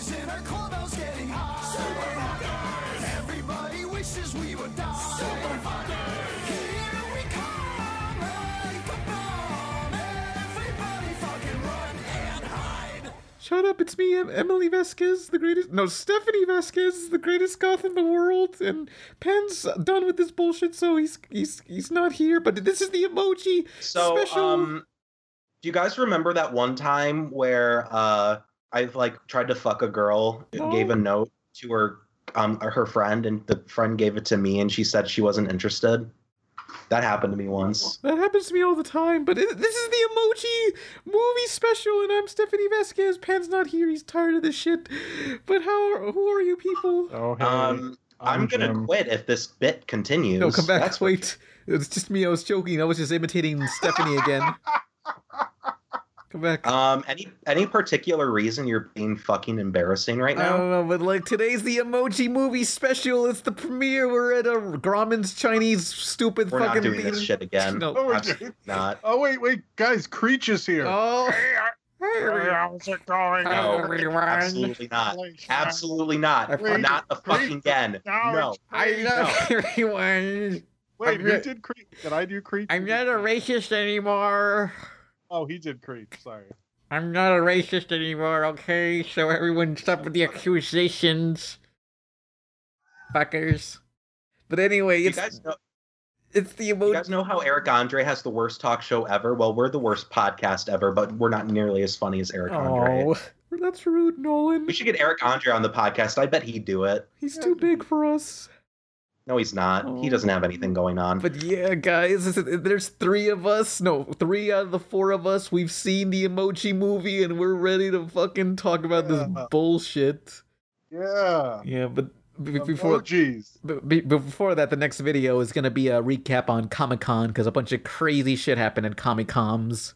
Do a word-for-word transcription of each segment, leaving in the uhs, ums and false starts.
boys in our clubhouse getting high. Super fuckers! Everybody wishes we would die. Super fuckers! Here we come like a bomb. Everybody fucking run and hide. Shut up, it's me, Emily Vasquez, the greatest... No, Stephanie Vasquez, the greatest goth in the world. And Penn's done with this bullshit, so he's he's he's not here. But this is the emoji so, special. Um... Do you guys remember that one time where uh, I like tried to fuck a girl, no. gave a note to her um, her friend, and the friend gave it to me, and she said she wasn't interested? That happened to me once. That happens to me all the time, but it, this is the Emoji Movie Special, and I'm Stephanie Vasquez. Pan's not here. He's tired of this shit. But how? Who are you people? Oh, hey. Um, I'm, I'm going to quit if this bit continues. No, come back. That's Wait. It's just me. I was joking. I was just imitating Stephanie again. Come back. Um, any any particular reason you're being fucking embarrassing right now? I don't know, but like today's the Emoji Movie Special. It's the premiere. We're at a Grauman's Chinese stupid We're fucking. We're not doing theater. This shit again. No, oh, absolutely not. Oh wait, wait, guys, Creech is here. Oh, hey, hey, how's it going? No, absolutely not. Absolutely not. Wait, not a fucking again. No, I know everyone. Wait, I'm who good. did Creech? Did I do Creech? I'm not a racist anymore. Oh, he did Creep, sorry. I'm not a racist anymore, okay? So everyone stop with the accusations. Fuckers. But anyway, it's, you guys know, it's the emoji. You guys know how Eric Andre has the worst talk show ever? Well, we're the worst podcast ever, but we're not nearly as funny as Eric oh, Andre. Oh, that's rude, Nolan. We should get Eric Andre on the podcast. I bet he'd do it. He's yeah. too big for us. No, he's not. Oh. He doesn't have anything going on. But yeah, guys, there's three of us. No, three out of the four of us. We've seen the Emoji Movie, and we're ready to fucking talk about yeah. this bullshit. Yeah. Yeah, but b before, b b before that, the next video is going to be a recap on Comic-Con, because a bunch of crazy shit happened in Comic-Coms.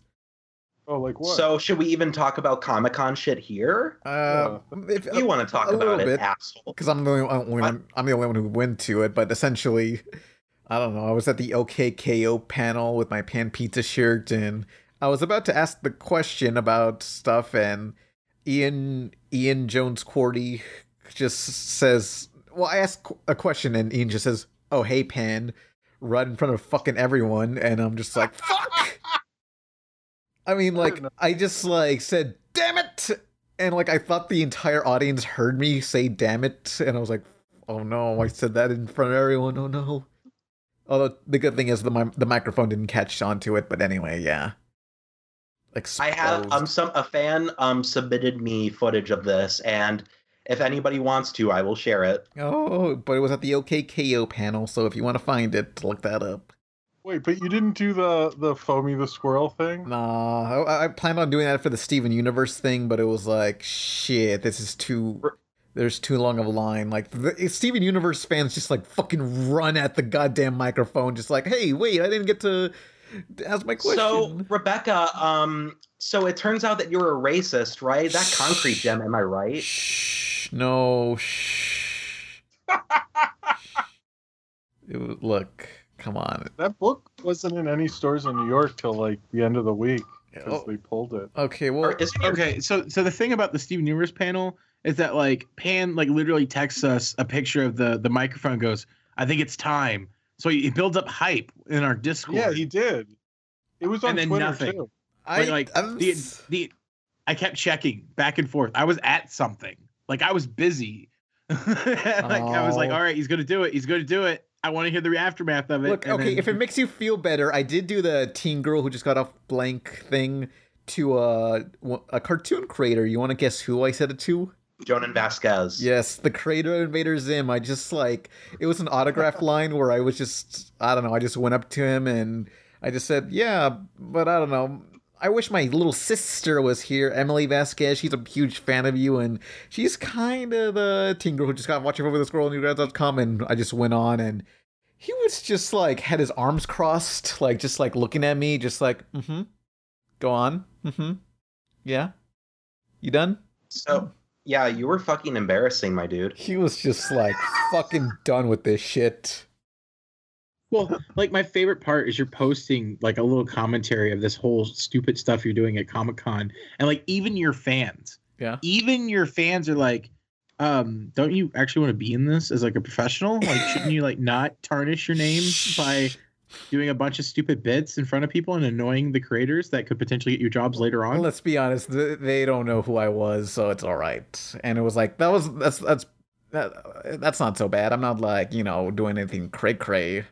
Oh, like what? So should we even talk about Comic-Con shit here? Uh, if, if you uh, want to talk about it, bit, asshole. Because I'm the only I'm, I'm the only one who went to it. But essentially, I don't know. I was at the O K K O panel with my Pan Pizza shirt, and I was about to ask the question about stuff, and Ian Ian Jones Cordy just says, "Well, I asked a question, and Ian just says, 'Oh, hey, Pan,' right in front of fucking everyone," and I'm just like, "Fuck." I mean, like, I, I just, like, said, damn it! And, like, I thought the entire audience heard me say damn it, and I was like, oh no, I said that in front of everyone, oh no. Although, the good thing is the mi the microphone didn't catch on to it, but anyway, yeah. Exposed. I have, um, some, a fan, um, submitted me footage of this, and if anybody wants to, I will share it. Oh, but it was at the O K K O panel, so if you want to find it, look that up. Wait, but you didn't do the, the Foamy the Squirrel thing? Nah, I, I planned on doing that for the Steven Universe thing, but it was like, shit, this is too, there's too long of a line. Like, the Steven Universe fans just like fucking run at the goddamn microphone, just like, hey, wait, I didn't get to ask my question. So, Rebecca, um, so it turns out that you're a racist, right? That shh. Concrete Gem, am I right? Shh, no, shh. It was, look... Come on. That book wasn't in any stores in New York till like the end of the week because oh. they pulled it. Okay, well, okay. So, so the thing about the Steven Universe panel is that like Pan like literally texts us a picture of the the microphone. Goes, I think it's time. So he, he builds up hype in our Discord. Yeah, he did. It was on and then Twitter nothing. Too. I like I'm... the the. I kept checking back and forth. I was at something. Like I was busy. like oh. I was like, all right, he's gonna do it. He's gonna do it. I want to hear the aftermath of it. Look, okay, then... if it makes you feel better, I did do the teen girl who just got off blank thing to a, a cartoon creator. You want to guess who I said it to? Jonan Vasquez. Yes, the creator of Invader Zim. I just, like, it was an autograph line where I was just, I don't know, I just went up to him and I just said, yeah, but I don't know. I wish my little sister was here, Emily Vasquez. She's a huge fan of you, and she's kind of the teen girl who just got watching over this girl on newgrounds dot com, and I just went on, and he was just, like, had his arms crossed, like, just, like, looking at me, just like, mm-hmm, go on, mm-hmm, yeah, you done? So, yeah, you were fucking embarrassing, my dude. He was just, like, fucking done with this shit. Well, like, my favorite part is you're posting, like, a little commentary of this whole stupid stuff you're doing at Comic-Con. And, like, even your fans Yeah. Even your fans are like, um, don't you actually want to be in this as like a professional? Like, shouldn't you like not tarnish your name by doing a bunch of stupid bits in front of people and annoying the creators that could potentially get you jobs later on? Let's be honest, they don't know who I was, so it's all right. And it was like, that was that's that's that, that's not so bad. I'm not like, you know, doing anything cray cray.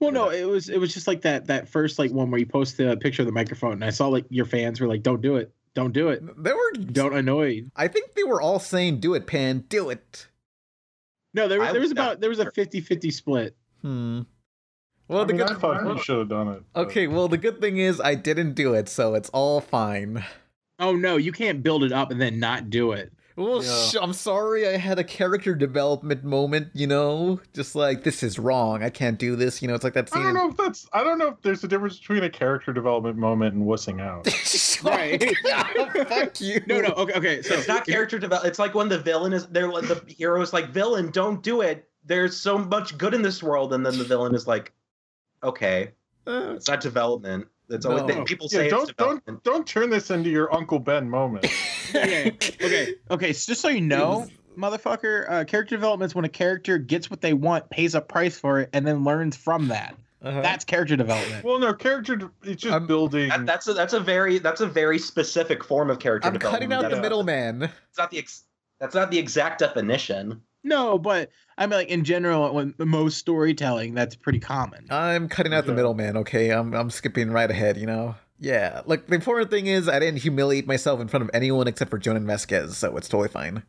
Well, no, it was it was just like that that first like one where you post the picture of the microphone, and I saw like your fans were like, "Don't do it, don't do it." They were don't annoy. I think they were all saying, "Do it, Pan, do it." No, there was I there was, was about there was a fifty-fifty split. Hmm. Well, I the mean, good I fucking should have done it. But. Okay, well, the good thing is I didn't do it, so it's all fine. Oh no, you can't build it up and then not do it. Well, yeah. sh- I'm sorry I had a character development moment, you know? Just like, this is wrong, I can't do this, you know, it's like that scene. I don't know if that's, I don't know if there's a difference between a character development moment and wussing out. Right. No, fuck you. No, no, okay, okay. So it's not character development, it's like when the villain is, they're like, the hero is like, villain, don't do it, there's so much good in this world, and then the villain is like, okay, uh, it's not development. That's always no. people say. Yeah, don't don't don't turn this into your Uncle Ben moment. okay, okay, okay. So just so you know, motherfucker, uh, character development is when a character gets what they want, pays a price for it, and then learns from that. Uh-huh. That's character development. Well, no, character. De- it's just I'm, building. That, that's a that's a very that's a very specific form of character I'm development. I'm cutting out that, the middleman. It's not the ex- that's not the exact definition. No, but I mean, like in general, when most storytelling, that's pretty common. I'm cutting out okay. the middleman. Okay, I'm I'm skipping right ahead. You know, yeah. Like the important thing is, I didn't humiliate myself in front of anyone except for Jonan Vasquez, so it's totally fine.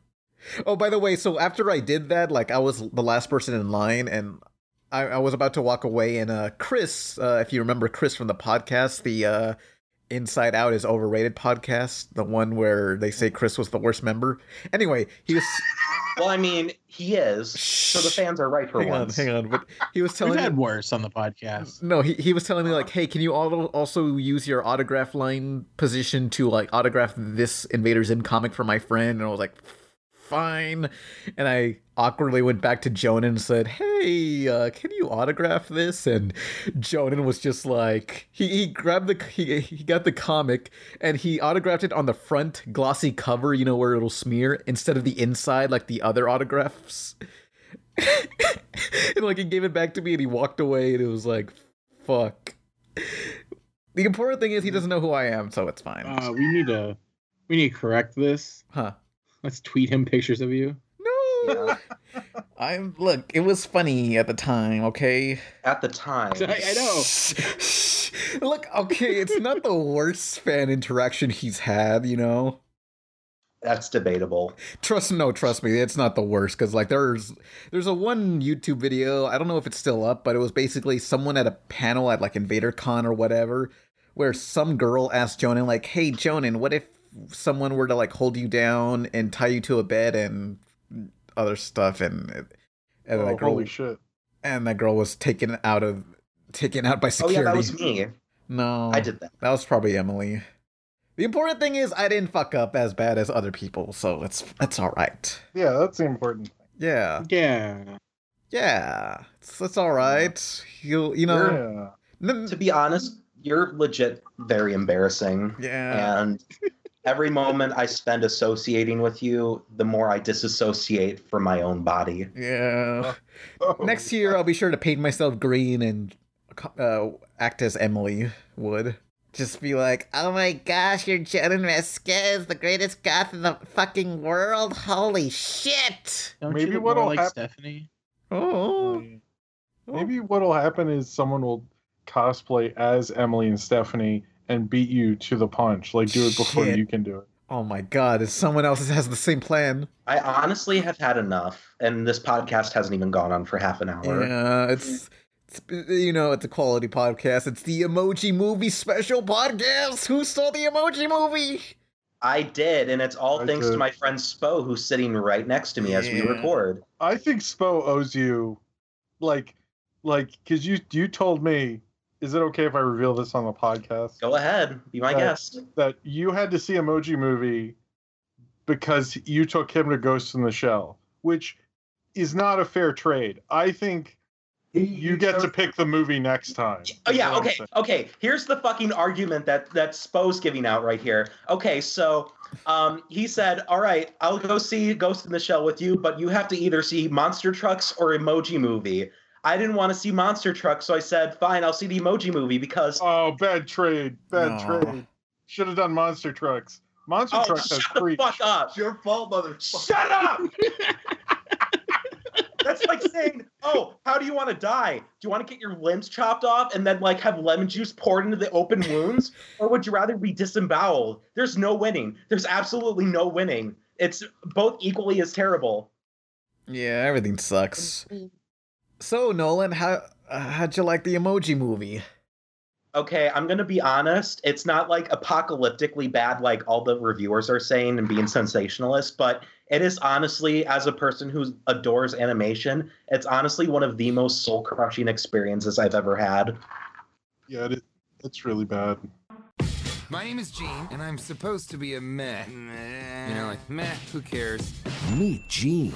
Oh, by the way, so after I did that, like I was the last person in line, and I, I was about to walk away, and uh, Chris, uh, if you remember Chris from the podcast, the uh, Inside Out is Overrated podcast, the one where they say Chris was the worst member. Anyway, he was. Well, I mean, he is, so the fans are right for hang once. On, hang on, but he was telling me... We've had worse on the podcast. No, he, he was telling me, like, hey, can you also use your autograph line position to, like, autograph this Invaders In comic for my friend? And I was like, fine. And I awkwardly went back to Jonan and said, hey, uh, can you autograph this? And Jonan was just like, he, he grabbed the, he, he got the comic and he autographed it on the front glossy cover, you know, where it'll smear, instead of the inside, like the other autographs. And like, he gave it back to me and he walked away, and it was like, fuck. The important thing is he doesn't know who I am, so it's fine. Uh, we need to, we need to correct this. Huh. Let's tweet him pictures of you. No. Yeah. I'm look, it was funny at the time, okay? At the time. I, I know. Look, okay, it's not the worst fan interaction he's had, you know? That's debatable. Trust no, trust me, it's not the worst, because like there's there's a one YouTube video, I don't know if it's still up, but it was basically someone at a panel at like InvaderCon or whatever, where some girl asked Jonan, like, hey Jonan, what if someone were to like hold you down and tie you to a bed and other stuff, and and oh, that girl, holy shit, and that girl was taken out of taken out by security. Oh yeah, that was me. No, I did that. That was probably Emily. The important thing is I didn't fuck up as bad as other people, so it's that's all right. Yeah, that's the important thing. Yeah, yeah, yeah. It's, it's all right. You you know. Yeah. N- to be honest, you're legit very embarrassing. Yeah, and. Every moment I spend associating with you, the more I disassociate from my own body. Yeah. Oh. Next year, I'll be sure to paint myself green and uh, act as Emily would. Just be like, oh my gosh, you're Jonan Vasquez, the greatest goth in the fucking world. Holy shit. Don't maybe what'll like happen, Stephanie. Oh. Maybe what'll happen is someone will cosplay as Emily and Stephanie and beat you to the punch. Like, do it before Shit. You can do it. Oh my god, if someone else has the same plan. I honestly have had enough, and this podcast hasn't even gone on for half an hour. Yeah, it's, it's you know, it's a quality podcast. It's the Emoji Movie Special Podcast. Who saw the Emoji Movie? I did, and it's all I thanks did. to my friend Spo, who's sitting right next to me yeah. as we record. I think Spo owes you, like, like, because you you told me, is it okay if I reveal this on the podcast? Go ahead. Be my that, guest. That you had to see Emoji Movie because you took him to Ghost in the Shell, which is not a fair trade. I think you get to pick the movie next time. Oh, yeah. Okay. Okay. Here's the fucking argument that, that Spo's giving out right here. Okay. So Um, he said, all right, I'll go see Ghost in the Shell with you, but you have to either see Monster Trucks or Emoji Movie. I didn't want to see Monster Trucks, so I said, fine, I'll see the Emoji Movie because... Oh, bad trade. Bad no. trade. Should have done Monster Trucks. Monster oh, Trucks has preached. Shut the fuck up. It's your fault, motherfucker. Shut up! That's like saying, oh, how do you want to die? Do you want to get your limbs chopped off and then, like, have lemon juice poured into the open wounds? Or would you rather be disemboweled? There's no winning. There's absolutely no winning. It's both equally as terrible. Yeah, everything sucks. So, Nolan, how, uh, how'd you like the Emoji Movie? Okay, I'm going to be honest. It's not, like, apocalyptically bad like all the reviewers are saying and being sensationalist, but... It is honestly, as a person who adores animation, it's honestly one of the most soul-crushing experiences I've ever had. Yeah, it, it's really bad. My name is Gene, and I'm supposed to be a meh. meh. You know, like, meh, who cares? Meet Gene.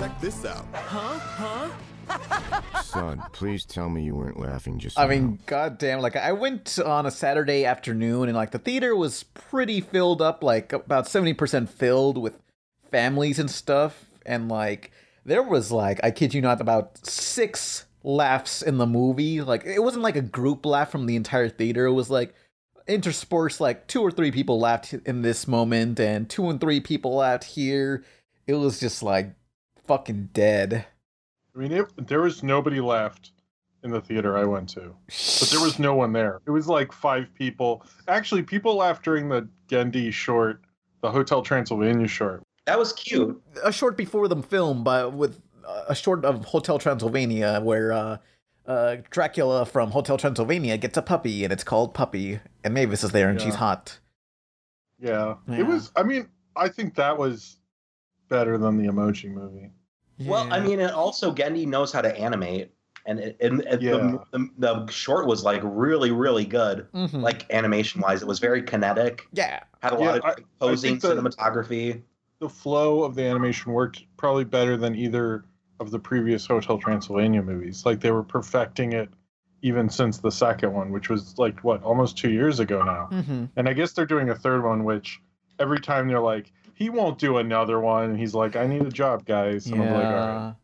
Check this out. Huh? Huh? Son, please tell me you weren't laughing just I now. mean, goddamn, like, I went on a Saturday afternoon, and, like, the theater was pretty filled up, like, about seventy percent filled with families and stuff, and like there was like, I kid you not, about six laughs in the movie. Like, it wasn't like a group laugh from the entire theater. It was like interspersed, like two or three people laughed in this moment and two and three people laughed here. It was just like fucking dead. I mean, it, there was nobody left in the theater I went to, but there was no one there. It was like five people. Actually, people laughed during the Gendy short, the Hotel Transylvania short. That was cute. A short before the film, but with a short of Hotel Transylvania where uh, uh, Dracula from Hotel Transylvania gets a puppy, and it's called Puppy, and Mavis is there, and yeah. she's hot. Yeah. yeah. It was, I mean, I think that was better than the Emoji Movie. Yeah. Well, I mean, and also Gendy knows how to animate, and, it, and, and yeah. the, the, the short was, like, really, really good, mm-hmm. like, animation-wise. It was very kinetic. Yeah. Had a yeah, lot of I, posing, I cinematography. The flow of the animation worked probably better than either of the previous Hotel Transylvania movies. Like, they were perfecting it even since the second one, which was like, what, almost two years ago now. Mm-hmm. And I guess they're doing a third one, which every time they're like, he won't do another one. And he's like, I need a job, guys. And yeah. I'm like, all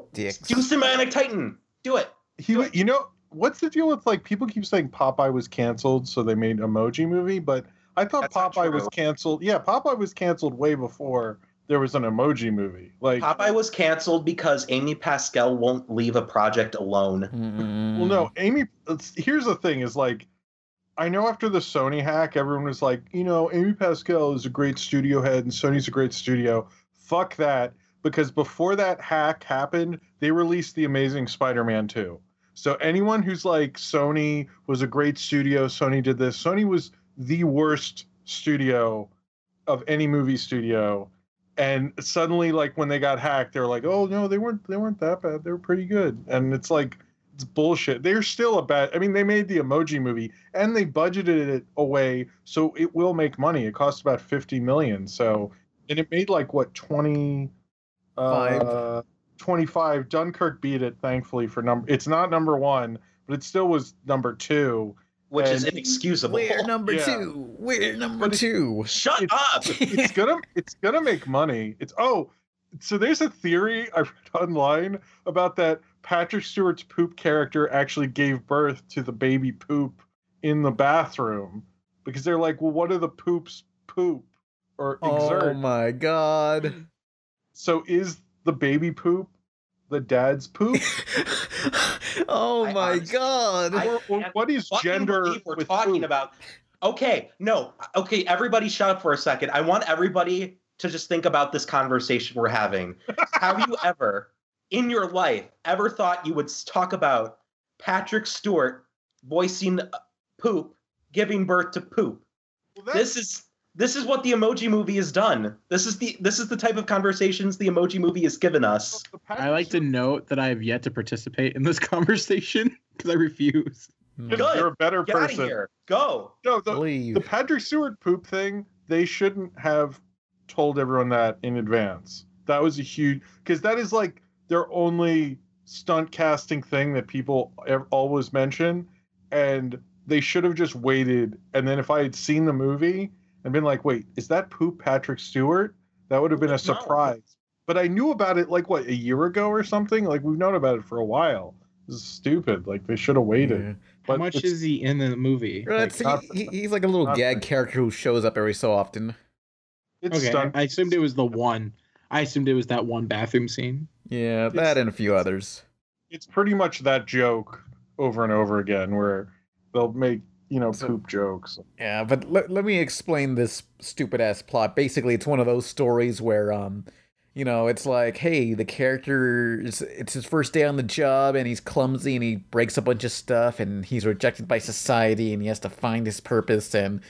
right. Dicks. Do Symbiotic Titan. Do it. He, do it. You know, what's the deal with, like, people keep saying Popeye was canceled, so they made Emoji Movie, but... I thought That's Popeye was canceled. Yeah, Popeye was canceled way before there was an Emoji Movie. Like, Popeye was canceled because Amy Pascal won't leave a project alone. Mm. Well, no, Amy. Here's the thing: is like, I know after the Sony hack, everyone was like, you know, Amy Pascal is a great studio head, and Sony's a great studio. Fuck that, because before that hack happened, they released The Amazing Spider-Man two. So anyone who's like, Sony was a great studio, Sony did this, Sony was the worst studio of any movie studio, and suddenly, like, when they got hacked, they're like, oh no, they weren't they weren't that bad, they were pretty good. And it's like, it's bullshit. They're still a bad, I mean, they made the Emoji Movie and they budgeted it away, so it will make money. It cost about fifty million, so, and it made like what, twenty-five Dunkirk beat it, thankfully, for number, it's not number one, but it still was number two. Which and is inexcusable. We're number yeah. two. We're number it, two. Shut it's, up. it's gonna it's gonna make money. It's oh, so there's a theory I read online about that Patrick Stewart's poop character actually gave birth to the baby poop in the bathroom, because they're like, well, what are the poops poop or exert? Oh my god. So is the baby poop the dad's poop? Oh my I, god! I, or, or what is gender? We're talking food? about. Okay, no. Okay, everybody, shut up for a second. I want everybody to just think about this conversation we're having. Have you ever, in your life, ever thought you would talk about Patrick Stewart voicing poop, giving birth to poop? Well, this is this is what the Emoji Movie has done. This is the this is the type of conversations the Emoji Movie has given us. I like to note that I have yet to participate in this conversation because I refuse. Good. You're a better Get person. Out of here. Go. No, the, the Patrick Stewart poop thing, they shouldn't have told everyone that in advance. That was a huge, because that is like their only stunt casting thing that people always mention, and they should have just waited. And then if I had seen the movie and been like, wait, is that poop Patrick Stewart? That would have been a surprise. But I knew about it, like, what, a year ago or something? Like, we've known about it for a while. This is stupid. Like, they should have waited. Yeah. How much is he in the movie? Like, he, he's like a little gag character who shows up every so often. It's okay, stunned. I assumed it was the one. I assumed it was that one bathroom scene. Yeah, that it's, and a few others. It's pretty much that joke over and over again where they'll make, you know, so, poop jokes. Yeah, but let, let me explain this stupid-ass plot. Basically, it's one of those stories where... um. You know, it's like, hey, the character, is, it's his first day on the job, and he's clumsy, and he breaks a bunch of stuff, and he's rejected by society, and he has to find his purpose, and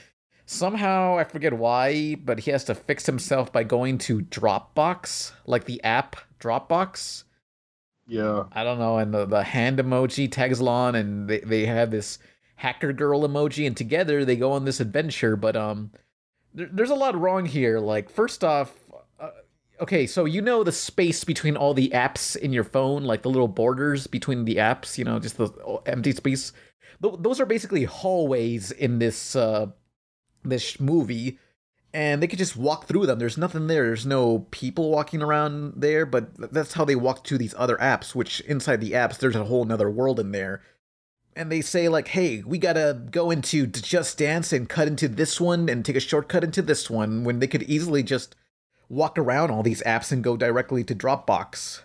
somehow, I forget why, but he has to fix himself by going to Dropbox, like the app Dropbox. Yeah. I don't know, and the, the hand emoji tags along, and they, they have this hacker girl emoji, and together they go on this adventure, but um, there, there's a lot wrong here. Like, first off, okay, so you know the space between all the apps in your phone, like the little borders between the apps, you know, just the empty space. Th- those are basically hallways in this uh, this movie, and they could just walk through them. There's nothing there. There's no people walking around there, but that's how they walk to these other apps, which inside the apps, there's a whole nother world in there. And they say, like, hey, we gotta go into Just Dance and cut into this one and take a shortcut into this one, when they could easily just... walk around all these apps and go directly to Dropbox.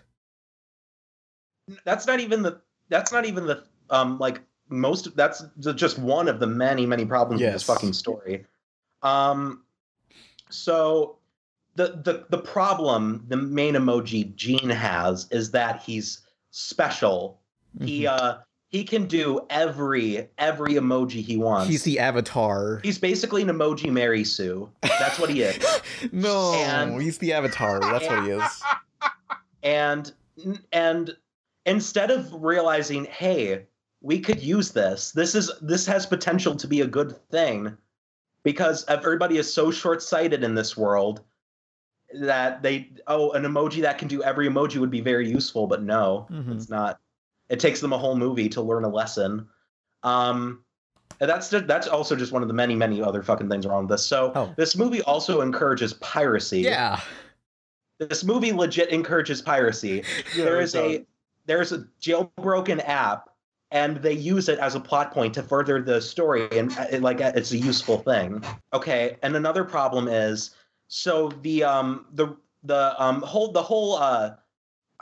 That's not even the, that's not even the, um, like most, that's the, just one of the many, many problems yes. with this fucking story. Um, so the, the, the problem, the main emoji Gene has is that he's special. Mm-hmm. He, uh, he can do every, every emoji he wants. He's the avatar. He's basically an emoji Mary Sue. That's what he is. No, and, he's the avatar. That's yeah. what he is. And, and instead of realizing, hey, we could use this, this is, this has potential to be a good thing, because everybody is so short-sighted in this world that they, oh, an emoji that can do every emoji would be very useful, but no, mm-hmm. it's not. It takes them a whole movie to learn a lesson. Um, and that's just, that's also just one of the many, many other fucking things wrong with this. So oh. this movie also encourages piracy. Yeah. This movie legit encourages piracy. Yeah, there is a there's a jailbroken app, and they use it as a plot point to further the story, and it, like it's a useful thing. Okay, and another problem is so the um the the um whole the whole uh.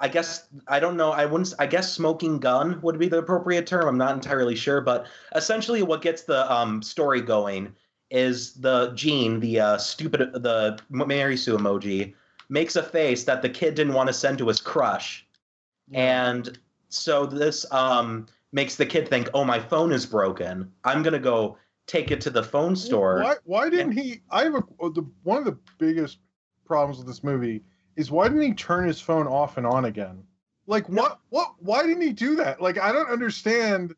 I guess, I don't know, I wouldn't, I guess smoking gun would be the appropriate term, I'm not entirely sure, but essentially what gets the um, story going is the Gene, the uh, stupid, the Mary Sue emoji, makes a face that the kid didn't want to send to his crush, and so this um, makes the kid think, oh, my phone is broken, I'm going to go take it to the phone store. Why, why didn't and, he, I have a, the, one of the biggest problems with this movie is why didn't he turn his phone off and on again? Like, no. what, what, why didn't he do that? Like, I don't understand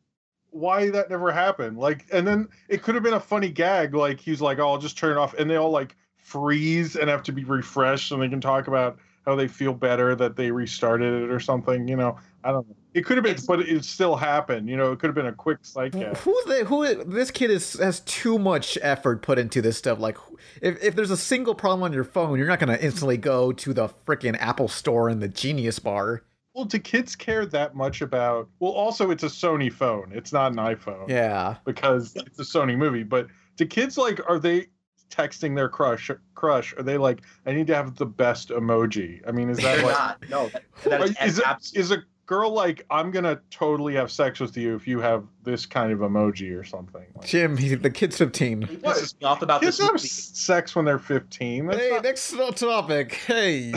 why that never happened. Like, and then it could have been a funny gag. Like, he's like, oh, I'll just turn it off. And they all, like, freeze and have to be refreshed, and they can talk about how they feel better that they restarted it or something. You know, I don't know. It could have been, it's, but it still happened. You know, it could have been a quick side gag. Who's the, who, this kid is, has too much effort put into this stuff. Like, if, if there's a single problem on your phone, you're not going to instantly go to the freaking Apple store and the Genius Bar. Well, do kids care that much about... Well, also, it's a Sony phone. It's not an iPhone. Yeah. Because it's a Sony movie. But do kids, like, are they... texting their crush crush are they like, I need to have the best emoji? I mean, is that like, not no that, that is, is, it, is a girl like, I'm gonna totally have sex with you if you have this kind of emoji or something? Like, Jim, he, the kid's fifteen. He pisses me off about kids this have movie. Sex when they're fifteen. That's hey not... next topic. Hey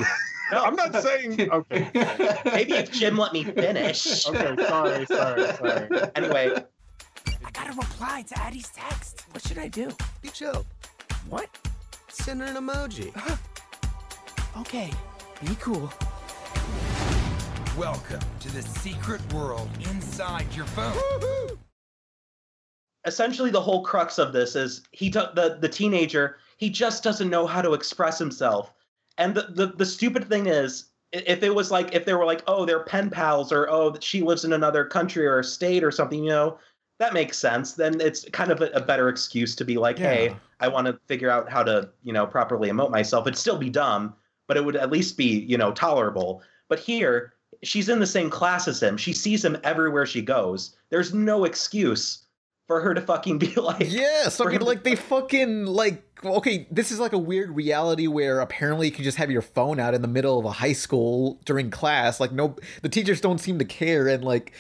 no, I'm not saying okay maybe if Jim let me finish. Okay, sorry sorry sorry anyway, I gotta reply to Addie's text. What should I do? Be chill. What? Send her an emoji. Huh. Okay, be cool. Welcome to the secret world inside your phone. Woo-hoo! Essentially, the whole crux of this is he t- the, the teenager, he just doesn't know how to express himself. And the, the, the stupid thing is, if it was like, if they were like, oh, they're pen pals, or oh, she lives in another country or state or something, you know, that makes sense. Then it's kind of a, a better excuse to be like, yeah. hey, I want to figure out how to, you know, properly emote myself. It'd still be dumb, but it would at least be, you know, tolerable. But here, she's in the same class as him. She sees him everywhere she goes. There's no excuse for her to fucking be like... Yeah, fucking to, like, they fucking, like... Okay, this is like a weird reality where apparently you can just have your phone out in the middle of a high school during class. Like, no... The teachers don't seem to care, and, like...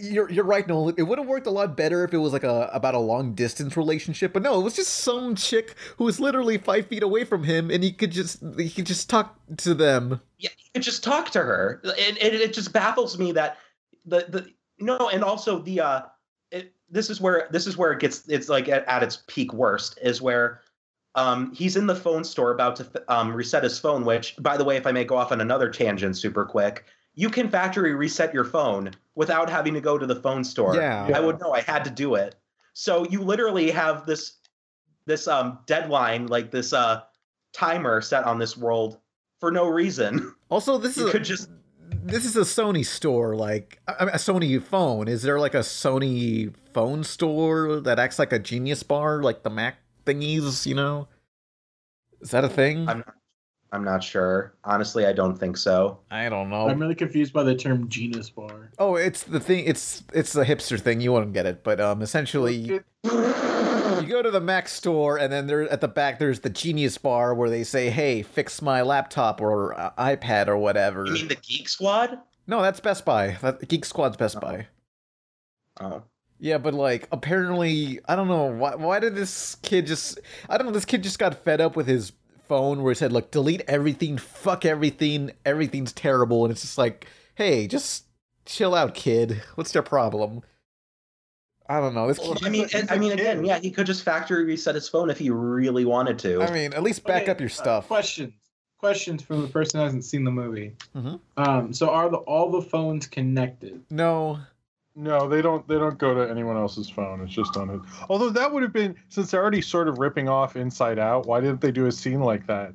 You're you're right, Nolan. It would have worked a lot better if it was, like, a about a long-distance relationship. But no, it was just some chick who was literally five feet away from him, and he could just... He could just talk to them. Yeah, he could just talk to her. And it, it, it just baffles me that... the the No, and also the... uh This is where this is where it gets. It's like at, at its peak worst is where um, he's in the phone store about to f- um, reset his phone. Which, by the way, if I may go off on another tangent super quick, you can factory reset your phone without having to go to the phone store. Yeah, yeah. I would know. I had to do it. So you literally have this this um, deadline, like this uh, timer set on this world for no reason. Also, this you is could a- just. This is a Sony store, like a Sony phone. Is there like a Sony phone store that acts like a Genius Bar, like the Mac thingies, you know? Is that a thing? I'm not, I'm not sure. Honestly, I don't think so. I don't know. I'm really confused by the term Genius Bar. Oh, it's the thing. It's it's a hipster thing. You wouldn't get it. But um, essentially... You go to the Mac store, and then there at the back, there's the Genius Bar where they say, hey, fix my laptop or uh, iPad or whatever. You mean the Geek Squad? No, that's Best Buy. That, Geek Squad's Best oh. Buy. Oh. Yeah, but, like, apparently, I don't know, why, why did this kid just... I don't know, this kid just got fed up with his phone where he said, look, delete everything, fuck everything, everything's terrible, and it's just like, hey, just chill out, kid. What's your problem? I don't know. This well, I mean, a, I mean, kid. Again, yeah, he could just factory reset his phone if he really wanted to. I mean, at least back okay, up your stuff. Uh, questions, questions from the person who hasn't seen the movie. Mm-hmm. Um, so are the, all the phones connected? No, no, they don't. They don't go to anyone else's phone. It's just on his. Although that would have been, since they're already sort of ripping off Inside Out. Why didn't they do a scene like that?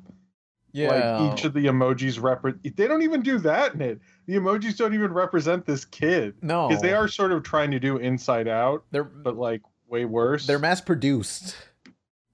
Yeah, like each of the emojis represent. They don't even do that in it. The emojis don't even represent this kid. No. Because they are sort of trying to do Inside Out, they're, but like way worse. They're mass-produced.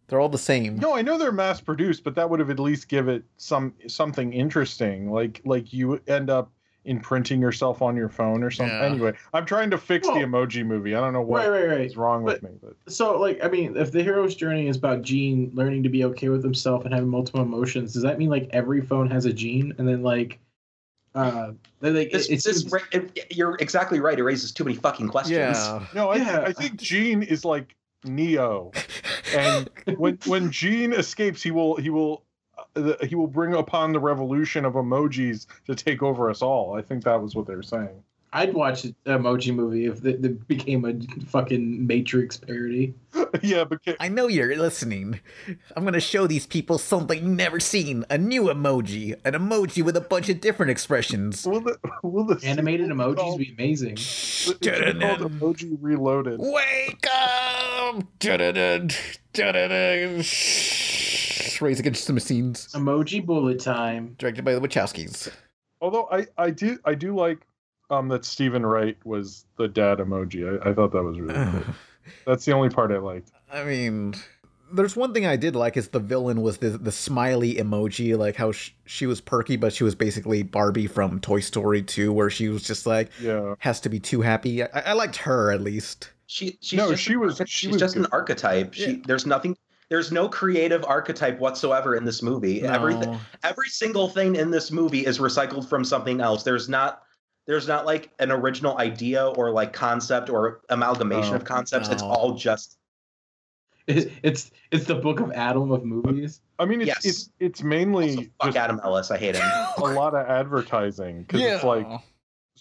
They're all the same. No, I know they're mass-produced, but that would have at least give it some something interesting. Like like you end up imprinting yourself on your phone or something. Yeah. Anyway, I'm trying to fix well, the emoji movie. I don't know what right, right, right. is wrong but, with me. But. So, like, I mean, if the hero's journey is about Gene learning to be okay with himself and having multiple emotions, does that mean, like, every phone has a Gene? And then, like... Uh, like, this, it, it seems... this, it, you're exactly right. It raises too many fucking questions. Yeah. No, I, yeah. I think Gene is like Neo, and when when Gene escapes, he will he will uh, he will bring upon the revolution of emojis to take over us all. I think that was what they were saying. I'd watch an emoji movie if it became a fucking Matrix parody. Yeah, but I know you're listening. I'm going to show these people something never seen. A new emoji. An emoji with a bunch of different expressions. Will the, will the Animated emojis called... be amazing. It's called Emoji Reloaded. Wake up! Raise Against the Machines. Emoji Bullet Time. Directed by the Wachowskis. Although I, I do I do like... Um, that Stephen Wright was the dad emoji. I, I thought that was really cool. That's the only part I liked. I mean, there's one thing I did like is the villain was the the smiley emoji, like how sh- she was perky, but she was basically Barbie from Toy Story two, where she was just like, yeah. has to be too happy. I, I liked her at least. She she's no, just she was she's she was just good. An archetype. She, yeah. There's nothing. There's no creative archetype whatsoever in this movie. No. Everything, every single thing in this movie is recycled from something else. There's not. There's not like an original idea or like concept or amalgamation oh, of concepts. No. It's all just it's, it's it's the Book of Adam of movies. I mean, it's yes. it's, it's mainly also, fuck Adam Ellis. I hate him. A lot of advertising because yeah. it's like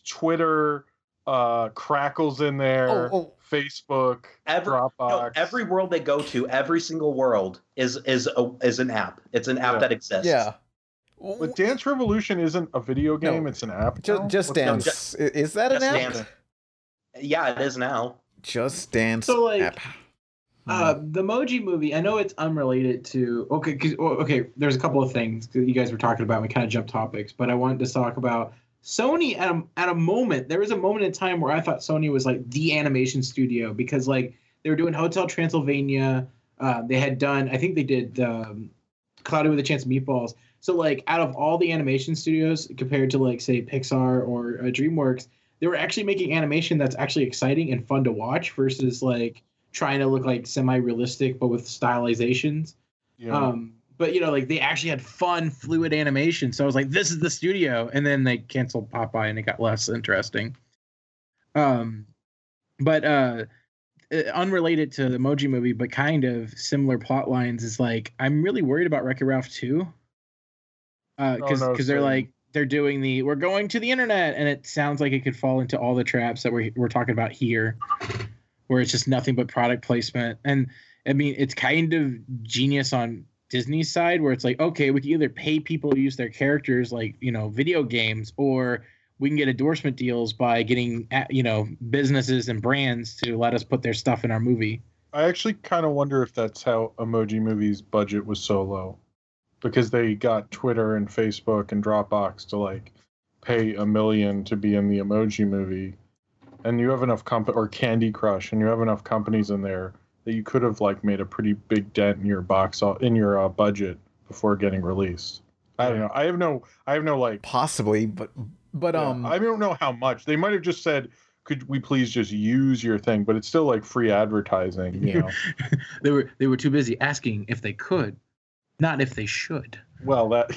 Twitter, uh, Crackle's in there, oh, oh. Facebook, every, Dropbox. No, every world they go to, every single world is is a, is an app. It's an app yeah. that exists. Yeah. But Dance Revolution isn't a video game, no. it's an app. Just, just Dance. Just, is that an app? Dance. Yeah, it is now. Just Dance so like, app. Uh, the Emoji Movie, I know it's unrelated to... Okay, cause, okay, there's a couple of things. You guys were talking about, we kind of jumped topics, but I wanted to talk about Sony at a, at a moment, there was a moment in time where I thought Sony was like the animation studio, because like they were doing Hotel Transylvania. Uh, they had done, I think they did um, Cloudy with a Chance of Meatballs. So like out of all the animation studios compared to like say Pixar or uh, DreamWorks, they were actually making animation that's actually exciting and fun to watch versus like trying to look like semi-realistic, but with stylizations. Yeah. Um, but, you know, like they actually had fun, fluid animation. So I was like, this is the studio. And then they canceled Popeye and it got less interesting. Um, but uh, unrelated to the Emoji Movie, but kind of similar plot lines is like, I'm really worried about Wreck-It Ralph two. Uh, cause, oh, no, cause they're like, they're doing the, we're going to the internet. And it sounds like it could fall into all the traps that we're, we're talking about here, where it's just nothing but product placement. And I mean, it's kind of genius on Disney's side, where it's like, okay, we can either pay people to use their characters like, you know, video games, or we can get endorsement deals by getting, you know, businesses and brands to let us put their stuff in our movie. I actually kind of wonder if that's how Emoji Movie's budget was so low, because they got Twitter and Facebook and Dropbox to like pay a million to be in the Emoji Movie. And you have enough comp or Candy Crush, and you have enough companies in there that you could have like made a pretty big dent in your box in your uh, budget before getting released. I don't know. I have no. I have no like. Possibly, but but yeah, um. I don't know how much. They might have just said, "Could we please just use your thing?" But it's still like free advertising. You know, they were they were too busy asking if they could, not if they should. Well, that.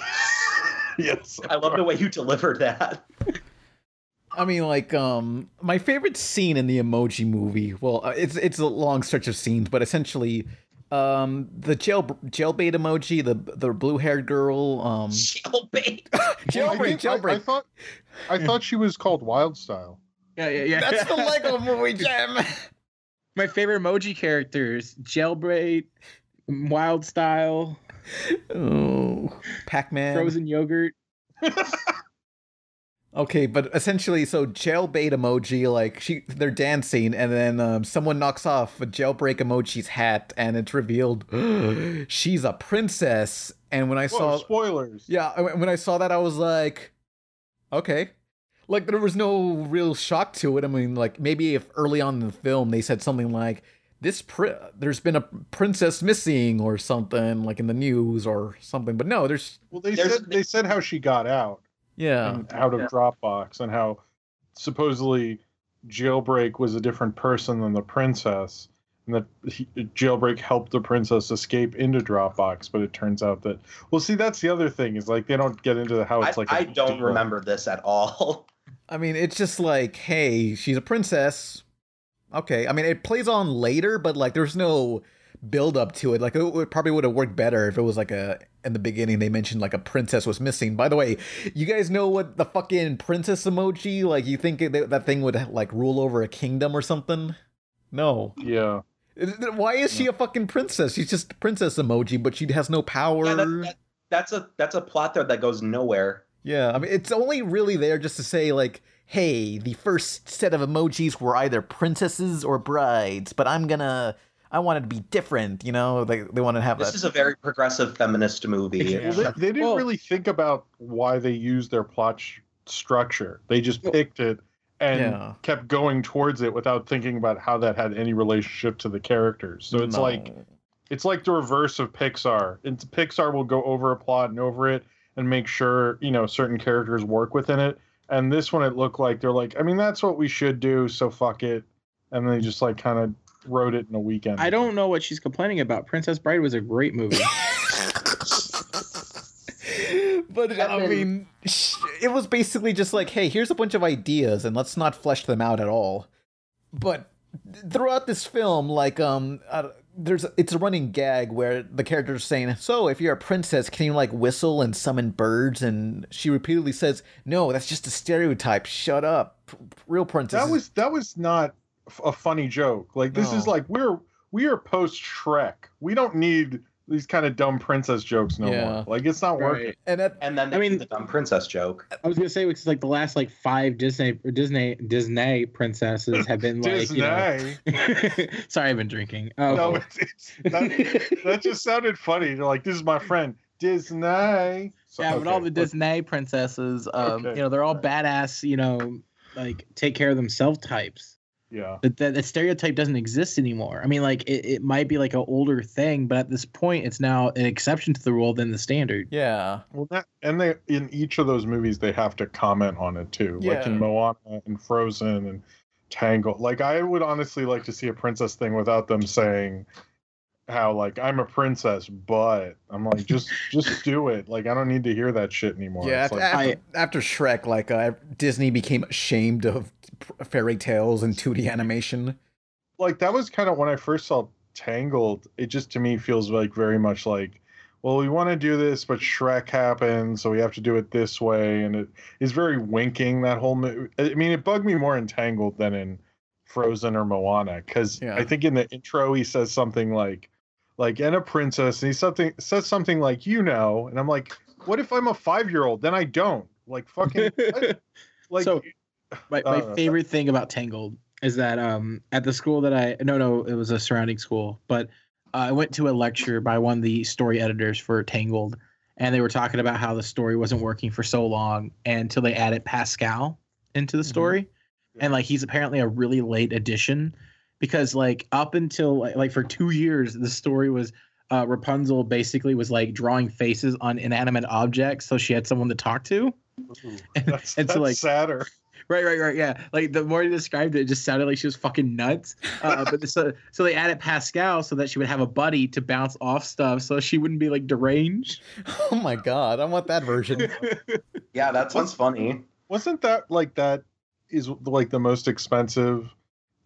Yes, I love the way you delivered that. I mean, like, um, my favorite scene in the Emoji Movie. Well, it's it's a long stretch of scenes, but essentially, um, the jail jailbait emoji, the the blue haired girl, um, jailbait, jailbait, jailbait. I, I thought, I thought she was called Wild Style. Yeah, yeah, yeah. That's the Lego Movie gem. My favorite emoji characters: Jailbait, Wild Style, oh, Pac-Man, frozen yogurt. Okay, but essentially, so jailbait emoji, like she, they're dancing, and then um, someone knocks off a jailbreak emoji's hat, and it's revealed she's a princess. And when I Whoa, saw spoilers, yeah, when I saw that, I was like, okay, like there was no real shock to it. I mean, like maybe if early on in the film they said something like this, pri there's been a princess missing or something, like in the news or something. But no, there's well, they there's, said they said how she got out. Yeah, and out of yeah. Dropbox, and how supposedly Jailbreak was a different person than the princess, and that he, Jailbreak helped the princess escape into Dropbox. But it turns out that well, see, that's the other thing is like they don't get into the how it's I, like. I don't different. remember this at all. I mean, it's just like, hey, she's a princess. Okay, I mean, it plays on later, but like, there's no build up to it. Like, it, it probably would have worked better if it was like a. In the beginning, they mentioned like a princess was missing. By the way, you guys know what the fucking princess emoji? Like, you think it, that thing would like rule over a kingdom or something? No. Yeah. Why is yeah. she a fucking princess? She's just a princess emoji, but she has no power. Yeah, that, that, that's a that's a plot thread that goes nowhere. Yeah, I mean, it's only really there just to say like, hey, the first set of emojis were either princesses or brides, but I'm gonna. I wanted to be different, you know. They they want to have. This a... is a very progressive feminist movie. Yeah. Well, they, they didn't well, really think about why they used their plot sh structure. They just picked it and yeah. kept going towards it without thinking about how that had any relationship to the characters. So it's no. like, it's like the reverse of Pixar. It's, Pixar will go over a plot and over it and make sure you know certain characters work within it. And this one, it looked like they're like, I mean, that's what we should do. So fuck it, and they just like kind of. Wrote it in a weekend. I don't know what she's complaining about. Princess Bride was a great movie. But I mean, it was basically just like, hey, here's a bunch of ideas and let's not flesh them out at all. But throughout this film, like, um, uh, there's it's a running gag where the character's saying, so if you're a princess, can you like whistle and summon birds? And she repeatedly says, no, that's just a stereotype. Shut up. Real princess. That was that was not. A funny joke. Like this no. is like we're we are post Shrek. We don't need these kind of dumb princess jokes no yeah. more. Like it's not right. working. And at, and then I mean the dumb princess joke. I was gonna say it's like the last like five Disney or Disney Disney princesses have been like. Disney. You know, sorry, I've been drinking. Oh. No, it's, it's not, that just sounded funny. They're like, this is my friend Disney. So, yeah, okay. But all the Disney princesses, um, okay. you know, they're all badass, you know, like take care of themselves types. Yeah. But that, that stereotype doesn't exist anymore. I mean, like it, it might be like an older thing, but at this point, it's now an exception to the rule than the standard. Yeah. Well, that and they in each of those movies, they have to comment on it too. Yeah. Like in Moana and Frozen and Tangled. Like I would honestly like to see a princess thing without them saying how like I'm a princess, but I'm like just just do it. Like I don't need to hear that shit anymore. Yeah, after, like, after, I, after Shrek, like uh, Disney became ashamed of fairy tales and two D animation. Like that was kind of when I first saw Tangled. It just to me feels like very much like, well, we want to do this, but Shrek happened, so we have to do it this way, and it is very winking. That whole movie. I mean, it bugged me more in Tangled than in Frozen or Moana because yeah. I think in the intro he says something like. Like, and a princess, and he something, says something like, you know, and I'm like, what if I'm a five-year-old? Then I don't. Like, fucking... I, like, so, my, my uh, favorite thing about Tangled is that um, at the school that I... No, no, it was a surrounding school, but uh, I went to a lecture by one of the story editors for Tangled, and they were talking about how the story wasn't working for so long until they added Pascal into the story. Mm-hmm. Yeah. And, like, he's apparently a really late addition, because like up until like, like for two years, the story was uh, Rapunzel basically was like drawing faces on inanimate objects. So she had someone to talk to. Ooh, that's and that's so, like, sadder. Right, right, right. Yeah. Like the more you described it, it just sounded like she was fucking nuts. Uh, but so, so they added Pascal so that she would have a buddy to bounce off stuff so she wouldn't be like deranged. Oh, my God. I want that version. Yeah, that sounds funny. Wasn't that like that is like the most expensive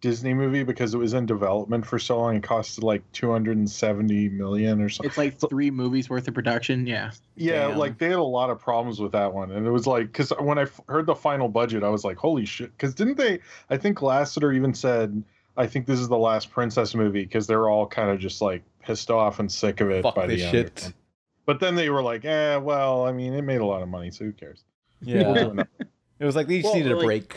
Disney movie because it was in development for so long and costed like two hundred seventy million or something. It's like three movies worth of production. Yeah. Yeah. Damn. Like they had a lot of problems with that one. And it was like, cause when I f- heard the final budget, I was like, holy shit. Cause didn't they, I think Lasseter even said, I think this is the last princess movie. Cause they're all kind of just like pissed off and sick of it. Fuck by the end. Shit. But then they were like, eh, well, I mean, it made a lot of money. So who cares? Yeah. We'll it was like, they just well, needed a like, break.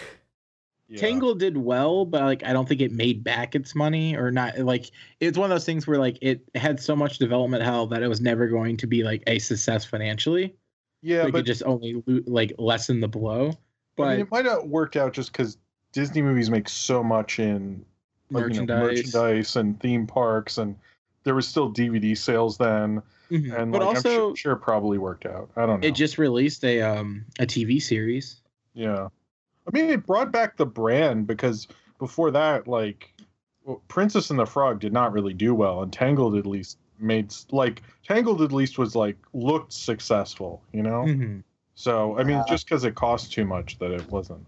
Yeah. Tangled did well, but like I don't think it made back its money or not. Like it's one of those things where like it had so much development hell that it was never going to be like a success financially. Yeah, so we but could just only like lessen the blow. But I mean, it might not work out just because Disney movies make so much in like, merchandise. You know, merchandise and theme parks, and there was still D V D sales then. Mm-hmm. And but like, also, I'm sure, sure probably worked out. I don't know. It just released a um a T V series. Yeah. I mean, it brought back the brand because before that, like, well, Princess and the Frog did not really do well, and Tangled at least made like Tangled at least was like looked successful, you know. Mm-hmm. So I mean, uh, just because it cost too much, that it wasn't.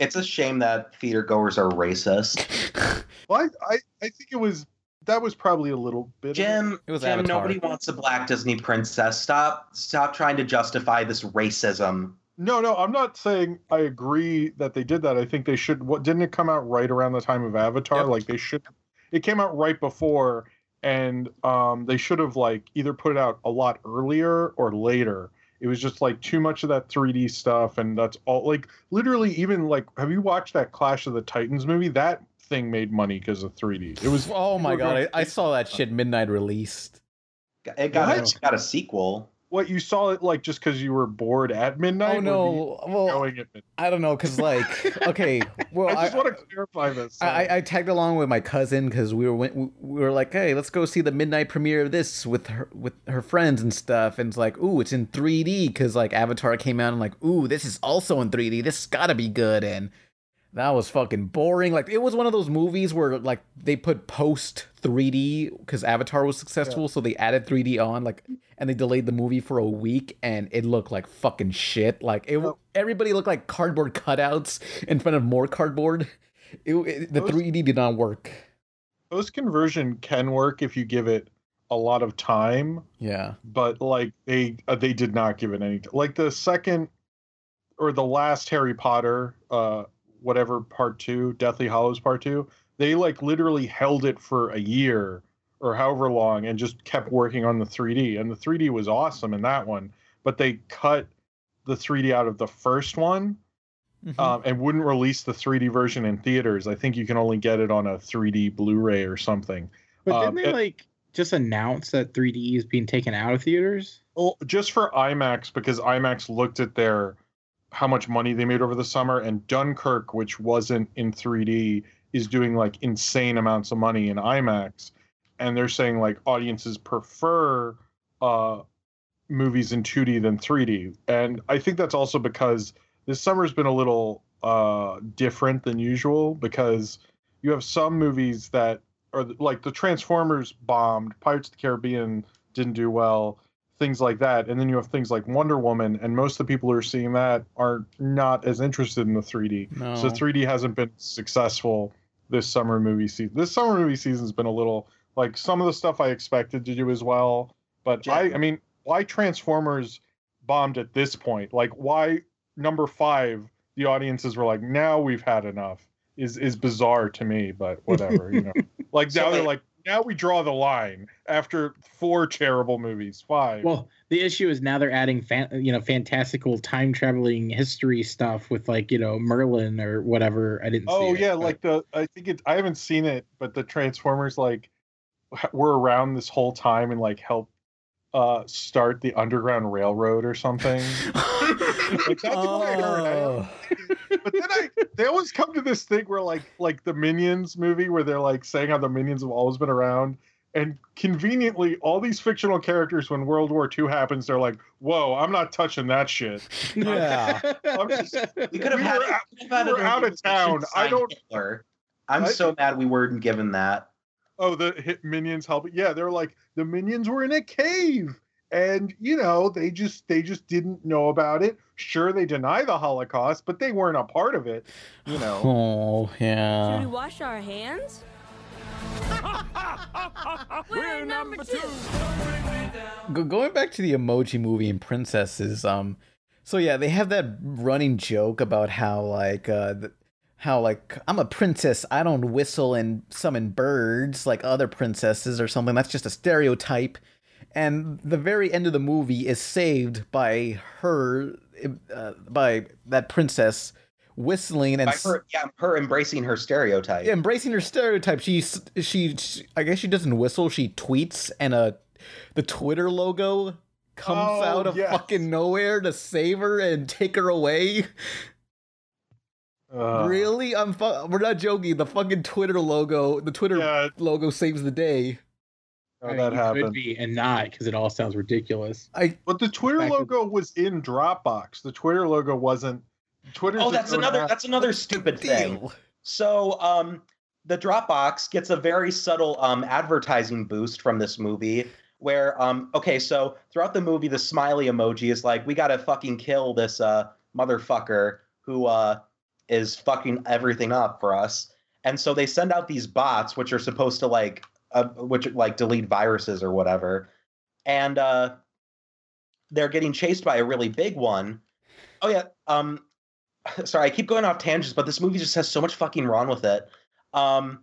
It's a shame that theater goers are racist. Well, I, I I think it was that was probably a little bit. Jim, it was Jim. Avatar. Nobody wants a black Disney princess. Stop stop trying to justify this racism. No, no, I'm not saying I agree that they did that. I think they should. What didn't it come out right around the time of Avatar? Yep. Like they should. It came out right before, and um, they should have like either put it out a lot earlier or later. It was just like too much of that three D stuff, and that's all. Like literally, even like, have you watched that Clash of the Titans movie? That thing made money because of three D. It was. Oh my god, I, I saw that shit midnight released. It got it got a sequel. What, you saw it like just because you were bored at midnight? Oh no! Well, going at midnight? I don't know because like okay, well I just want to clarify this. So. I, I tagged along with my cousin because we were went, we were like, hey, let's go see the midnight premiere of this with her with her friends and stuff. And it's like, ooh, it's in three D because like Avatar came out and like, ooh, this is also in three D. This has got to be good. And that was fucking boring. Like it was one of those movies where like they put post three D because Avatar was successful, yeah. So they added three D on like. And they delayed the movie for a week, and it looked like fucking shit. Like it, oh. Everybody looked like cardboard cutouts in front of more cardboard. It, it, the post, three D did not work. Post conversion can work if you give it a lot of time. Yeah, but like they uh, they did not give it any. T- like the second or the last Harry Potter, uh, whatever part two, Deathly Hallows part two. They like literally held it for a year. Or however long, and just kept working on the three D. And the three D was awesome in that one, but they cut the three D out of the first one, mm-hmm. um, and wouldn't release the three D version in theaters. I think you can only get it on a three D Blu-ray or something. But um, didn't they, it, like, just announce that three D is being taken out of theaters? Well, just for IMAX, because IMAX looked at their how much money they made over the summer, and Dunkirk, which wasn't in three D, is doing like insane amounts of money in IMAX, and they're saying like audiences prefer uh, movies in two D than three D, and I think that's also because this summer's been a little uh, different than usual, because you have some movies that are like the Transformers bombed, Pirates of the Caribbean didn't do well, things like that, and then you have things like Wonder Woman, and most of the people who are seeing that are not as interested in the three D. No. So three D hasn't been successful this summer movie season. This summer movie season's been a little like some of the stuff I expected to do as well, but yeah. I, I mean, why Transformers bombed at this point? Like why number five? The audiences were like, now we've had enough. Is is bizarre to me, but whatever, you know. Like now so, they're like, now we draw the line after four terrible movies, five. Well, the issue is now they're adding, fan, you know, fantastical time traveling history stuff with like, you know, Merlin or whatever. I didn't. Oh see yeah, it, like the I think it. I haven't seen it, but the Transformers like were around this whole time and like helped uh, start the Underground Railroad or something. Like, that's oh. what I heard. I, but then I, they always come to this thing where like, like the Minions movie where they're like saying how the Minions have always been around, and conveniently all these fictional characters, when World War Two happens, they're like, "Whoa, I'm not touching that shit." Yeah, I'm just, we could have we had, were, had, had we were out of town. I don't. Hitler. I'm I, so mad we weren't given that. Oh, the hit Minions helping. Yeah, they're like the Minions were in a cave. And, you know, they just they just didn't know about it. Sure, they deny the Holocaust, but they weren't a part of it, you know. Oh, yeah. Should we wash our hands? We're number two. Go going back to the Emoji Movie and princesses. Um, so, yeah, they have that running joke about how, like, uh, how, like, I'm a princess. I don't whistle and summon birds like other princesses or something. That's just a stereotype. And the very end of the movie is saved by her, uh, by that princess whistling and her, yeah, her embracing her stereotype. Yeah, embracing her stereotype. She, she, she, I guess she doesn't whistle. She tweets, and uh, the Twitter logo comes oh, out of yes. fucking nowhere to save her and take her away. Uh, really? I'm. Fu we're not joking. The fucking Twitter logo. The Twitter yeah. logo saves the day. Oh, that happened. Could be and not, because it all sounds ridiculous. I, but the Twitter logo to... was in Dropbox. The Twitter logo wasn't. Twitter. Oh, that's another. That's another stupid thing. So, um, the Dropbox gets a very subtle um advertising boost from this movie. Where, um, okay, so throughout the movie, the smiley emoji is like, we gotta fucking kill this uh motherfucker who uh is fucking everything up for us. And so they send out these bots, which are supposed to like. Uh, which like delete viruses or whatever, and uh, they're getting chased by a really big one. Oh yeah, um, sorry, I keep going off tangents, but this movie just has so much fucking wrong with it. Um,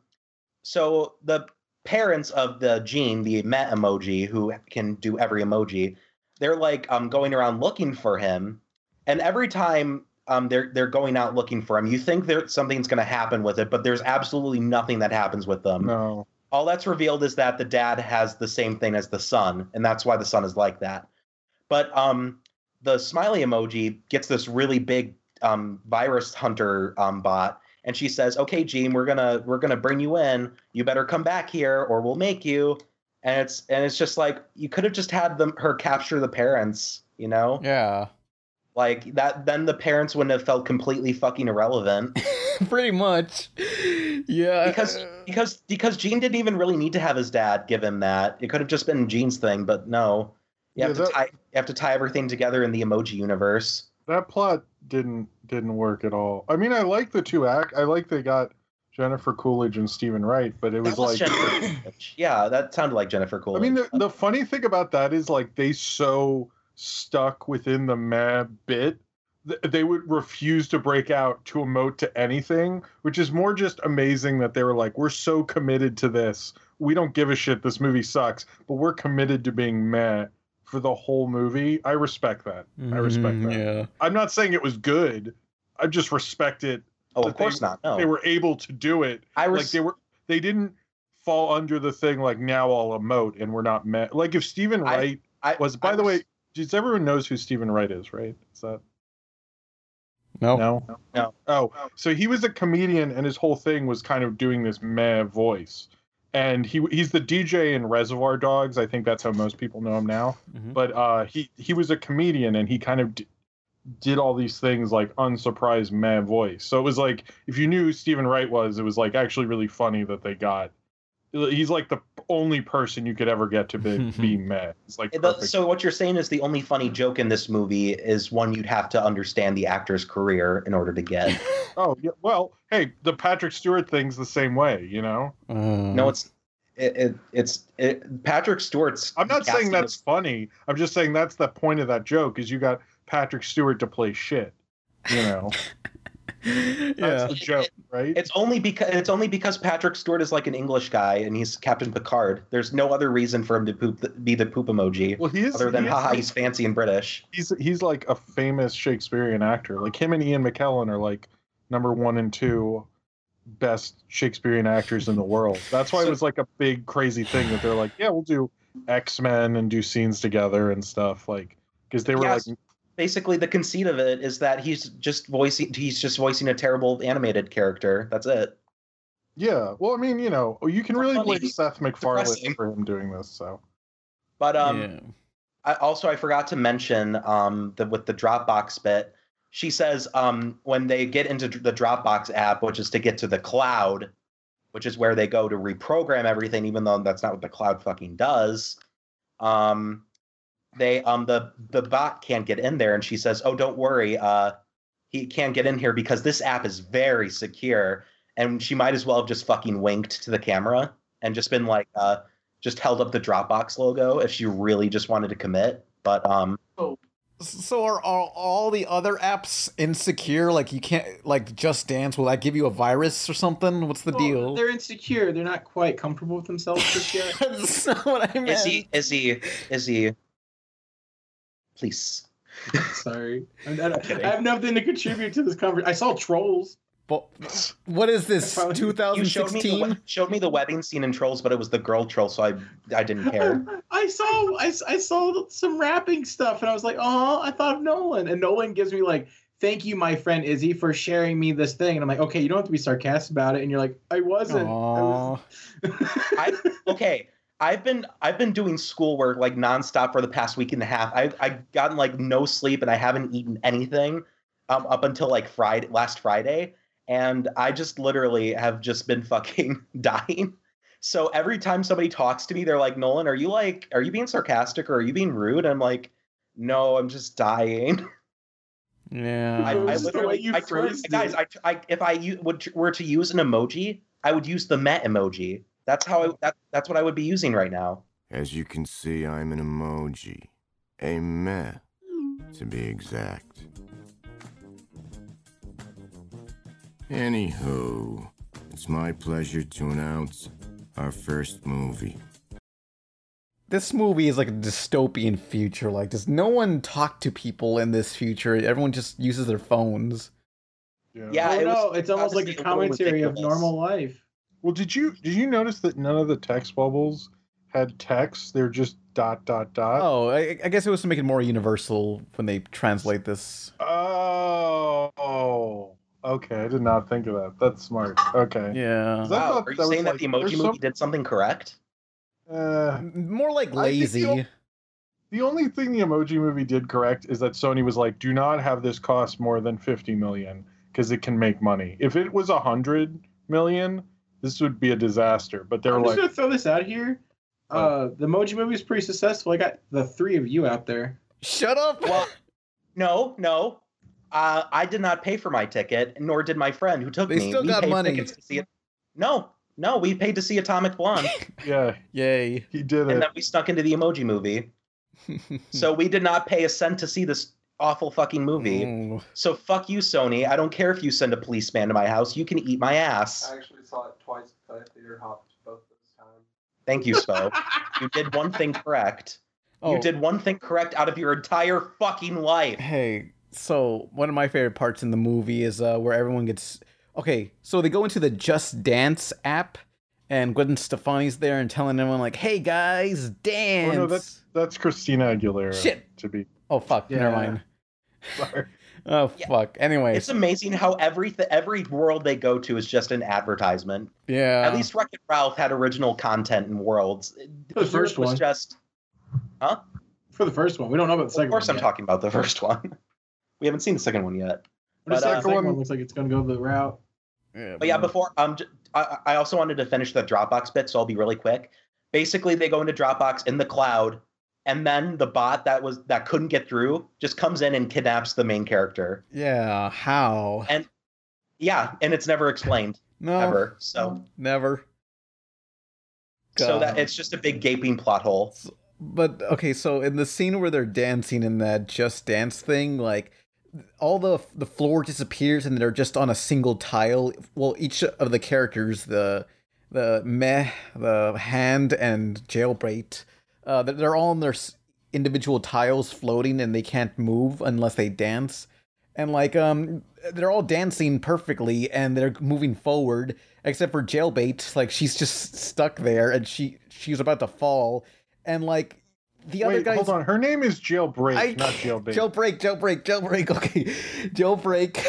so the parents of the Gene, the Met emoji, who can do every emoji, they're like um going around looking for him, and every time um they're they're going out looking for him, you think there something's going to happen with it, but there's absolutely nothing that happens with them. No. All that's revealed is that the dad has the same thing as the son, and that's why the son is like that. But um, the smiley emoji gets this really big um, virus hunter um, bot, and she says, "Okay, Gene, we're gonna we're gonna bring you in. You better come back here, or we'll make you." And it's and it's just like you could have just had them her capture the parents, you know? Yeah. Like that, then the parents wouldn't have felt completely fucking irrelevant. Pretty much. Yeah. Because because because Gene didn't even really need to have his dad give him that. It could have just been Gene's thing, but no. You have yeah, to that, tie you have to tie everything together in the emoji universe. That plot didn't didn't work at all. I mean, I like the two act I like they got Jennifer Coolidge and Stephen Wright, but it was, was like yeah, that sounded like Jennifer Coolidge. I mean, the, the funny thing about that is like they so stuck within the meh bit. They would refuse to break out to emote to anything, which is more just amazing that they were like, we're so committed to this. We don't give a shit. This movie sucks, but we're committed to being meh for the whole movie. I respect that. Mm, I respect that. Yeah. I'm not saying it was good. I just respect it. Oh, of course they, not. No. They were able to do it. I res- like they were, they didn't fall under the thing like now I'll emote and we're not met. Like if Stephen Wright I, I, was, by I the was, way, just everyone knows who Stephen Wright is, right? Is that? No. No. No. Oh, so he was a comedian and his whole thing was kind of doing this meh voice. And he he's the D J in Reservoir Dogs. I think that's how most people know him now. Mm-hmm. But uh, he, he was a comedian and he kind of d- did all these things like unsurprised meh voice. So it was like, if you knew who Stephen Wright was, it was like actually really funny that they got. He's like the only person you could ever get to be, be meh. It's like perfect. So what you're saying is the only funny joke in this movie is one you'd have to understand the actor's career in order to get. Oh, yeah, well, hey, the Patrick Stewart thing's the same way, you know? Mm. No, it's it, it, it's it, Patrick Stewart's. I'm not saying that's funny. I'm just saying that's the point of that joke is you got Patrick Stewart to play shit, you know? Yeah. That's the joke, right? It's only because it's only because Patrick Stewart is like an English guy and he's Captain Picard. There's no other reason for him to poop the, be the poop emoji. Well, he is, other than he haha, is, he's fancy and British. He's he's like a famous Shakespearean actor. Like him and Ian McKellen are like number one and two best Shakespearean actors in the world. That's why so, it was like a big crazy thing that they're like, yeah, we'll do X-Men and do scenes together and stuff. Like because they were yes. like. Basically, the conceit of it is that he's just voicing he's just voicing a terrible animated character. That's it. Yeah. Well, I mean, you know, you can really blame Seth MacFarlane for him doing this. So, but um, yeah. I, also I forgot to mention um the with the Dropbox bit. She says um when they get into the Dropbox app, which is to get to the cloud, which is where they go to reprogram everything, even though that's not what the cloud fucking does. Um. They um the the bot can't get in there, and she says, "Oh, don't worry, uh, he can't get in here because this app is very secure." And she might as well have just fucking winked to the camera and just been like, uh, just held up the Dropbox logo if she really just wanted to commit. But um, so, so are all, all the other apps insecure? Like you can't like Just Dance? Will that give you a virus or something? What's the well, deal? They're insecure. They're not quite comfortable with themselves just yet. That's not what I meant. Is he? Is he? Is he? Please. Sorry. I'm not, I'm I have nothing to contribute to this conversation. I saw Trolls. But what is this, twenty sixteen? Showed, showed me the wedding scene in Trolls, but it was the girl troll, so I I didn't care. I saw I, I saw some rapping stuff, and I was like, oh, I thought of Nolan. And Nolan gives me like, thank you, my friend Izzy, for sharing me this thing. And I'm like, okay, you don't have to be sarcastic about it. And you're like, I wasn't. I was... I, okay. I've been I've been doing schoolwork like nonstop for the past week and a half. I've I've gotten like no sleep and I haven't eaten anything um, up until like Friday last Friday, and I just literally have just been fucking dying. So every time somebody talks to me, they're like, "Nolan, are you like are you being sarcastic or are you being rude?" And I'm like, "No, I'm just dying." Yeah, I, I literally I turned, guys. I, I if I u- would were to use an emoji, I would use the Met emoji. That's how I, that, that's what I would be using right now. As you can see, I'm an emoji. A meh, to be exact. Anywho, it's my pleasure to announce our first movie. This movie is like a dystopian future. Like, does no one talk to people in this future? Everyone just uses their phones. Yeah, yeah oh, it was, no, it's almost like a commentary of normal life. Well, did you did you notice that none of the text bubbles had text? They're just dot, dot, dot. Oh, I, I guess it was to make it more universal when they translate this. Oh, okay. I did not think of that. That's smart. Okay. Yeah. Wow. Are you saying that like, the emoji movie some... did something correct? Uh, more like lazy. The only, the only thing the emoji movie did correct is that Sony was like, do not have this cost more than fifty million dollars because it can make money. If it was one hundred million dollars... this would be a disaster, but they're I'm like... I'm just going to throw this out here. Oh. Uh, the Emoji Movie is pretty successful. I got the three of you out there. Shut up! Well, no, no. Uh, I did not pay for my ticket, nor did my friend who took they me. They still we got money. To see it. No, no, we paid to see Atomic Blonde. Yeah. Yay. He did it. And then we snuck into the Emoji Movie. So we did not pay a cent to see this awful fucking movie. Mm. So fuck you, Sony. I don't care if you send a policeman to my house. You can eat my ass. I actually saw it twice at the theater, hopped both this time. Thank you, Spo. You did one thing correct. Oh. You did one thing correct out of your entire fucking life. Hey, so one of my favorite parts in the movie is uh, where everyone gets... Okay, so they go into the Just Dance app, And Gwen Stefani's there and telling everyone, like, hey, guys, dance. Oh, no, that's, that's Christina Aguilera. Shit. To be. Oh, fuck. Yeah. Never mind. Sorry. Oh, yeah. Fuck. Anyway. It's amazing how every, th every world they go to is just an advertisement. Yeah. At least Wreck-It Ralph had original content in worlds. For the first one. It was just... Huh? For the first one. We don't know about the second one. Of course I'm talking about the first one. We haven't seen the second one yet. But, but the second uh, one looks like it's going to go the route. Yeah, but yeah, before um, I, I also wanted to finish the Dropbox bit, so I'll be really quick. Basically, they go into Dropbox in the cloud, and then the bot that was that couldn't get through just comes in and kidnaps the main character. Yeah, how? And yeah, and it's never explained. No, ever. So never. God. So that it's just a big gaping plot hole. But okay, so in the scene where they're dancing in that Just Dance thing, like. All the the floor disappears and they're just on a single tile. Well, each of the characters, the the meh, the hand, and Jailbait, uh, they're all on their individual tiles floating, and they can't move unless they dance. And like um, they're all dancing perfectly, and they're moving forward, except for Jailbait. Like she's just stuck there, and she she's about to fall, and like. The other Wait, guys, hold on. Her name is Jailbreak, I, not Jailbait. Jailbreak, Jailbreak, Jailbreak. Okay, Jailbreak.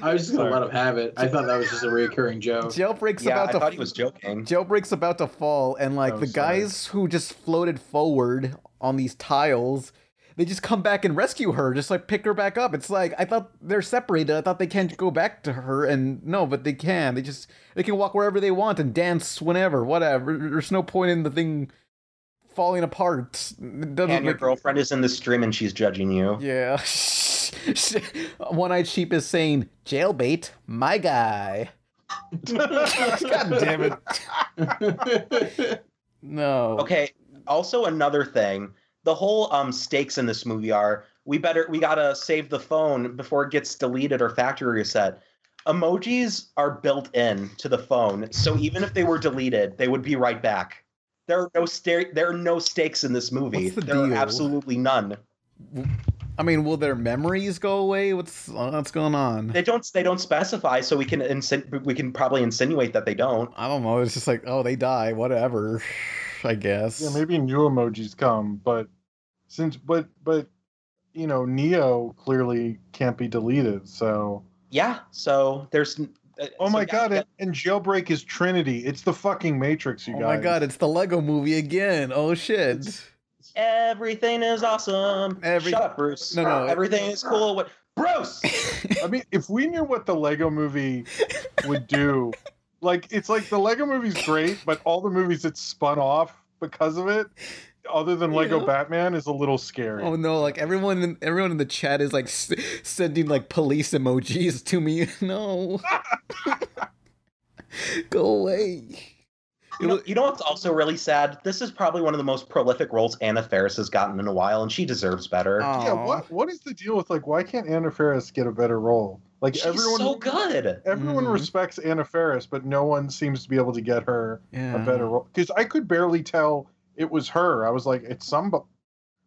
I was just gonna let him have it. I thought that was just a recurring joke. Jailbreak's yeah, about I to. I thought he was joking. Jailbreak's about to fall, and like oh, the sorry. guys who just floated forward on these tiles, they just come back and rescue her, just like pick her back up. It's like I thought they're separated. I thought they can't go back to her, and no, but they can. They just they can walk wherever they want and dance whenever, whatever. There's no point in the thing. Falling apart. And your make... girlfriend is in the stream and she's judging you. Yeah. One-Eyed Sheep is saying, Jailbait, my guy. God damn it. No. Okay. Also, another thing. The whole um, stakes in this movie are, we better, we gotta save the phone before it gets deleted or factory reset. Emojis are built in to the phone, so even if they were deleted, they would be right back. There are no st there are no stakes in this movie. What's the there deal? Are absolutely none. I mean, will their memories go away? What's what's going on? They don't they don't specify, so we can insin we can probably insinuate that they don't. I don't know. It's just like, oh, they die, whatever. I guess. Yeah, maybe new emojis come, but since but but you know, Neo clearly can't be deleted, so yeah. So there's. Oh so my yeah, god, yeah. And Jailbreak is Trinity. It's the fucking Matrix, you oh guys. Oh my god, it's the Lego movie again. Oh shit. It's, everything is awesome. Every, Shut up, Bruce. No, no. Everything is cool. What, Bruce! I mean, if we knew what the Lego movie would do, like, it's like the Lego movie's great, but all the movies that spun off because of it, other than Lego yeah. Batman, is a little scary. Oh no, like everyone in, everyone in the chat is like s sending like police emojis to me. No. Go away. You know, you know what's also really sad? This is probably one of the most prolific roles Anna Faris has gotten in a while, and she deserves better. Aww. Yeah, what what is the deal with, like, why can't Anna Faris get a better role? Like, she's everyone, so good. Everyone mm. respects Anna Faris, but no one seems to be able to get her yeah. a better role. Because I could barely tell it was her. I was like, it's some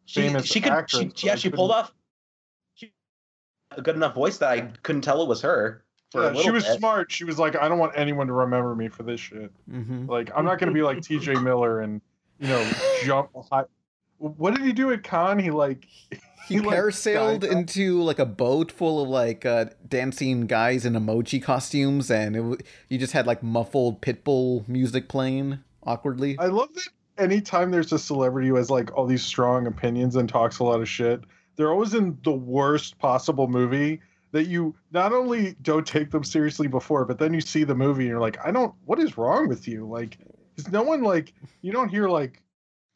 she, famous she could, actress. She, yeah, she pulled off she, a good enough voice that I couldn't tell it was her. Yeah, she was bit. smart. She was like, I don't want anyone to remember me for this shit. Mm-hmm. Like, I'm not going to be like T J Miller and, you know, jump high. What did he do at Cannes? He, like... He, he parasailed like, into, like, a boat full of, like, uh, dancing guys in emoji costumes, and it, you just had, like, muffled Pitbull music playing awkwardly. I love that. Anytime there's a celebrity who has like all these strong opinions and talks a lot of shit, they're always in the worst possible movie that you not only don't take them seriously before, but then you see the movie and you're like, I don't, what is wrong with you? Like, is no one like, you don't hear like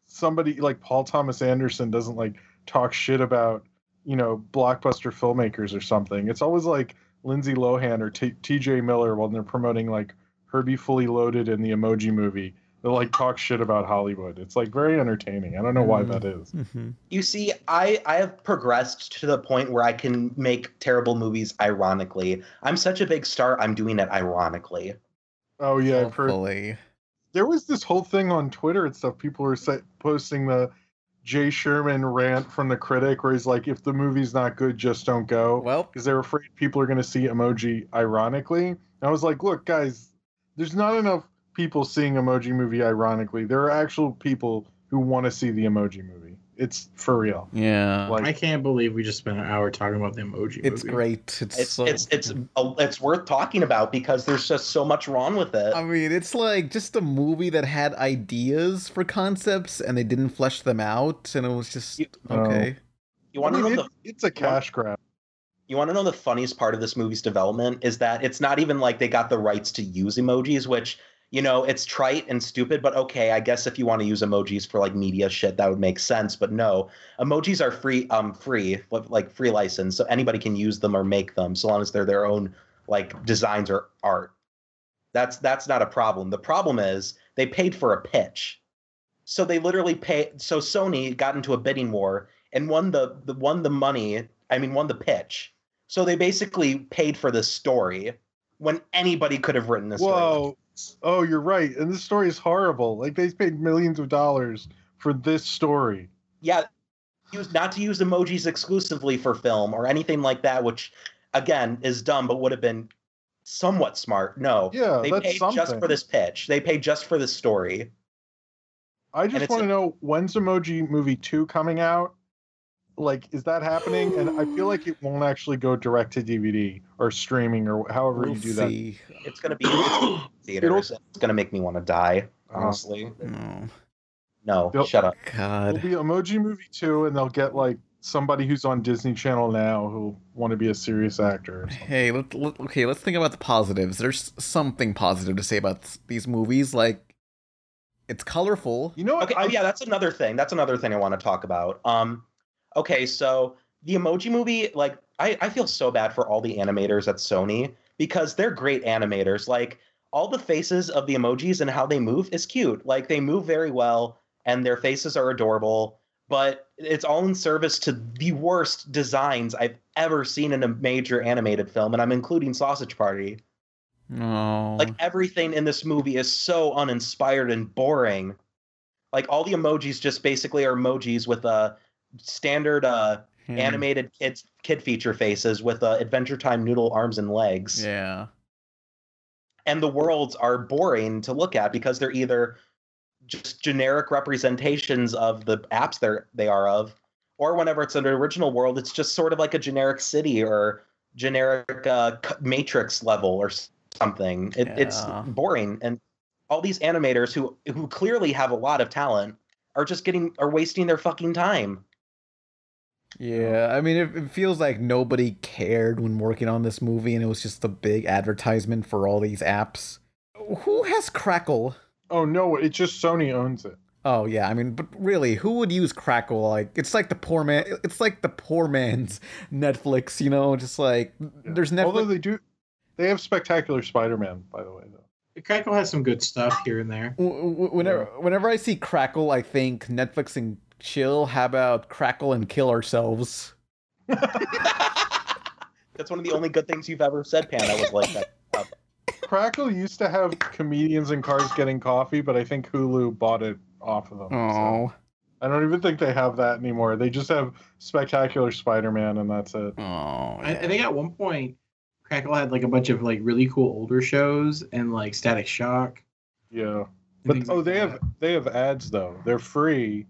somebody like Paul Thomas Anderson doesn't like talk shit about, you know, blockbuster filmmakers or something. It's always like Lindsay Lohan or T J Miller when they're promoting like Herbie Fully Loaded and the Emoji Movie. They like talk shit about Hollywood. It's like very entertaining. I don't know why that is. Mm-hmm. You see, I, I have progressed to the point where I can make terrible movies ironically. I'm such a big star, I'm doing it ironically. Oh yeah, I've heard. There was this whole thing on Twitter and stuff. People were set, posting the Jay Sherman rant from the critic where he's like, if the movie's not good, just don't go. Well, because they're afraid people are going to see emoji ironically. And I was like, look, guys, there's not enough people seeing Emoji Movie ironically. There are actual people who want to see the Emoji Movie. It's for real. Yeah. Like, I can't believe we just spent an hour talking about the Emoji Movie. It's great. It's it's so... it's, it's it's worth talking about because there's just so much wrong with it. I mean, it's like just a movie that had ideas for concepts and they didn't flesh them out, and it was just you, okay. You want I mean, to know it, the, it's a cash grab. You want to know the funniest part of this movie's development is that it's not even like they got the rights to use emojis, which, you know, it's trite and stupid, but okay, I guess if you want to use emojis for like media shit, that would make sense. But no, emojis are free, um, free, like free license. So anybody can use them or make them so long as they're their own like designs or art. That's that's not a problem. The problem is they paid for a pitch. So they literally pay. So Sony got into a bidding war and won the, the won the money. I mean, won the pitch. So they basically paid for this story when anybody could have written this story. Whoa. Oh, you're right. And this story is horrible. Like, they paid millions of dollars for this story. Yeah. Used not to use emojis exclusively for film or anything like that, which, again, is dumb, but would have been somewhat smart. No. Yeah, they paid something. Just for this pitch. They paid just for this story. I just want to know, when's Emoji Movie two coming out? Like, is that happening? And I feel like it won't actually go direct to D V D or streaming or however we'll you do see. That. It's going to be in theaters. It'll, it's going to make me want to die, honestly. No. No, they'll, shut up. God. It'll be Emoji Movie two, and they'll get, like, somebody who's on Disney Channel now who'll want to be a serious actor. Hey, let, let, okay, let's think about the positives. There's something positive to say about th- these movies, like, it's colorful. You know what? Okay, I, oh, yeah, that's another thing. That's another thing I want to talk about. Um... Okay, so the Emoji Movie, like, I, I feel so bad for all the animators at Sony because they're great animators. Like, all the faces of the emojis and how they move is cute. Like, they move very well, and their faces are adorable, but it's all in service to the worst designs I've ever seen in a major animated film, and I'm including Sausage Party. Aww. Like, everything in this movie is so uninspired and boring. Like, all the emojis just basically are emojis with a... standard uh hmm. animated kids kid feature faces with uh Adventure Time noodle arms and legs. Yeah. And the worlds are boring to look at because they're either just generic representations of the apps they're they are of, or whenever it's an original world, it's just sort of like a generic city or generic uh Matrix level or something. It, yeah. It's boring, and all these animators who who clearly have a lot of talent are just getting are wasting their fucking time. Yeah, I mean, it, it feels like nobody cared when working on this movie, and it was just a big advertisement for all these apps. Who has Crackle? Oh, no, it's just Sony owns it. Oh, yeah, I mean, but really, who would use Crackle? Like, it's like the poor man. It's like the poor man's Netflix, you know, just like, yeah. There's Netflix. Although they do, they have Spectacular Spider-Man, by the way, though. Crackle has some good stuff here and there. Whenever, whenever I see Crackle, I think Netflix and chill. How about Crackle and kill ourselves? That's one of the only good things you've ever said, Pan. I was like that. Crackle used to have comedians in cars getting coffee, but I think Hulu bought it off of them. Oh, so I don't even think they have that anymore. They just have Spectacular Spider-Man, and that's it. Oh, yeah. I, I think at one point, Crackle had like a bunch of like really cool older shows and like Static Shock. Yeah, but oh, like they that. have they have ads though. They're free,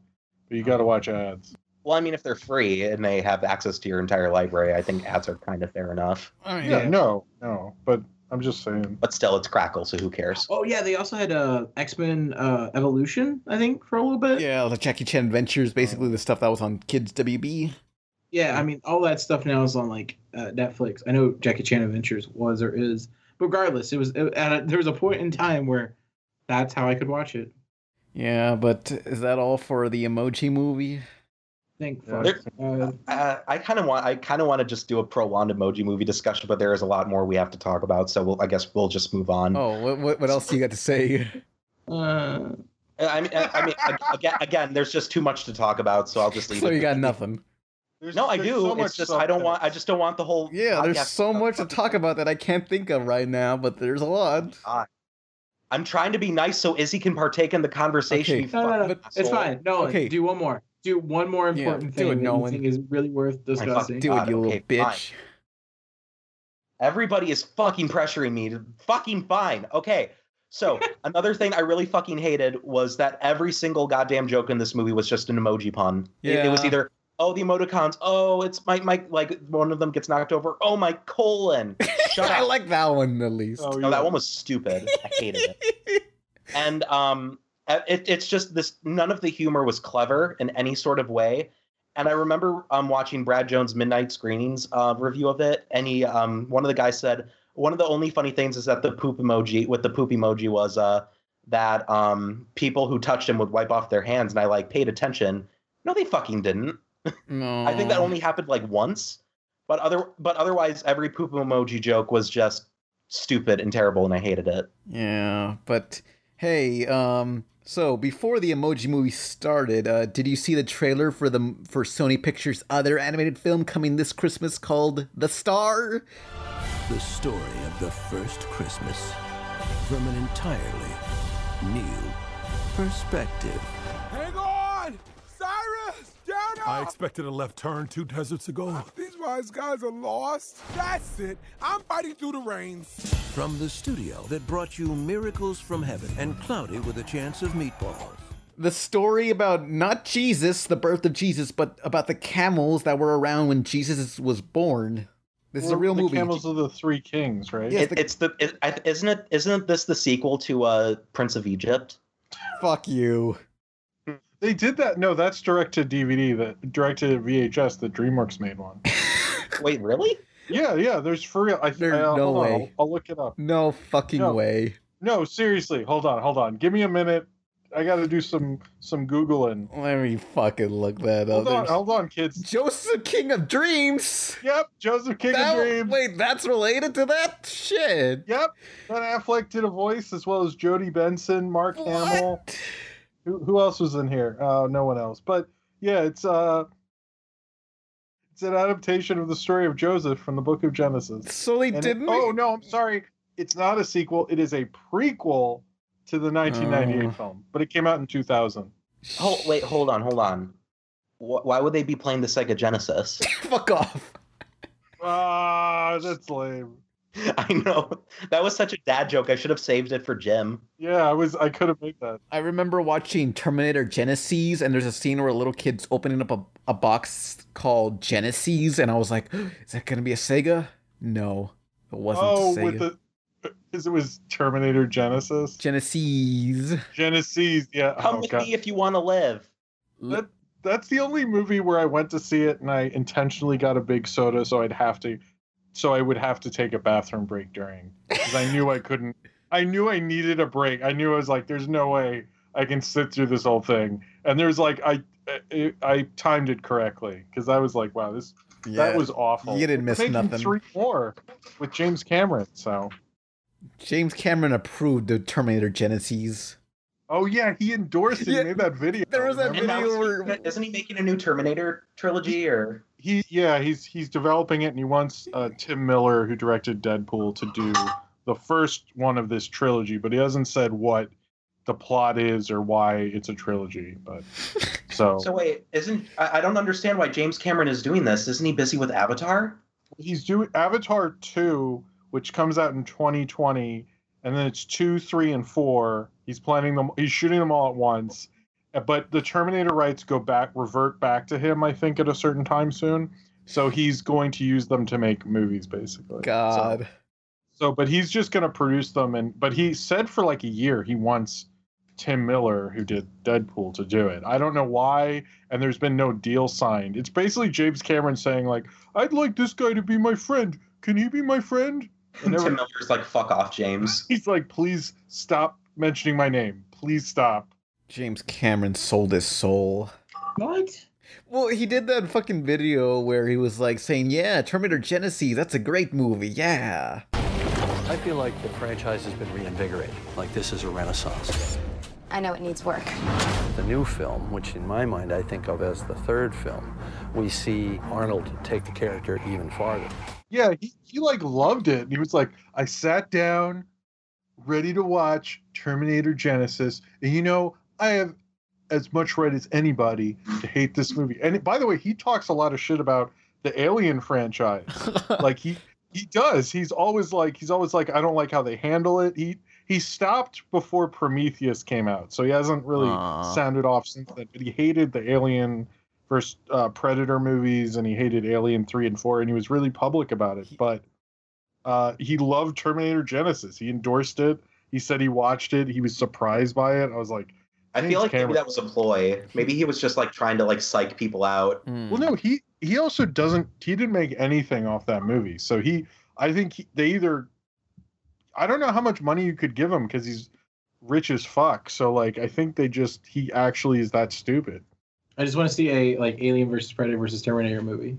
but you got to watch ads. Well, I mean, if they're free and they have access to your entire library, I think ads are kind of fair enough. Oh, yeah. yeah, no, no, but I'm just saying. But still, it's Crackle, so who cares? Oh yeah, they also had uh, X-Men uh, Evolution, I think, for a little bit. Yeah, the Jackie Chan Adventures, basically the stuff that was on Kids W B. Yeah, I mean, all that stuff now is on like uh, Netflix. I know Jackie Chan Adventures was or is, but regardless, it was it, at a, there was a point in time where that's how I could watch it. Yeah, but is that all for the Emoji Movie? Thank yeah, uh, uh, I kind of want I kind of want to just do a prolonged Emoji Movie discussion, but there is a lot more we have to talk about, so we'll, I guess we'll just move on. Oh, what what, what else do you got to say? uh, I mean, I, I mean, again, again, there's just too much to talk about, so I'll just leave. So it. You got nothing. There's, no, I do. So it's just I don't want. I just don't want the whole. Yeah, there's so much to talk about that I can't think of right now, but there's a lot. God. I'm trying to be nice so Izzy can partake in the conversation. Okay. No, no, no, it's fine. Nolan, okay. do one more. Do one more important yeah, thing. Do it, Nolan. That you think is really worth discussing. Do it, you little okay, bitch. Fine. Everybody is fucking pressuring me. Fucking fine. Okay, So another thing I really fucking hated was that every single goddamn joke in this movie was just an emoji pun. Yeah. It, it was either, oh, the emoticons. Oh, it's my, my, like one of them gets knocked over. Oh, my colon. Shut I up. Like that one the least. Oh, no, yeah. That one was stupid. I hated it. And um, it, it's just this, none of the humor was clever in any sort of way. And I remember um, watching Brad Jones' Midnight Screenings uh, review of it. And he, um, one of the guys said, one of the only funny things is that the poop emoji, with the poop emoji was uh, that um, people who touched him would wipe off their hands. And I like paid attention. No, they fucking didn't. No. I think that only happened like once. But other, but otherwise, every poop emoji joke was just stupid and terrible, and I hated it. Yeah, but hey, um, so before the Emoji Movie started, uh, did you see the trailer for the for Sony Pictures' other animated film coming this Christmas called The Star? The story of the first Christmas from an entirely new perspective. Hang on! Cyrus! Down up! I expected a left turn two deserts ago. These wise guys are lost. That's it. I'm fighting through the rains. From the studio that brought you Miracles from Heaven and Cloudy with a Chance of Meatballs. The story about not Jesus, the birth of Jesus, but about the camels that were around when Jesus was born. This well, is a real the movie. The Camels of the Three Kings, right? Yes, it, the, it's the it, isn't it? Isn't this the sequel to uh, Prince of Egypt? Fuck you. They did that. No, that's direct to D V D. That direct to V H S. That DreamWorks made one. Wait, really? Yeah, yeah. There's for real. I, there's I, uh, no way. I'll, I'll look it up. No fucking no, way. No, seriously. Hold on, hold on. Give me a minute. I gotta do some some Googling. Let me fucking look that up. Hold on, hold on, kids. Joseph King of Dreams. Yep, Joseph King that, of Dreams. Wait, that's related to that shit. Yep. Ben Affleck did a voice as well as Jodie Benson, Mark what? Hamill. Who, who else was in here? Uh, no one else. But yeah, it's uh, it's an adaptation of the story of Joseph from the Book of Genesis. So they and didn't. It, oh no, I'm sorry. It's not a sequel. It is a prequel to the nineteen ninety-eight oh. film, but it came out in two thousand. Oh, wait, hold on, hold on. Wh- why would they be playing the Sega Genesis? Fuck off. Ah, uh, that's lame. I know. That was such a dad joke. I should have saved it for Jim. Yeah, I was. I could have made that. I remember watching Terminator Genesis, and there's a scene where a little kid's opening up a, a box called Genesis, and I was like, is that going to be a Sega? No, it wasn't oh, Sega. With the- Because it was Terminator Genesis. Genesis. Genesis, yeah. Come oh, with God. me if you want to live. That, that's the only movie where I went to see it and I intentionally got a big soda so I'd have to, so I would have to take a bathroom break during. Because I knew I couldn't. I knew I needed a break. I knew I was like, there's no way I can sit through this whole thing. And there's like, I I, I timed it correctly because I was like, wow, this yeah. that was awful. You didn't miss Making nothing. Three more with James Cameron, so. James Cameron approved the Terminator Genesis. Oh yeah, he endorsed it. He yeah. made that video. There was that remember? video where isn't he making a new Terminator trilogy or he? Yeah, he's he's developing it, and he wants uh, Tim Miller, who directed Deadpool, to do the first one of this trilogy. But he hasn't said what the plot is or why it's a trilogy. But so so wait, isn't I, I don't understand why James Cameron is doing this? Isn't he busy with Avatar? He's doing Avatar two, which comes out in twenty twenty, and then it's two, three, and four. He's planning them. He's shooting them all at once, but the Terminator rights go back, revert back to him, I think, at a certain time soon. So he's going to use them to make movies, basically. God. So, so but he's just going to produce them, and but he said for like a year he wants Tim Miller, who did Deadpool, to do it. I don't know why, and there's been no deal signed. It's basically James Cameron saying like, "I'd like this guy to be my friend. Can he be my friend?" And Tim every, Miller's like, fuck off, James. He's like, please stop mentioning my name. Please stop. James Cameron sold his soul. What? Well, he did that fucking video where he was like saying, yeah, Terminator Genesis, that's a great movie, yeah. I feel like the franchise has been reinvigorated. Like this is a renaissance. I know it needs work. The new film, which in my mind I think of as the third film, we see Arnold take the character even farther. Yeah, he, he like loved it. He was like, I sat down, ready to watch Terminator Genesis, and you know, I have as much right as anybody to hate this movie. And by the way, he talks a lot of shit about the Alien franchise. Like he he does. He's always like he's always like I don't like how they handle it. He He stopped before Prometheus came out, so he hasn't really Aww. sounded off since then. But he hated the Alien first uh, Predator movies, and he hated Alien three and four, and he was really public about it. But uh, he loved Terminator Genesis. He endorsed it. He said he watched it. He was surprised by it. I was like, I feel like maybe that was a ploy. Maybe he was just like trying to like psych people out. Mm. Well, no, he he also doesn't. He didn't make anything off that movie. So he, I think he, they either. I don't know how much money you could give him because he's rich as fuck. So like, I think they just he actually is that stupid. I just want to see a like Alien versus Predator versus Terminator movie.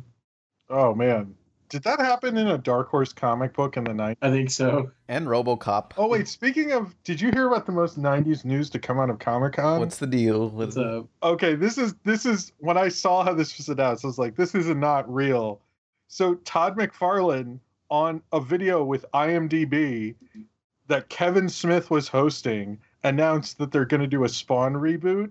Oh man, did that happen in a Dark Horse comic book in the nineties? I think so. And RoboCop. Oh wait, speaking of, did you hear about the most nineties news to come out of Comic-Con? What's the deal? What's up? Okay, this is this is when I saw how this was announced, I was like, this is not real. So Todd McFarlane, on a video with IMDb that Kevin Smith was hosting, announced that they're going to do a Spawn reboot.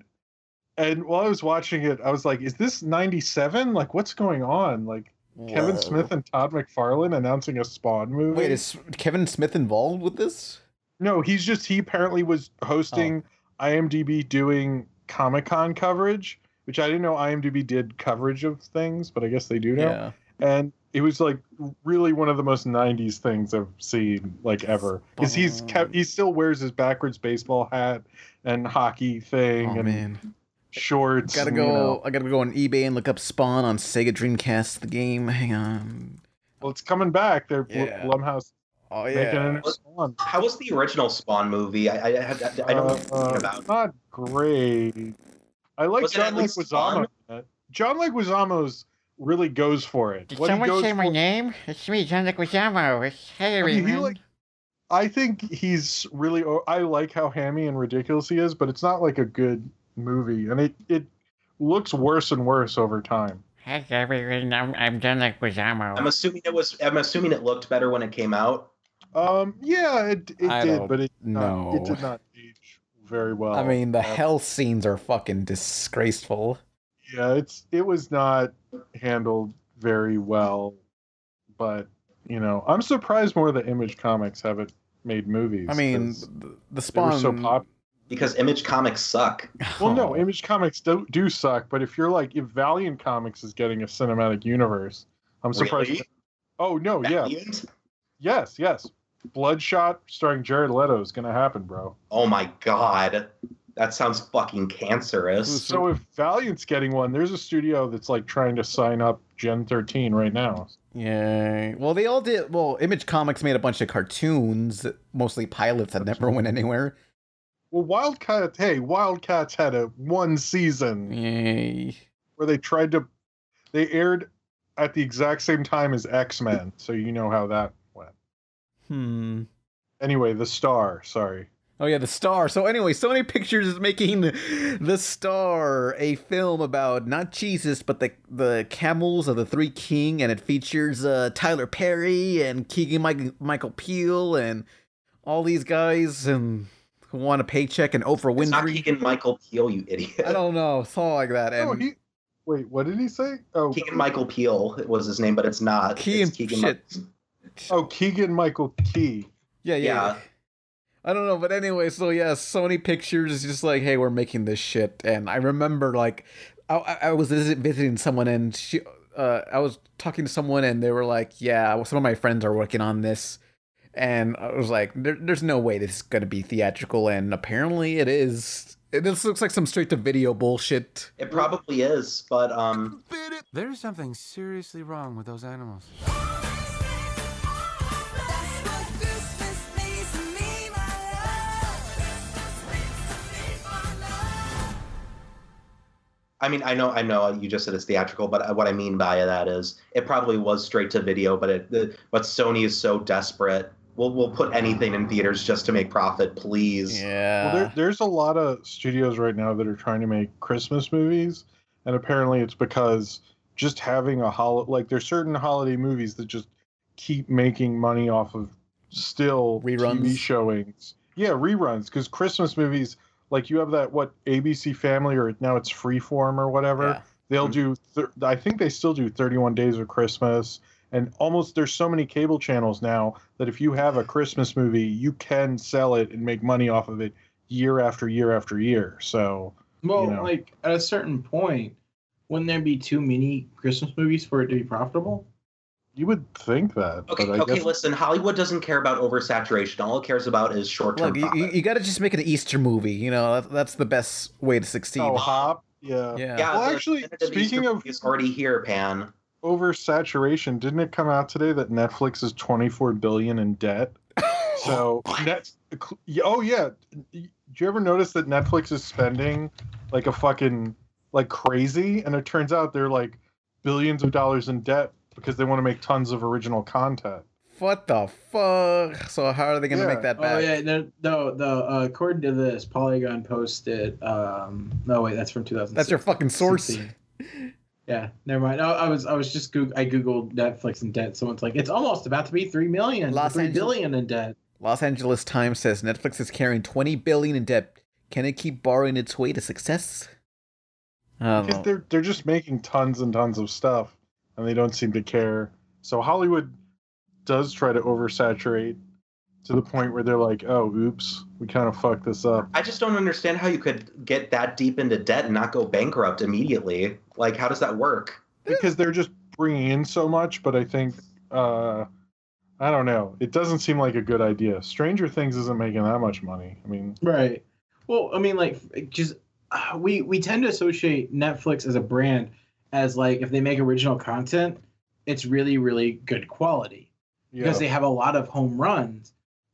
And while I was watching it, I was like, is this ninety-seven? Like, what's going on? Like, Whoa. Kevin Smith and Todd McFarlane announcing a Spawn movie? Wait, is Kevin Smith involved with this? No, he's just, he apparently was hosting oh. IMDb doing Comic-Con coverage, which I didn't know IMDb did coverage of things, but I guess they do now. Yeah. And it was like really one of the most nineties things I've seen like ever. Because he's kept, he still wears his backwards baseball hat and hockey thing oh, and man. shorts. I gotta go. You know. I gotta go on eBay and look up Spawn on Sega Dreamcast. The game. Hang on. Well, it's coming back. They're yeah. Blumhouse. Oh yeah. Spawn. How was the original Spawn movie? I I, I, I don't uh, know uh, about. Not great. I like John Leguizamo. John Leguizamo's really goes for it. Did what someone say my name? It's me, John Leguizamo. It's Harry, I mean, man. He, like, I think he's really... I like how hammy and ridiculous he is, but it's not like a good movie. And it, it looks worse and worse over time. Heck, everyone, I'm, I'm John Leguizamo. I'm assuming it was... I'm assuming it looked better when it came out. Um, yeah, it, it did, but it, no. um, it did not age very well. I mean, the um, hell scenes are fucking disgraceful. Yeah, it's it was not handled very well, but you know, I'm surprised more that Image Comics haven't made movies. I mean, the Spawn they were so popular because Image Comics suck. Well, no, Image Comics do do suck, but if you're like if Valiant Comics is getting a cinematic universe, I'm surprised. Really? That, oh no, yeah, Valiant? yes, yes, Bloodshot starring Jared Leto is gonna happen, bro. Oh my god. That sounds fucking cancerous. So if Valiant's getting one, there's a studio that's like trying to sign up Gen thirteen right now. Yeah. Well, they all did. Well, Image Comics made a bunch of cartoons, mostly pilots that never went anywhere. Well, Wildcat, hey, Wildcats had a one season. Yay. Where they tried to, they aired at the exact same time as X-Men. So you know how that went. Hmm. Anyway, The Star, sorry. Oh, yeah, The Star. So anyway, Sony Pictures is making The Star, a film about not Jesus, but the the camels of the Three King, and it features uh, Tyler Perry and Keegan-Michael Peele and all these guys and who want a paycheck and Oprah Winfrey. It's not Keegan-Michael Peele, you idiot. I don't know. It's all like that. And oh, he, wait, what did he say? Oh, Keegan-Michael Peele was his name, but it's not. Keegan, it's Keegan shit. Oh, Keegan-Michael Key. Yeah, yeah. yeah. I don't know, but anyway, so yeah, Sony Pictures is just like, hey, we're making this shit, and I remember, like, I, I was visiting someone, and she, uh, I was talking to someone, and they were like, yeah, well, some of my friends are working on this, and I was like, there, there's no way this is gonna be theatrical, and apparently it is. This looks like some straight-to-video bullshit. It probably is, but, um... there's something seriously wrong with those animals. I mean, I know, I know. You just said it's theatrical, but what I mean by that is it probably was straight to video. But it, the, but Sony is so desperate, we'll we'll put anything in theaters just to make profit, please. Yeah. Well, there, there's a lot of studios right now that are trying to make Christmas movies, and apparently it's because just having a hol like there's certain holiday movies that just keep making money off of still reruns. T V showings. Yeah, reruns because Christmas movies. Like you have that what A B C Family or now it's Freeform or whatever. Yeah. They'll do. I think they still do thirty-one Days of Christmas And almost there's so many cable channels now that if you have a Christmas movie, you can sell it and make money off of it year after year after year. So, well, you know. Like at a certain point, wouldn't there be too many Christmas movies for it to be profitable? You would think that. Okay, but I okay guess... listen, Hollywood doesn't care about oversaturation. All it cares about is short-term Look, profit. You, you got to just make it an Easter movie. You know, that, that's the best way to succeed. Oh, hop. Yeah. yeah. yeah well, actually, speaking Easter of... It's already here, Pan. Oversaturation. Didn't it come out today that Netflix is twenty-four billion dollars in debt? So, net, oh, yeah. Do you ever notice that Netflix is spending like a fucking, like crazy? And it turns out they're like billions of dollars in debt because they want to make tons of original content. What the fuck? So how are they going to yeah. make that back? Oh, yeah. No, no, no uh, according to this, Polygon posted, um, no, wait, that's from two thousand six. That's your fucking source. Yeah, never mind. I, I was I was just Goog I googled Netflix in debt. Someone's like, it's almost about to be three million, Los three Angeles, billion in debt. Los Angeles Times says Netflix is carrying twenty billion in debt. Can it keep borrowing its way to success? I don't know. They're they're just making tons and tons of stuff, and they don't seem to care. So Hollywood does try to oversaturate to the point where they're like, oh, oops, we kind of fucked this up. I just don't understand how you could get that deep into debt and not go bankrupt immediately. Like, how does that work? Because they're just bringing in so much, but I think, uh, I don't know. It doesn't seem like a good idea. Stranger Things isn't making that much money. I mean... Right. Well, I mean, like, just, uh, we, we tend to associate Netflix as a brand as, like, if they make original content, it's really, really good quality. Yeah. Because they have a lot of home runs.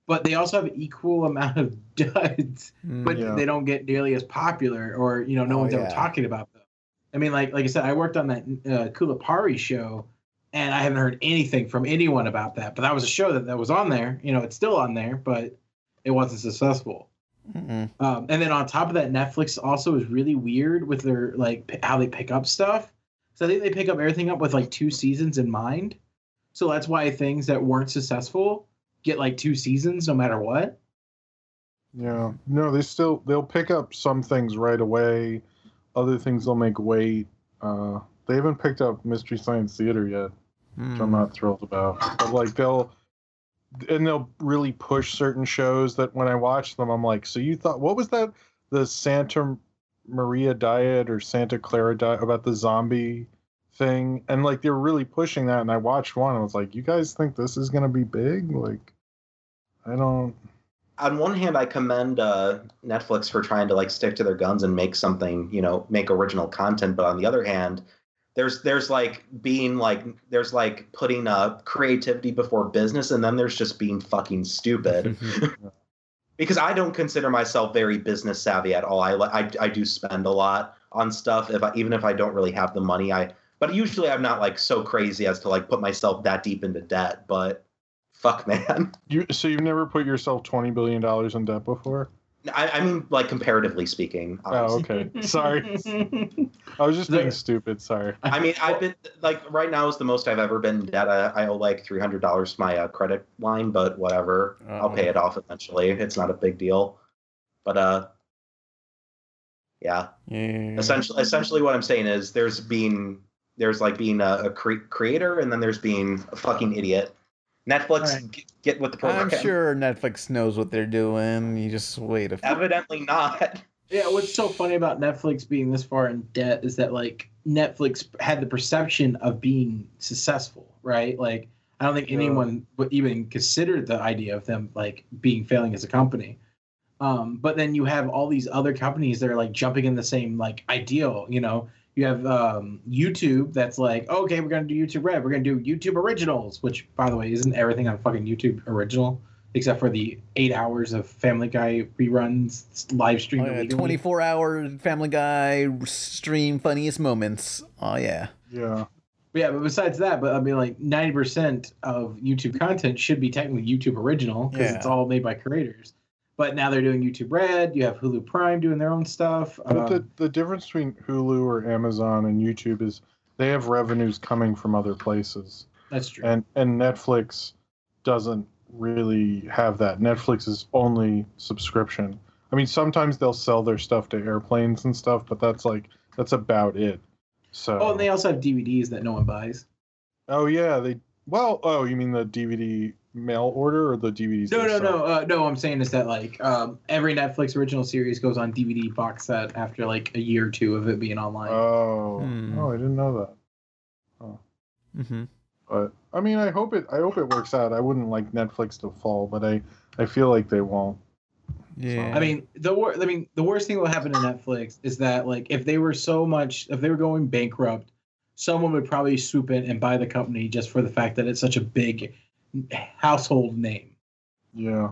But they also have equal amount of duds, but yeah. they don't get nearly as popular, or you know, no oh, one's yeah. ever talking about them. I mean, like like I said, I worked on that uh, Kulapari show, and I haven't heard anything from anyone about that. But that was a show that, that was on there. You know, it's still on there, but it wasn't successful. Mm-mm. Um, and then on top of that, Netflix also is really weird with their like how they pick up stuff. So I think they pick up everything up with like two seasons in mind. So that's why things that weren't successful get like two seasons no matter what. Yeah. No, they still they'll pick up some things right away. Other things they'll make wait. Uh they haven't picked up Mystery Science Theater yet, mm. which I'm not thrilled about. But like they'll and they'll really push certain shows that when I watch them I'm like, so you thought what was that? The Santa Maria Diet or Santa Clara Diet about the zombie thing, and like they were really pushing that, and I watched one and I was like, you guys think this is gonna be big? Like, I don't. On one hand, I commend uh Netflix for trying to like stick to their guns and make something, you know, make original content, but on the other hand, there's there's like being like there's like putting uh creativity before business, and then there's just being fucking stupid. Because I don't consider myself very business savvy at all. I I, I do spend a lot on stuff, if I, even if I don't really have the money. I But usually I'm not, like, so crazy as to, like, put myself that deep into debt. But fuck, man. You So you've never put yourself twenty billion dollars in debt before? I, I mean, like, comparatively speaking. Obviously. Oh, okay. Sorry. I was just being stupid. Sorry. I mean, I've been, like, right now is the most I've ever been in debt. I, I owe, like, three hundred dollars to my uh, credit line, but whatever. Uh-oh. I'll pay it off eventually. It's not a big deal. But, uh, yeah. yeah. Essentially, essentially what I'm saying is there's been... There's like being a, a cre creator, and then there's being a fucking idiot. Netflix, right. get, get with the program. I'm sure Netflix knows what they're doing. You just wait. A Evidently not. Yeah, what's so funny about Netflix being this far in debt is that like Netflix had the perception of being successful, right? Like I don't think yeah. anyone would even consider the idea of them like being failing as a company. Um, but then you have all these other companies that are like jumping in the same like ideal, you know. You have um, YouTube that's like, okay, we're going to do YouTube Red. We're going to do YouTube Originals, which, by the way, isn't everything on fucking YouTube Original, except for the eight hours of Family Guy reruns, live stream. Oh, yeah, twenty-four hour Family Guy stream funniest moments. Oh, yeah. Yeah. But yeah, but besides that, but I mean, like ninety percent of YouTube content should be technically YouTube Original because yeah. it's all made by creators. But now they're doing YouTube Red. You have Hulu Prime doing their own stuff. But um, the, the difference between Hulu or Amazon and YouTube is they have revenues coming from other places. That's true. And, and Netflix doesn't really have that. Netflix is only subscription. I mean, sometimes they'll sell their stuff to airplanes and stuff, but that's like that's about it. So. Oh, and they also have D V Ds that no one buys. Oh, yeah. They Well, oh, you mean the D V D mail order or the D V Ds? No, no, start? no, uh, no. I'm saying is that like um, every Netflix original series goes on D V D box set after like a year or two of it being online. Oh, hmm. oh, I didn't know that. Oh. Mm-hmm. But I mean, I hope it. I hope it works out. I wouldn't like Netflix to fall, but I, I feel like they won't. Yeah. So. I mean, the wor- I mean, the worst thing that will happen to Netflix is that like if they were so much, if they were going bankrupt, someone would probably swoop in and buy the company just for the fact that it's such a big household name. Yeah.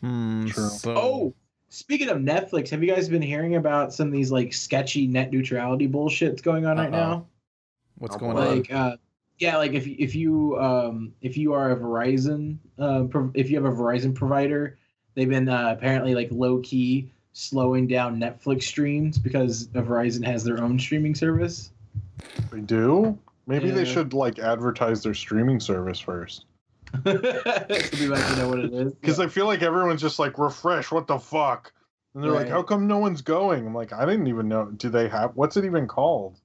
Hmm, True. So. Oh, speaking of Netflix, have you guys been hearing about some of these like sketchy net neutrality bullshit that's going on uh-uh. right now? What's going like, on? Uh, yeah, like if if you um, if you are a Verizon uh, pro- if you have a Verizon provider, they've been uh, apparently like low key slowing down Netflix streams because Verizon has their own streaming service. They do? Maybe yeah. they should like advertise their streaming service first. So people actually know what it is. Because yeah. I feel like everyone's just like refresh. What the fuck? And they're right. like, how come no one's going? I'm like, I didn't even know. Do they have? What's it even called?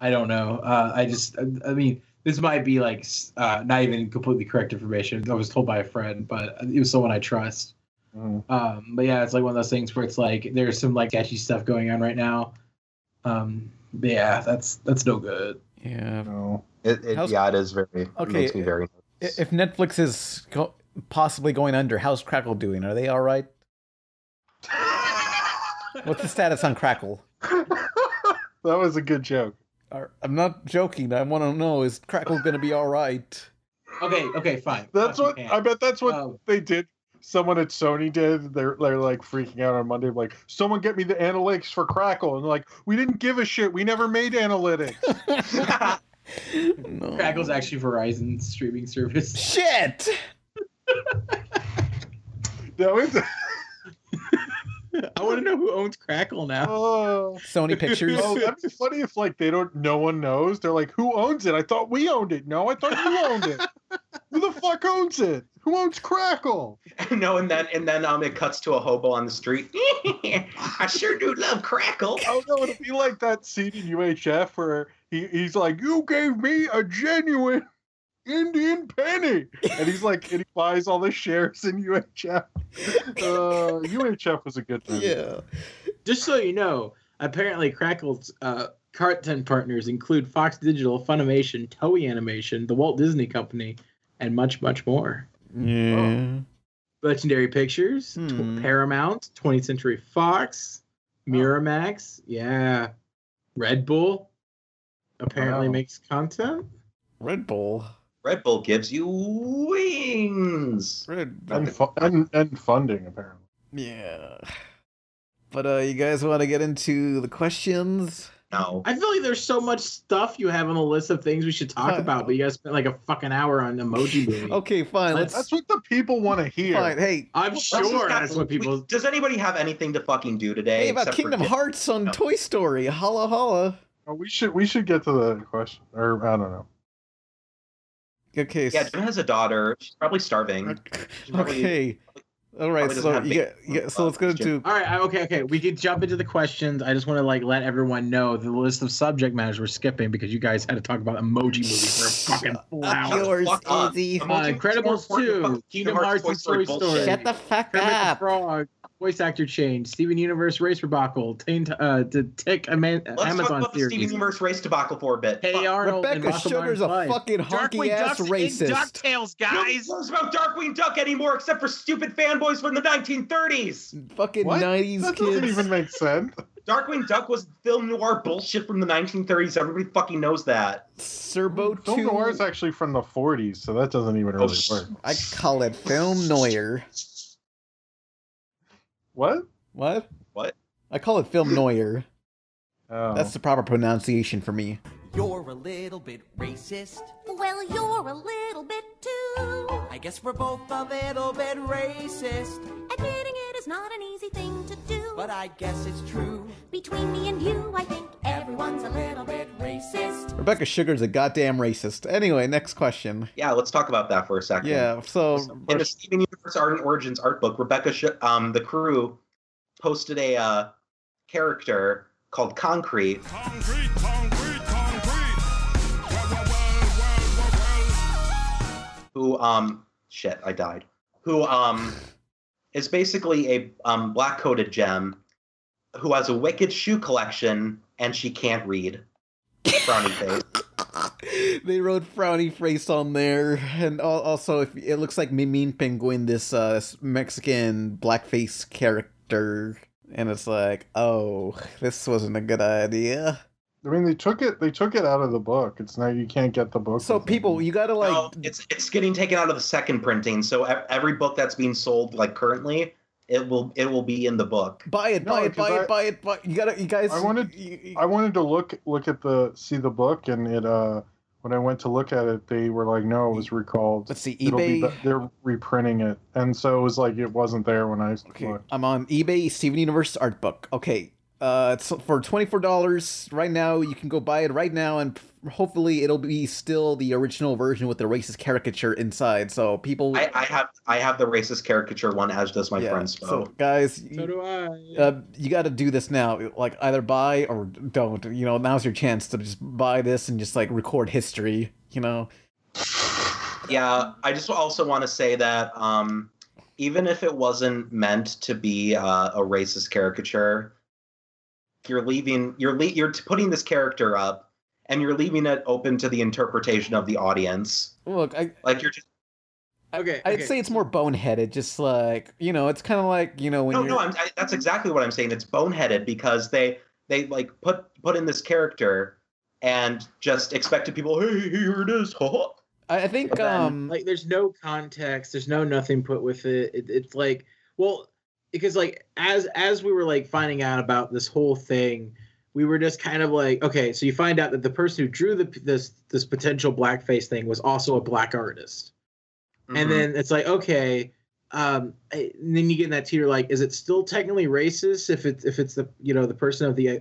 I don't know. Uh, I just, I mean, this might be like uh, not even completely correct information. I was told by a friend, but it was someone I trust. Mm. Um, but yeah, it's like one of those things where it's like there's some like sketchy stuff going on right now. Um, but yeah, that's that's no good. Yeah. No. It, it yeah, it is very. Okay. Makes me very nervous. If Netflix is co- possibly going under, how's Crackle doing? Are they all right? What's the status on Crackle? That was a good joke. I'm not joking. I want to know, is Crackle going to be all right? Okay, okay, fine. That's what I bet that's what um, they did. Someone at Sony did. They're, they're like freaking out on Monday. Like, someone get me the analytics for Crackle. And like, we didn't give a shit. We never made analytics. No. Crackle's actually Verizon's streaming service. Shit! That was... I want to know who owns Crackle now. Oh. Sony Pictures. Oh, that'd be funny if like they don't. No one knows. They're like, who owns it? I thought we owned it. No, I thought you owned it. Who the fuck owns it? Who owns Crackle? No, and then and then um, it cuts to a hobo on the street. I sure do love Crackle. Oh no, it'd be like that scene in U H F where he, he's like, you gave me a genuine Indian penny, and he's like, and he buys all the shares in U H F. Uh, U H F was a good movie. Yeah. Just so you know, apparently Crackle's uh, content partners include Fox Digital, Funimation, Toei Animation, the Walt Disney Company, and much, much more. Yeah. Oh. Legendary Pictures, hmm. tw- Paramount, twentieth Century Fox, Miramax, oh. yeah, Red Bull. Apparently wow. makes content. Red Bull. Red Bull gives you wings. Red Bull. And, fu- and, and funding, apparently. Yeah. But uh, you guys want to get into the questions? No. I feel like there's so much stuff you have on the list of things we should talk uh, about, but you guys spent like a fucking hour on emoji movie. Okay, fine. Let's... That's what the people want to hear. Fine, hey. I'm well, sure that's what people... We, does anybody have anything to fucking do today? Hey, about Kingdom Hearts on no. Toy Story. Holla holla. Oh, we should, we should get to the question. Or, I don't know. Okay. Yeah, Jim has a daughter. She's probably starving. Okay. Probably, okay. Probably, all right. So yeah, yeah. So let's go into. All right. Okay. Okay. We can jump into the questions. I just want to like let everyone know the list of subject matters we're skipping because you guys had to talk about emoji movies for a fucking full hour. Yours, easy. Uh, Incredibles two, Kingdom Hearts, and Toy Story. Shut the fuck up. Frog. Voice actor change. Steven Universe race debacle. Taint uh the tick Ama- Let's Amazon talk about the Steven Universe race debacle for a bit. Hey Arnold, Rebecca Sugar's a life. Fucking honky ass racist. DuckTales, guys. No one knows about Darkwing Duck anymore except for stupid fanboys from the nineteen thirties. Fucking what? nineties that kids. That doesn't even make sense. Darkwing Duck was film noir bullshit from the nineteen thirties. Everybody fucking knows that. Serbo two. Film noir is actually from the forties, so that doesn't even really oh, work. I call it film noir. What? What? What? I call it film noir. Oh. That's the proper pronunciation for me. You're a little bit racist. Well, you're a little bit too. I guess we're both a little bit racist. Admitting it is not an easy thing to do. But I guess it's true. Between me and you, I think everyone's a little bit racist. Rebecca Sugar's a goddamn racist. Anyway, next question. Yeah, let's talk about that for a second. Yeah, so... In the Steven Universe Art and Origins art book, Rebecca, Sh- um, the crew posted a uh, character called Concrete. Concrete, Concrete. Well, well, well, well, well, well, who, um, shit, I died, who um, is basically a um, black-coated gem who has a wicked shoe collection, and she can't read. Frowny face. They wrote frowny face on there, and also if it looks like Mimin Penguin, this uh, Mexican blackface character, and it's like, oh, this wasn't a good idea. I mean, they took it. They took it out of the book. It's now you can't get the book. So people, you gotta like. No, it's it's getting taken out of the second printing. So every book that's being sold, like currently, it will it will be in the book. Buy it, no, buy it, buy I, it, buy it, buy. You gotta, you guys. I wanted, you, you, I wanted to look look at the see the book, and it. Uh, when I went to look at it, they were like, "No, it was recalled." Let's see, eBay. Be, they're reprinting it, and so it was like it wasn't there when I. Okay, looked. I'm on eBay. Steven Universe art book. Okay. Uh, it's for twenty-four dollars right now. You can go buy it right now, and hopefully it'll be still the original version with the racist caricature inside. So people, I, I have I have the racist caricature one, as does my yeah. friend. So, so guys, so you, do I. Uh, you got to do this now. Like either buy or don't. You know, now's your chance to just buy this and just like record history. You know. Yeah, I just also want to say that um, even if it wasn't meant to be uh, a racist caricature. You're leaving. You're le you're putting this character up, and you're leaving it open to the interpretation of the audience. Look, I, like you're just. Okay, I'd okay. say it's more boneheaded. Just like you know, it's kind of like you know when. No, you're... no, I'm, I, that's exactly what I'm saying. It's boneheaded because they they like put put in this character, and just expected people. Hey, here it is. I think then, um like there's no context. There's no nothing put with it. it it's like well. Because like as as we were like finding out about this whole thing, we were just kind of like, okay, so you find out that the person who drew the this this potential blackface thing was also a black artist, mm-hmm. and then it's like, okay, um, and then you get in that tier like, is it still technically racist if it's if it's the you know the person of the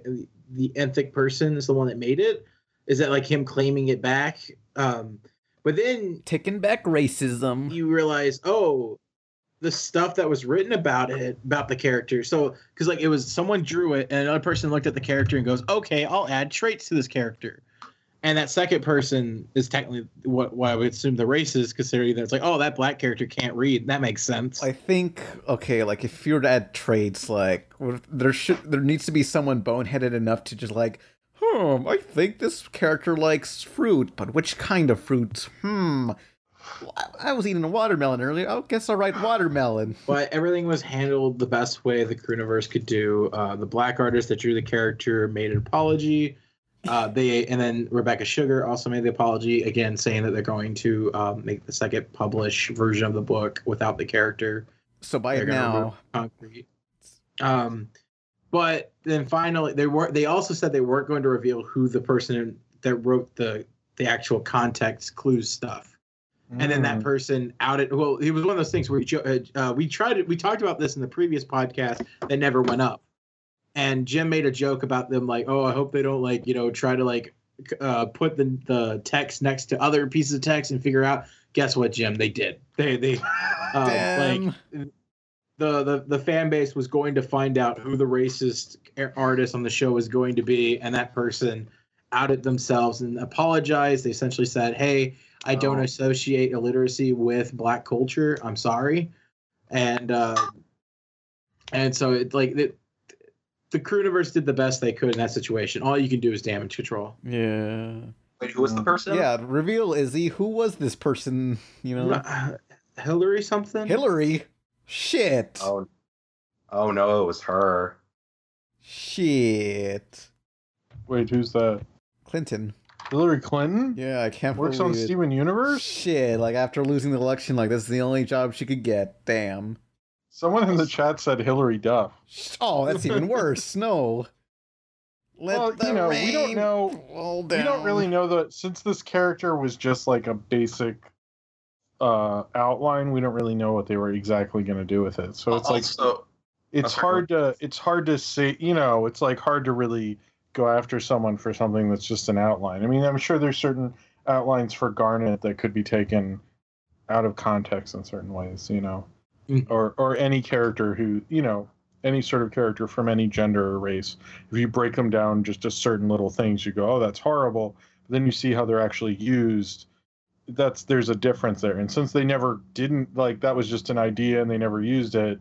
the ethnic person is the one that made it? Is that like him claiming it back? Um, but then taking back racism, you realize, oh. The stuff that was written about it, about the character. So, because like it was someone drew it and another person looked at the character and goes, okay, I'll add traits to this character. And that second person is technically what, what I would assume the racist, considering that it's like, oh, that black character can't read. That makes sense. I think, okay, like if you were to add traits, like there should, there needs to be someone boneheaded enough to just like, hmm, I think this character likes fruit, but which kind of fruit? Hmm. I was eating a watermelon earlier. I guess I'll write watermelon. But everything was handled the best way the Crooniverse could do. Uh, the black artist that drew the character made an apology. Uh, they and then Rebecca Sugar also made the apology, again saying that they're going to um, make the second published version of the book without the character. So by they're it now, concrete. Um, but then finally, they were. They also said they weren't going to reveal who the person that wrote the the actual context clues stuff. And then that person outed. Well, it was one of those things where uh, we tried it. We talked about this in the previous podcast that never went up. And Jim made a joke about them, like, "Oh, I hope they don't like, you know, try to like uh, put the the text next to other pieces of text and figure out." Guess what, Jim? They did. They they uh, Damn. like the the the fan base was going to find out who the racist artist on the show was going to be, and that person outed themselves and apologized. They essentially said, "Hey. I don't oh. associate illiteracy with black culture. I'm sorry." And uh, and so it like it, the Crooniverse did the best they could in that situation. All you can do is damage control. Yeah. Wait, who was the person? Yeah, reveal Izzy. Who was this person? You know, uh, Hillary something. Hillary. Shit. Oh. Oh no, it was her. Shit. Wait, who's that? Clinton. Hillary Clinton? Yeah, I can't Works believe Works on it. Steven Universe? Shit, like after losing the election, like this is the only job she could get. Damn. Someone in the chat said Hillary Duff. Oh, that's even worse. No. Let well, the you know, rain we don't know. Roll down. We don't really know that since this character was just like a basic uh, outline, we don't really know what they were exactly going to do with it. So it's uh, like also, it's okay. hard to it's hard to say, you know, it's like hard to really go after someone for something that's just an outline. I mean, I'm sure there's certain outlines for Garnet that could be taken out of context in certain ways, you know, mm. or, or any character who, you know, any sort of character from any gender or race. If you break them down just to certain little things, you go, oh, that's horrible. But then you see how they're actually used. that's there's a difference there. And since they never didn't, like, that was just an idea and they never used it,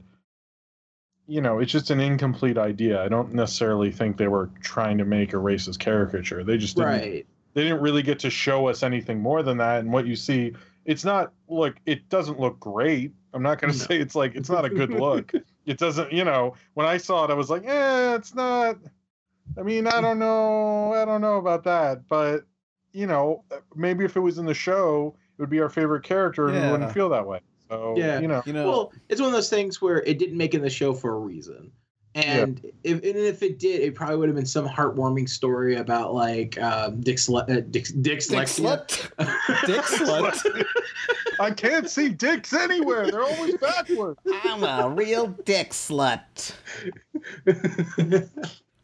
you know, it's just an incomplete idea. I don't necessarily think they were trying to make a racist caricature. They just didn't, right. They didn't really get to show us anything more than that. And what you see, it's not like, it doesn't look great. I'm not going to no. say it's like, it's not a good look. It doesn't, you know, when I saw it, I was like, eh, it's not, I mean, I don't know. I don't know about that, but you know, maybe if it was in the show, it would be our favorite character and yeah. we wouldn't feel that way. So, yeah. you know. Well, it's one of those things where it didn't make it in the show for a reason. And, yeah. if, and if it did, it probably would have been some heartwarming story about, like, um, Dick's uh, Dick's Dick's Dick slut. Dick slut. I can't see dicks anywhere. They're always backwards. I'm a real dick slut.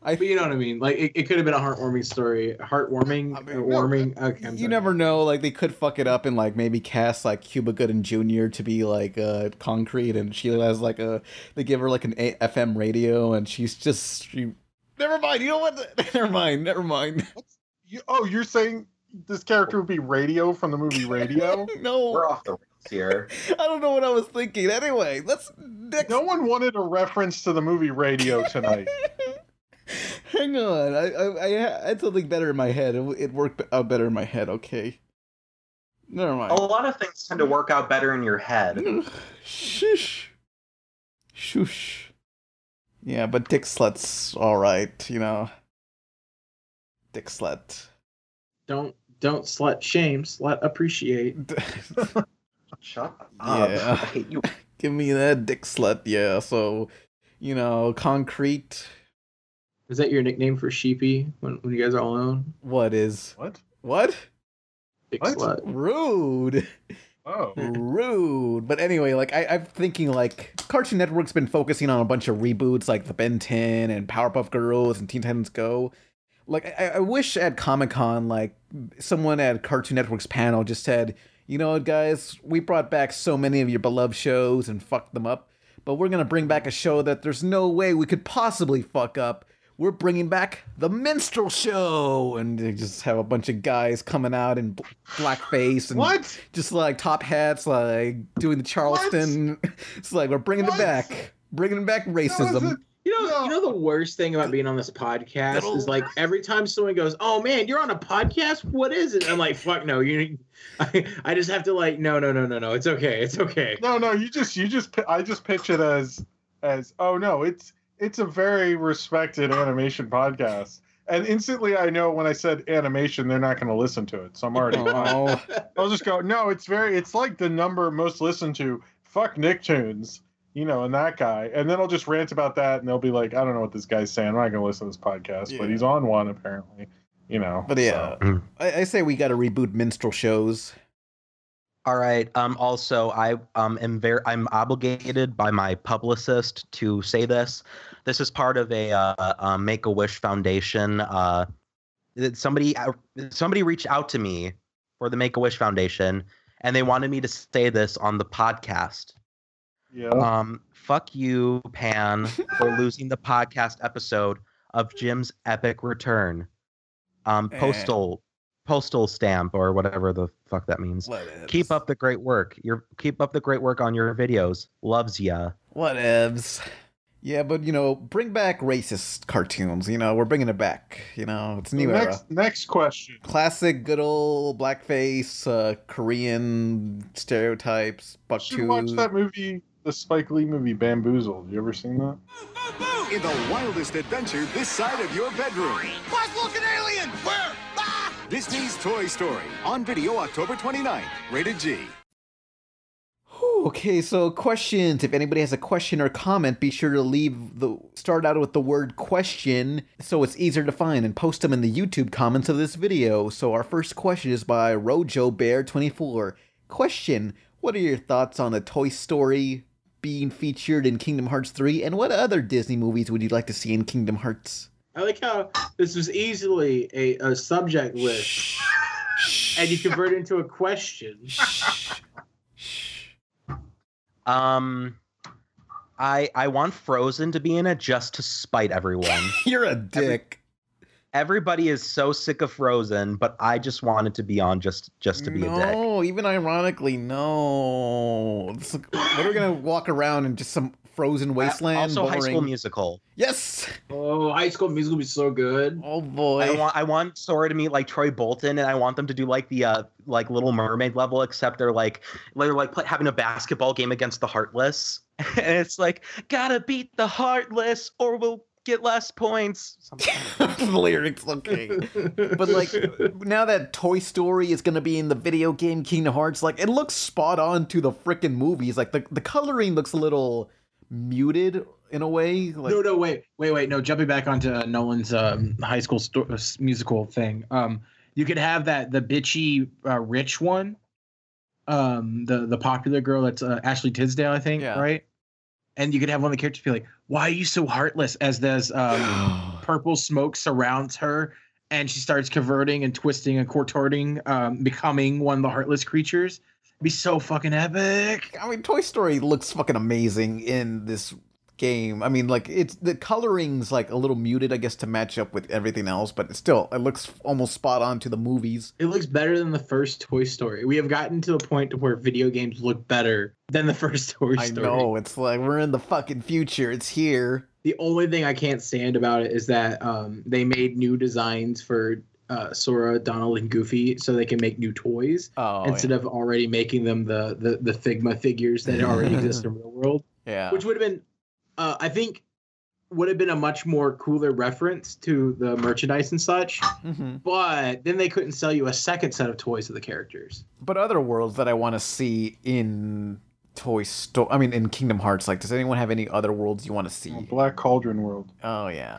I, but you know what I mean? Like, it, it could have been a heartwarming story. Heartwarming? I mean, warming? No, okay, you never know. Like, they could fuck it up and, like, maybe cast, like, Cuba Gooding Junior to be, like, uh, Concrete. And she has, like, a... They give her, like, an a F M radio. And she's just... She, never mind. You know what? The, never mind. Never mind. You, oh, you're saying this character would be Radio from the movie Radio? No. We're off the rails here. I don't know what I was thinking. Anyway, let's... Next. No one wanted a reference to the movie Radio tonight. Hang on, I, I I had something better in my head. It, it worked out better in my head, okay. Never mind. A lot of things tend to work out better in your head. Shush. Shush. Yeah, but dick slut's alright, you know. Dick slut. Don't, don't slut shame, slut appreciate. Shut up. Yeah. I hate you. Give me that dick slut, yeah, so, you know, Concrete... Is that your nickname for Sheepy when, when you guys are all alone? What is? What? What? Dick what? Slut. Rude. Oh. Rude. But anyway, like, I, I'm thinking, like, Cartoon Network's been focusing on a bunch of reboots, like the Ben ten and Powerpuff Girls and Teen Titans Go. Like, I, I wish at Comic-Con, like, someone at Cartoon Network's panel just said, you know what, guys, we brought back so many of your beloved shows and fucked them up, but we're going to bring back a show that there's no way we could possibly fuck up. We're bringing back the Minstrel Show, and they just have a bunch of guys coming out in blackface and what? Just like top hats, like doing the Charleston. What? It's like we're bringing what? It back, bringing back racism. You know, no. you know the worst thing about being on this podcast That'll... is like every time someone goes, "Oh man, you're on a podcast? What is it?" I'm like, "Fuck no, you." I, I just have to like, no, no, no, no, no. It's okay, it's okay. No, no, you just, you just, I just pitch it as, as, oh no, it's. It's a very respected animation podcast. And instantly I know when I said animation, they're not going to listen to it. So I'm already, oh. I'll just go, no, it's very, it's like the number most listened to. Fuck Nicktoons, you know, and that guy. And then I'll just rant about that. And they'll be like, I don't know what this guy's saying. I'm not going to listen to this podcast, yeah. but he's on one apparently, you know. But yeah, so. I, I say we got to reboot minstrel shows. All right. Um, also, I um, am very I'm obligated by my publicist to say this. This is part of a uh, uh, Make-A-Wish Foundation. Uh, somebody somebody reached out to me for the Make-A-Wish Foundation, and they wanted me to say this on the podcast. Yeah. Um, fuck you, Pan, for losing the podcast episode of Jim's Epic Return. Um, eh. Postal. Postal stamp or whatever the fuck that means. Keep up the great work. Your keep up the great work on your videos. Loves ya. Whatevs. Yeah, but you know, bring back racist cartoons. You know, we're bringing it back. You know, it's a new next, era. Next question. Classic, good old blackface, uh, Korean stereotypes. Buck you should watch that movie, the Spike Lee movie, Bamboozled. You ever seen that? In the wildest adventure this side of your bedroom. Plus, look an alien. Where? Disney's Toy Story, on video October twenty-ninth, rated G. Whew, okay, so questions. If anybody has a question or comment, be sure to leave the start out with the word question so it's easier to find and post them in the YouTube comments of this video. So our first question is by Rojo Bear twenty-four. Question, what are your thoughts on the Toy Story being featured in Kingdom Hearts three, and what other Disney movies would you like to see in Kingdom Hearts? I like how this was easily a, a subject list, and you convert it into a question. Um, I I want Frozen to be in it just to spite everyone. You're a dick. Every, Everybody is so sick of Frozen, but I just wanted to be on just just to be no, a dick. No, even ironically, no. It's like, what are we gonna walk around in just some Frozen wasteland? Also, boring. High School Musical. Yes. Oh, High School Musical would be so good. Oh boy. I want I want Sora to meet like Troy Bolton, and I want them to do like the uh, like Little Mermaid level, except they're like they're like play, having a basketball game against the Heartless, and it's like gotta beat the Heartless or we'll get less points. The lyrics, okay. But like now that Toy Story is gonna be in the video game Kingdom Hearts, like it looks spot on to the freaking movies. Like the, the coloring looks a little muted in a way. Like, no, no, wait, wait, wait. No, jumping back onto Nolan's um, high school sto- musical thing. Um, you could have that the bitchy uh, rich one, um, the the popular girl that's uh, Ashley Tisdale, I think, yeah. Right? And you could have one of the characters be like, why are you so heartless? As this um, purple smoke surrounds her and she starts converting and twisting and contorting, um, becoming one of the heartless creatures. It'd be so fucking epic. I mean, Toy Story looks fucking amazing in this game. I mean, like, it's the coloring's like a little muted, I guess, to match up with everything else, but still, it looks almost spot on to the movies. It looks better than the first Toy Story. We have gotten to a point where video games look better than the first Toy Story. I know, it's like we're in the fucking future. It's here. The only thing I can't stand about it is that um they made new designs for uh Sora, Donald, and Goofy so they can make new toys oh, instead yeah. of already making them the, the the Figma figures that already exist in the real world. Yeah, which would have been Uh, I think would have been a much more cooler reference to the merchandise and such, mm-hmm. but then they couldn't sell you a second set of toys of the characters. But other worlds that I want to see in Toy Story, I mean, in Kingdom Hearts, like, does anyone have any other worlds you want to see? Well, Black Cauldron world. Oh, yeah.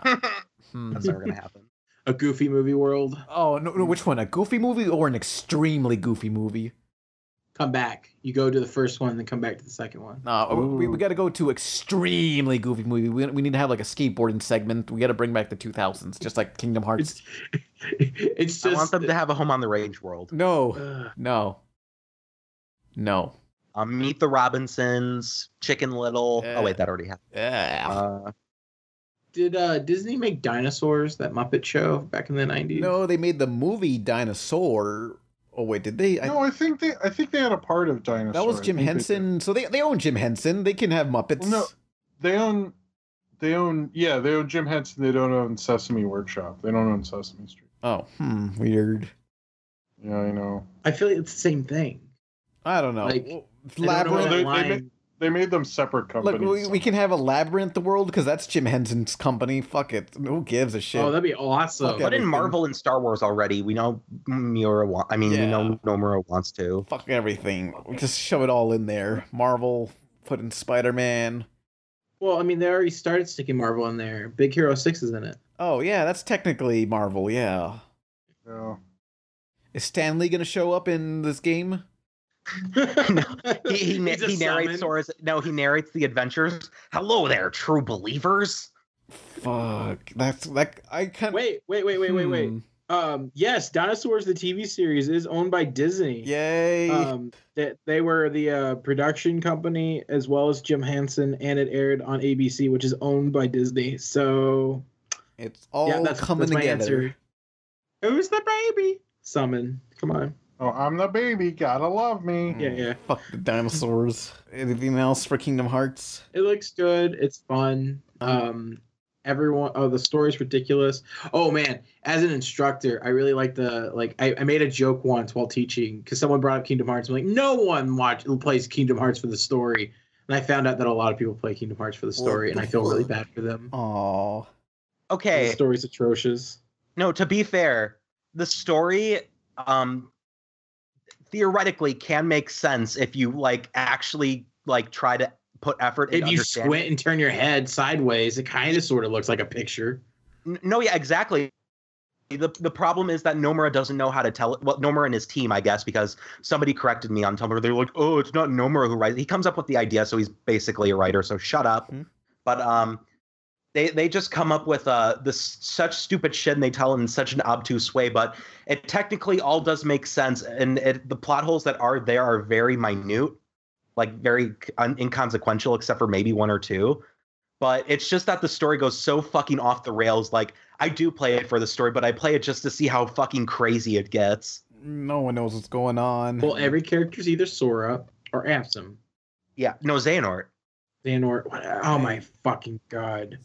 hmm. That's never going to happen. A Goofy movie world. Oh, no, no, which one? A Goofy movie or an extremely Goofy movie? Come back. You go to the first one, then come back to the second one. No, we, we got to go to extremely Goofy movie. We, we need to have like a skateboarding segment. We got to bring back the two thousands, just like Kingdom Hearts. It's, it's just, I want them to have a Home on the Range world. No, uh, no, no. Um, Meet the Robinsons, Chicken Little. Uh, oh wait, that already happened. Yeah. Uh, Did uh, Disney make Dinosaurs, that Muppet show back in the nineties? No, they made the movie Dinosaur. Oh wait, did they? No, I, I think they. I think they had a part of Dinosaur. That was Jim Henson. They so they they own Jim Henson. They can have Muppets. Well, no, they own. They own. Yeah, they own Jim Henson. They don't own Sesame Workshop. They don't own Sesame Street. Oh, hmm, weird. Yeah, I know. I feel like it's the same thing. I don't know. Like, well, Labyrinth. They, they, made, they made them separate companies. Look, we, we can have a Labyrinth the world because that's Jim Henson's company. Fuck it. Who gives a shit? Oh, that'd be awesome. Fuck but everything. In Marvel and Star Wars already, we know Miura. Wa- I mean, yeah. we know Nomura wants to. Fuck everything. Just shove it all in there. Marvel, put in Spider-Man. Well, I mean, they already started sticking Marvel in there. Big Hero six is in it. Oh yeah, that's technically Marvel. Yeah. Yeah. Is Stan Lee gonna show up in this game? no, he, he, he narrates Sora's, no, he narrates the adventures. Hello there, true believers. Fuck, that's like I can't. Wait, wait, wait, wait, hmm. wait, wait. Um, yes, Dinosaurs the T V series is owned by Disney. Yay! Um, that they, they were the uh, production company as well as Jim Henson, and it aired on A B C, which is owned by Disney. So it's all yeah, that's, coming that's my together. Answer. Who's the baby? Summon. Come on. Oh, I'm the baby. Gotta love me. Yeah, yeah. Fuck the dinosaurs. Anything else for Kingdom Hearts? It looks good. It's fun. Um, everyone. Oh, the story's ridiculous. Oh man, as an instructor, I really like the like. I, I made a joke once while teaching because someone brought up Kingdom Hearts. I'm like, no one watch plays Kingdom Hearts for the story, and I found out that a lot of people play Kingdom Hearts for the story, and I feel really bad for them. Aw. Okay. And the story's atrocious. No, to be fair, the story. Um. Theoretically can make sense if you like actually like try to put effort if you squint it. And turn your head sideways, it kind of sort of looks like a picture. No, yeah, exactly. The the problem is that Nomura doesn't know how to tell it. Well, Nomura and his team, I guess, because somebody corrected me on Tumblr. They're like, oh, it's not Nomura who writes. He comes up with the idea, so he's basically a writer, so shut up. Mm-hmm. But um They they just come up with uh, this such stupid shit and they tell it in such an obtuse way, but it technically all does make sense. And it, the plot holes that are there are very minute, like very un- inconsequential, except for maybe one or two. But it's just that the story goes so fucking off the rails. Like, I do play it for the story, but I play it just to see how fucking crazy it gets. No one knows what's going on. Well, every character's either Sora or Ansem. Yeah. No, Xehanort. Xehanort. Oh, my fucking God.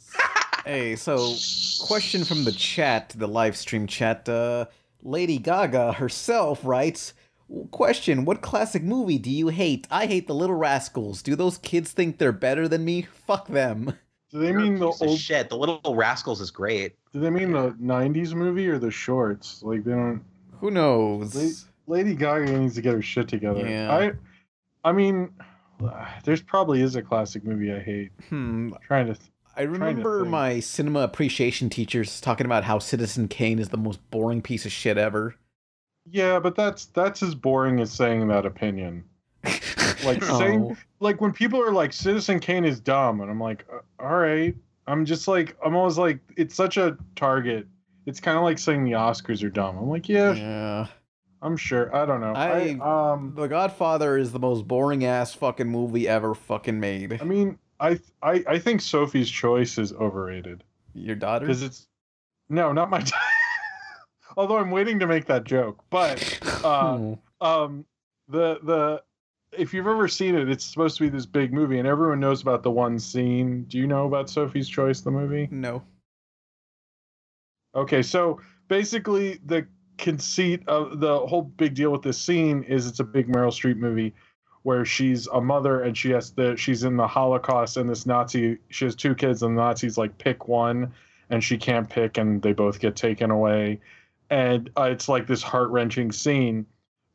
Hey, so question from the chat, the live stream chat. Uh, Lady Gaga herself writes... Question, what classic movie do you hate? I hate The Little Rascals. Do those kids think they're better than me? Fuck them. Do they mean the old shit? The Little Rascals is great. Do they mean the nineties movie or the shorts? Like, they don't... Who knows? They... Lady Gaga needs to get her shit together. Yeah. I I mean, there's probably is a classic movie I hate. Hmm. I'm trying to... Th I remember my cinema appreciation teachers talking about how Citizen Kane is the most boring piece of shit ever. Yeah, but that's that's as boring as saying that opinion. Like saying, oh. Like when people are like, Citizen Kane is dumb, and I'm like, all right. I'm just like, I'm always like, it's such a target. It's kind of like saying the Oscars are dumb. I'm like, yeah, yeah. I'm sure. I don't know. I, I um, The Godfather is the most boring ass fucking movie ever fucking made. I mean, I I I think Sophie's Choice is overrated. Your daughter? Because it's no, not my daughter. Although I'm waiting to make that joke, but uh, um, the the if you've ever seen it, it's supposed to be this big movie, and everyone knows about the one scene. Do you know about Sophie's Choice, the movie? No. Okay, so basically, the conceit of the whole big deal with this scene is it's a big Meryl Streep movie where she's a mother and she has the she's in the Holocaust and this Nazi she has two kids and the Nazis like pick one and she can't pick and they both get taken away. And uh, it's like this heart-wrenching scene,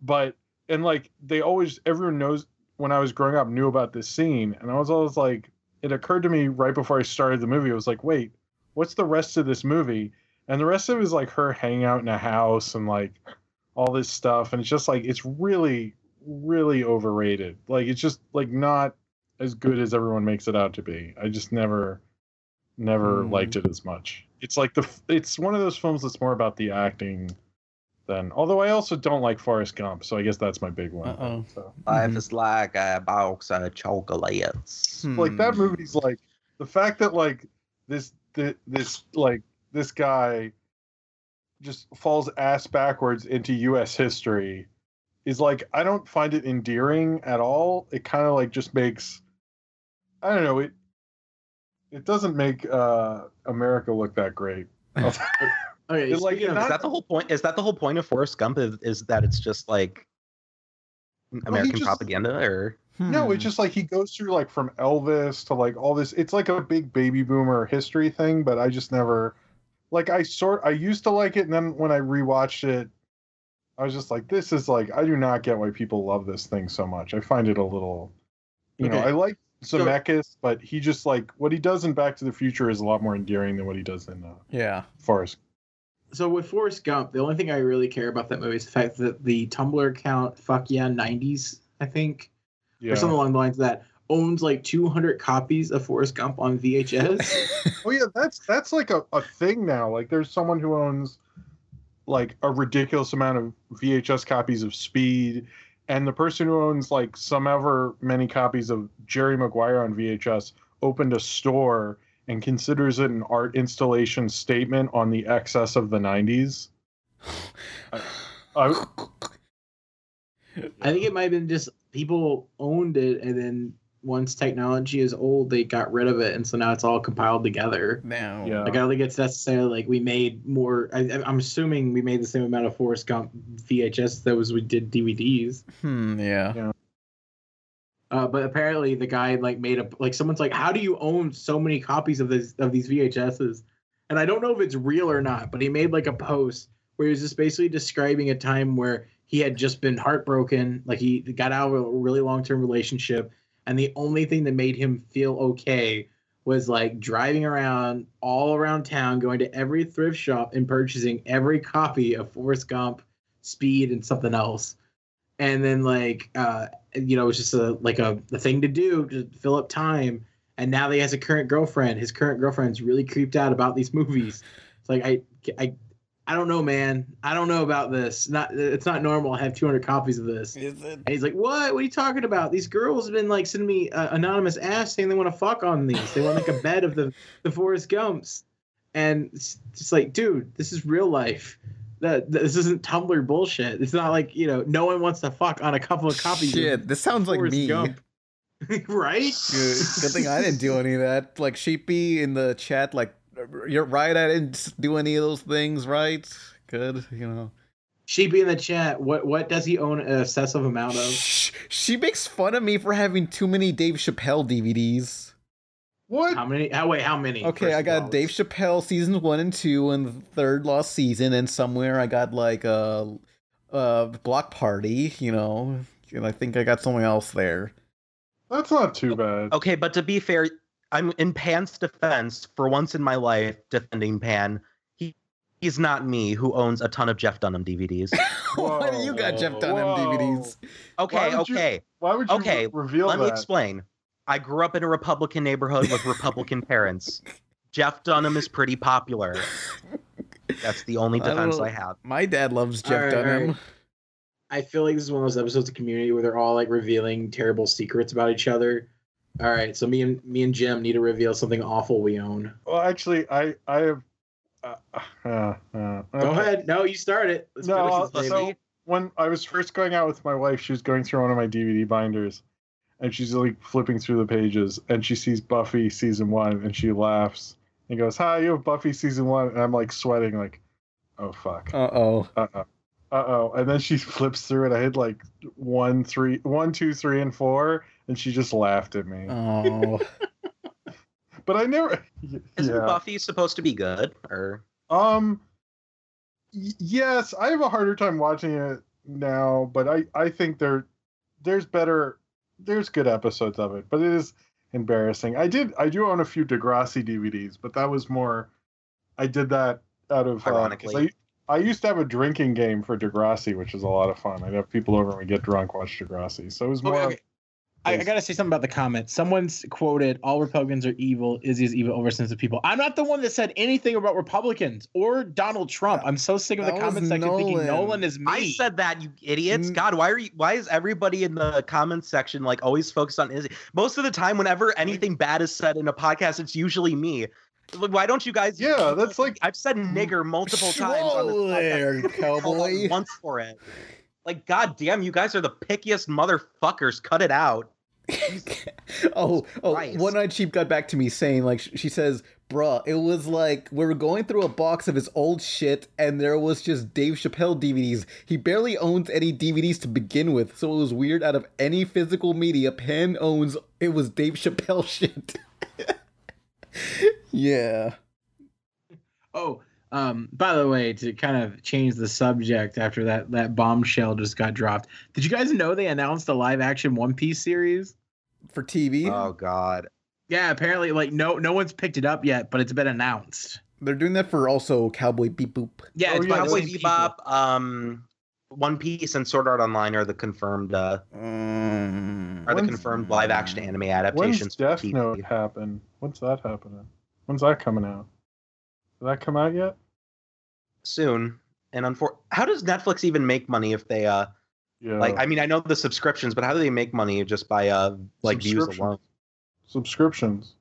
but and like they always everyone knows when I was growing up knew about this scene, and I was always like, it occurred to me right before I started the movie. I was like, wait, what's the rest of this movie? And the rest of it is like her hanging out in a house and like all this stuff, and it's just like it's really, really overrated. Like it's just like not as good as everyone makes it out to be. I just never, never mm. liked it as much. It's like the it's one of those films that's more about the acting than. Although I also don't like Forrest Gump, so I guess that's my big one. Uh-oh. So. Life is like a box of chocolates. Hmm. Like that movie's like the fact that like this this, this like this guy just falls ass backwards into U S history is like I don't find it endearing at all. It kind of like just makes I don't know it. It doesn't make uh, America look that great. Okay, it's like, you know, not... Is that the whole point? Is that the whole point of Forrest Gump? Is, is that it's just like American well, just, propaganda, or no? Hmm. It's just like he goes through like from Elvis to like all this. It's like a big baby boomer history thing. But I just never like I sort I used to like it, and then when I rewatched it, I was just like, this is like I do not get why people love this thing so much. I find it a little, you okay. know, I like. Zemeckis, so, but he just like what he does in Back to the Future is a lot more endearing than what he does in uh, yeah Forrest. So with Forrest Gump, the only thing I really care about that movie is the fact that the Tumblr account Fuck Yeah nineties, I think, yeah. or something along the lines of that, owns like two hundred copies of Forrest Gump on V H S. Oh yeah, that's that's like a, a thing now. Like there's someone who owns like a ridiculous amount of V H S copies of Speed. And the person who owns, like, some ever many copies of Jerry Maguire on V H S opened a store and considers it an art installation statement on the excess of the nineties. I, I, I think it might have been just people owned it, and then once technology is old, they got rid of it, and so now it's all compiled together. Now, yeah. Like, I don't think it's necessarily, like, we made more... I, I'm assuming we made the same amount of Forrest Gump V H S that was we did D V Ds. Hmm, yeah. yeah. Uh, but apparently the guy, like, made a... Like, someone's like, how do you own so many copies of, this, of these V H Ses? And I don't know if it's real or not, but he made, like, a post where he was just basically describing a time where he had just been heartbroken. Like, he got out of a really long-term relationship. And the only thing that made him feel okay was like driving around all around town, going to every thrift shop and purchasing every copy of Forrest Gump, Speed, and something else. And then like, uh, you know, it was just a, like a, a thing to do to fill up time. And now that he has a current girlfriend. His current girlfriend's really creeped out about these movies. It's like, I, I, I don't know, man. I don't know about this. Not it's not normal. I have two hundred copies of this. Is it? And he's like, what? What are you talking about? These girls have been like sending me uh, anonymous ass saying they want to fuck on these. They want like a bed of the the Forrest Gumps. And it's just like, dude, this is real life. That this isn't Tumblr bullshit. It's not like, you know, no one wants to fuck on a couple of copies. Shit, of this sounds Forrest like me. Gump. Right? Good, good thing I didn't do any of that. Like Sheepy in the chat, like, you're right, I didn't do any of those things, right? Good, you know. Sheepy in the chat, what what does he own an excessive amount of? She makes fun of me for having too many Dave Chappelle D V Ds. What? How many? How, wait, how many? Okay, I got Dave Chappelle seasons one and two and the third lost season, and somewhere I got like a, a block party, you know, and I think I got something else there. That's not too bad. Okay, but to be fair... I'm in Pan's defense, for once in my life, defending Pan. He, he's not me who owns a ton of Jeff Dunham D V Ds. Whoa, why do you got Jeff Dunham whoa. D V Ds? Okay, why okay. You, why would you okay, reveal let that? Let me explain. I grew up in a Republican neighborhood with Republican parents. Jeff Dunham is pretty popular. That's the only defense I, I have. My dad loves Jeff right, Dunham. Right. I feel like this is one of those episodes of Community where they're all like revealing terrible secrets about each other. All right, so me and me and Jim need to reveal something awful we own. Well, actually, I I have. Uh, uh, uh, okay. Go ahead. No, you start it. Let's no, uh, so when I was first going out with my wife, she was going through one of my D V D binders, and she's like flipping through the pages, and she sees Buffy season one, and she laughs and goes, "Hi, you have Buffy season one," and I'm like sweating, like, "Oh fuck." Uh oh. Uh oh. Uh oh. And then she flips through it. I had like one, three, one, two, three, and four. And she just laughed at me. Oh. But I never... Yeah. Isn't Buffy supposed to be good? Or Um, y yes, I have a harder time watching it now, but I, I think there, there's better... There's good episodes of it, but it is embarrassing. I did. I do own a few Degrassi D V Ds, but that was more... I did that out of... Ironically. Uh, I used to have a drinking game for Degrassi, which was a lot of fun. I'd have people over and we'd get drunk, watch Degrassi. So it was more... Okay, okay. I, I gotta say something about the comment. Someone's quoted, "All Republicans are evil. Izzy is evil over sensitive people." I'm not the one that said anything about Republicans or Donald Trump. I'm so sick of the comment section thinking Nolan is me. I said that, you idiots. God, why are you? Why is everybody in the comments section like always focused on Izzy? Most of the time, whenever anything bad is said in a podcast, it's usually me. Look, why don't you guys? Yeah, that's like I've said nigger multiple times on this podcast. Cowboy. Once for it. Like, goddamn, you guys are the pickiest motherfuckers. Cut it out. oh, oh One-Eyed Sheep got back to me saying, like, sh she says, bruh, it was like we were going through a box of his old shit, and there was just Dave Chappelle D V Ds. He barely owns any D V Ds to begin with, so it was weird. Out of any physical media, Penn owns, it was Dave Chappelle shit. Yeah. Oh, Um, by the way, to kind of change the subject after that, that bombshell just got dropped. Did you guys know they announced a live action One Piece series for T V? Oh God. Yeah. Apparently like no, no one's picked it up yet, but it's been announced. They're doing that for also Cowboy Bebop. Yeah. It's oh, yeah. Cowboy Bebop, um, One Piece and Sword Art Online are the confirmed, uh, mm. are when's, the confirmed live action anime adaptations. When's Death Note happen? When's that happening? When's that coming out? Did that come out yet? Soon. And unfor- how does Netflix even make money if they uh yeah. like I mean I know the subscriptions, but how do they make money just by uh like views alone? Subscriptions.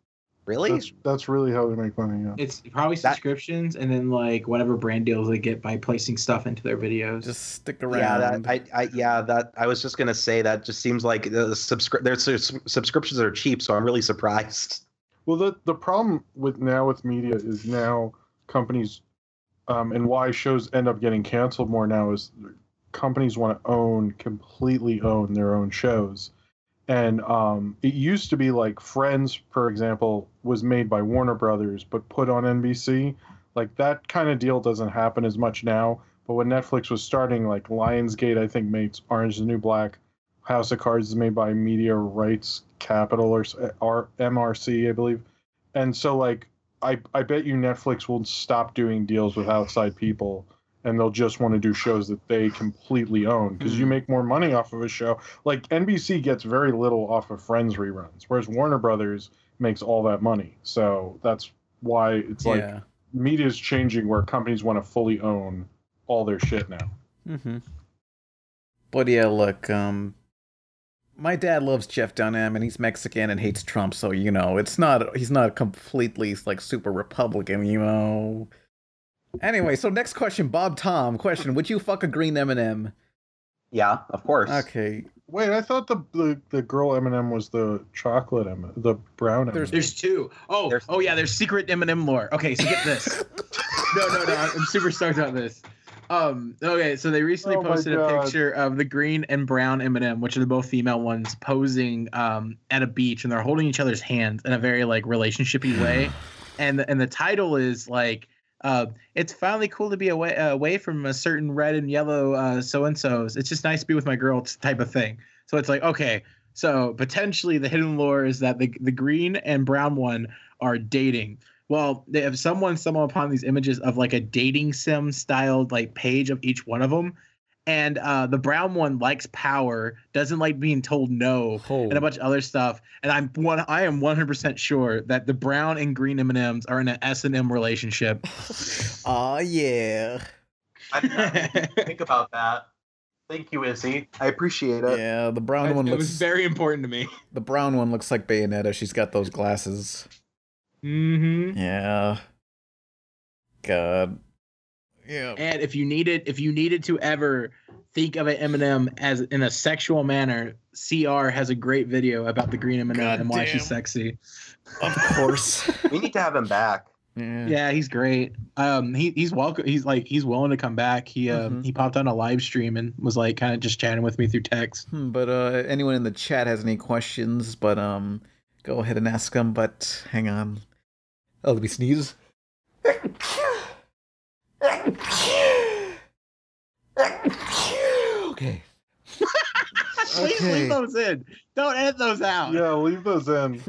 Really? That's, that's really how they make money, yeah. It's probably subscriptions that, and then like whatever brand deals they get by placing stuff into their videos. Just stick around. Yeah, that I, I yeah, that I was just gonna say that just seems like the subscri their su subscriptions are cheap, so I'm really surprised. Well, the the problem with now with media is now companies um, and why shows end up getting canceled more now is companies want to own, completely own their own shows. And um, it used to be like Friends, for example, was made by Warner Brothers, but put on N B C. Like that kind of deal doesn't happen as much now. But when Netflix was starting, like Lionsgate, I think, made Orange is the New Black. House of Cards is made by Media Rights Capital or M R C, I believe. And so, like, I, I bet you Netflix will stop doing deals with outside people, and they'll just want to do shows that they completely own because you make more money off of a show. Like, N B C gets very little off of Friends reruns, whereas Warner Brothers makes all that money. So that's why it's like yeah. media is changing where companies want to fully own all their shit now. Mm-hmm. But yeah, look, um, my dad loves Jeff Dunham, and he's Mexican and hates Trump, so, you know, it's not, he's not completely, like, super Republican, you know. Anyway, so next question, Bob Tom, question, would you fuck a green M and M? Yeah, of course. Okay. Wait, I thought the the, the girl M and M was the chocolate M, the brown M and M. There's, there's two. Oh, there's oh yeah, there's secret M and M lore. Okay, so get this. no, no, no, I'm super stoked on this. Um, okay, so they recently oh posted a picture of the green and brown M and M, which are the both female ones, posing um, at a beach, and they're holding each other's hands in a very, like, relationshipy way. And the, and the title is, like, Uh, it's finally cool to be away uh, away from a certain red and yellow uh, so-and-sos. It's just nice to be with my girl type of thing. So it's like, okay, so potentially the hidden lore is that the, the green and brown one are dating. Well, they have someone stumbled upon these images of, like, a dating sim styled, like, page of each one of them. And uh, the brown one likes power, doesn't like being told no, oh. and a bunch of other stuff. And I'm one, I am one hundred percent sure that the brown and green M and M's are in an S and M relationship. Oh, yeah. I did not really think about that. Thank you, Izzy. I appreciate it. Yeah, the brown I, one it looks... It was very important to me. The brown one looks like Bayonetta. She's got those glasses. Mm-hmm. Yeah. God. Yeah. And if you needed, if you needed to ever think of an M and M as in a sexual manner, C R has a great video about the green M and M and why she's sexy. Of course, we need to have him back. Yeah, yeah, he's great. Um, he he's welcome. He's like he's willing to come back. He uh, mm-hmm. he popped on a live stream and was like kind of just chatting with me through text. But uh, anyone in the chat has any questions? But um, go ahead and ask them. But hang on, oh, let me sneeze. Okay. Please okay. leave those in. Don't edit those out. Yeah, leave those in.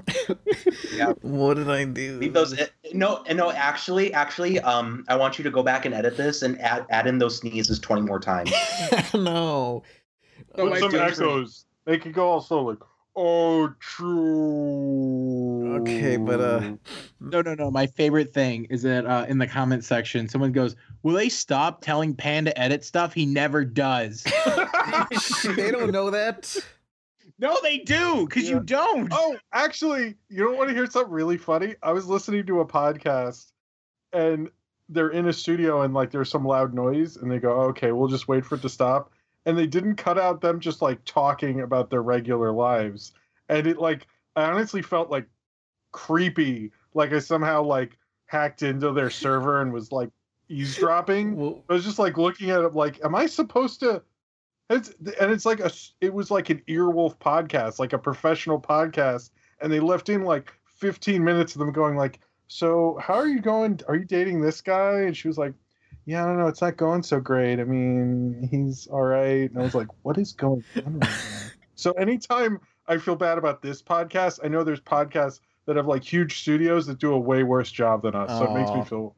Yeah. What did I do? Leave those in. No, no. Actually, actually, um, I want you to go back and edit this and add add in those sneezes twenty more times. No. Some echoes. They could go also like, oh, true. Okay, but uh, no, no, no. My favorite thing is that uh, in the comment section, someone goes, "Will they stop telling Pan to edit stuff? He never does." They don't know that. No, they do, because yeah. you don't. Oh, actually, you don't want to hear something really funny? I was listening to a podcast, and they're in a studio, and like there's some loud noise, and they go, oh, "Okay, we'll just wait for it to stop." And they didn't cut out them just, like, talking about their regular lives. And it, like, I honestly felt, like, creepy. Like, I somehow, like, hacked into their server and was, like, eavesdropping. Well, I was just, like, looking at it, like, am I supposed to... It's, and it's, like, a, it was, like, an Earwolf podcast, like, a professional podcast. And they left in, like, fifteen minutes of them going, like, so how are you going? Are you dating this guy? And she was, like, yeah, I don't know. It's not going so great. I mean, he's all right. And I was like, what is going on right now? So anytime I feel bad about this podcast, I know there's podcasts that have, like, huge studios that do a way worse job than us. So Aww. It makes me feel...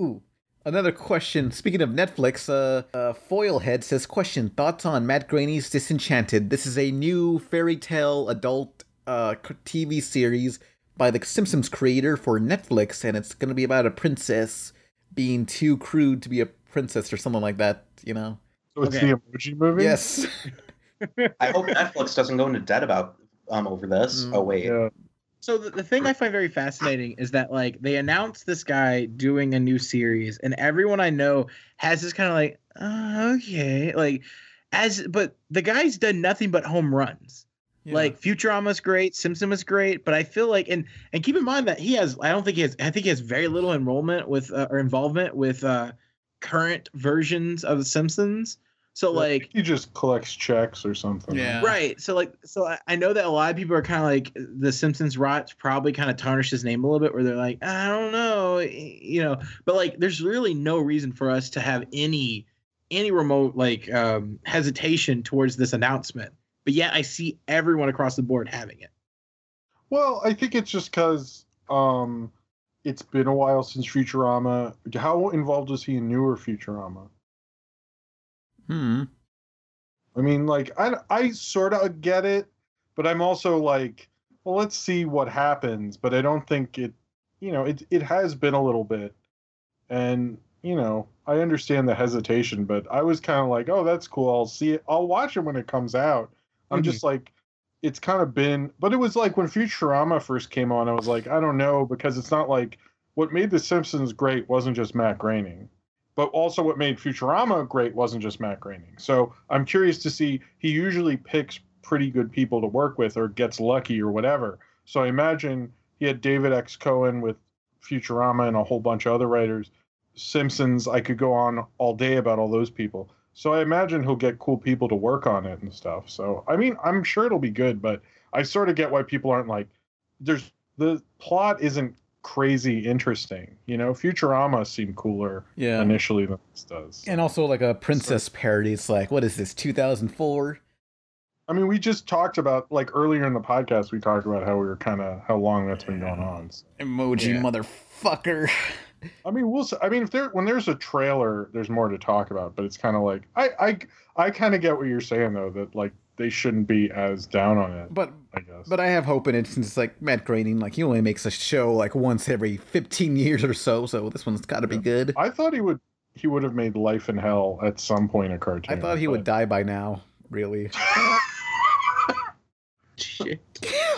Ooh, another question. Speaking of Netflix, uh, uh, Foilhead says, question, thoughts on Matt Graney's Disenchanted? This is a new fairy tale adult uh, T V series by the Simpsons creator for Netflix, and it's going to be about a princess... being too crude to be a princess or something like that, you know? So it's okay. The Emoji Movie? Yes. I hope Netflix doesn't go into debt about um over this. Mm, oh, wait. Yeah. So the, the thing I find very fascinating is that, like, they announced this guy doing a new series, and everyone I know has this kind of like, oh, okay. Like, as, but the guy's done nothing but home runs. Yeah. Like, Futurama's great, Simpson was great, but I feel like, and and keep in mind that he has, I don't think he has, I think he has very little enrollment with, uh, or involvement with uh, current versions of The Simpsons. So, yeah, like... He just collects checks or something. Yeah. Right. So, like, so I, I know that a lot of people are kind of like, The Simpsons rot probably kind of tarnished his name a little bit, where they're like, I don't know, you know, but, like, there's really no reason for us to have any, any remote, like, um, hesitation towards this announcement. But yet I see everyone across the board having it. Well, I think it's just because um, it's been a while since Futurama. How involved is he in newer Futurama? Hmm. I mean, like, I, I sort of get it, but I'm also like, well, let's see what happens. But I don't think it, you know, it, it has been a little bit. And, you know, I understand the hesitation, but I was kind of like, oh, that's cool. I'll see it. I'll watch it when it comes out. I'm mm-hmm. just like, it's kind of been, but it was like when Futurama first came on, I was like, I don't know, because it's not like what made The Simpsons great wasn't just Matt Groening, but also what made Futurama great wasn't just Matt Groening. So I'm curious to see, he usually picks pretty good people to work with or gets lucky or whatever. So I imagine he had David X. Cohen with Futurama and a whole bunch of other writers. Simpsons, I could go on all day about all those people. So I imagine he'll get cool people to work on it and stuff. So, I mean, I'm sure it'll be good, but I sort of get why people aren't like, there's the plot isn't crazy interesting. You know, Futurama seemed cooler yeah. initially than this does. And also like a princess so, parody. It's like, what is this, two thousand four? I mean, we just talked about, like earlier in the podcast, we talked about how we were kind of, how long that's been going on. So. Emoji yeah. motherfucker. I mean, we'll. I mean, if there when there's a trailer, there's more to talk about. But it's kind of like I, I, I kind of get what you're saying though. That like they shouldn't be as down on it. But I guess. But I have hope in it since it's like Matt Groening. Like he only makes a show like once every fifteen years or so. So this one's got to yeah. be good. I thought he would. He would have made Life in Hell at some point a cartoon. I thought he but... would die by now. Really. Shit.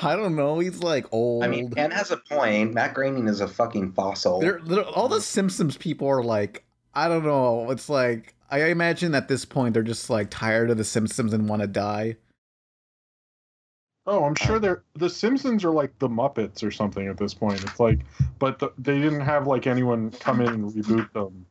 I don't know. He's like old. I mean, Ken has a point. Matt Groening is a fucking fossil. They're, they're, all the Simpsons people are like, I don't know. It's like, I imagine at this point, they're just like tired of the Simpsons and want to die. Oh, I'm sure they're, the Simpsons are like the Muppets or something at this point. It's like, but the, they didn't have like anyone come in and reboot them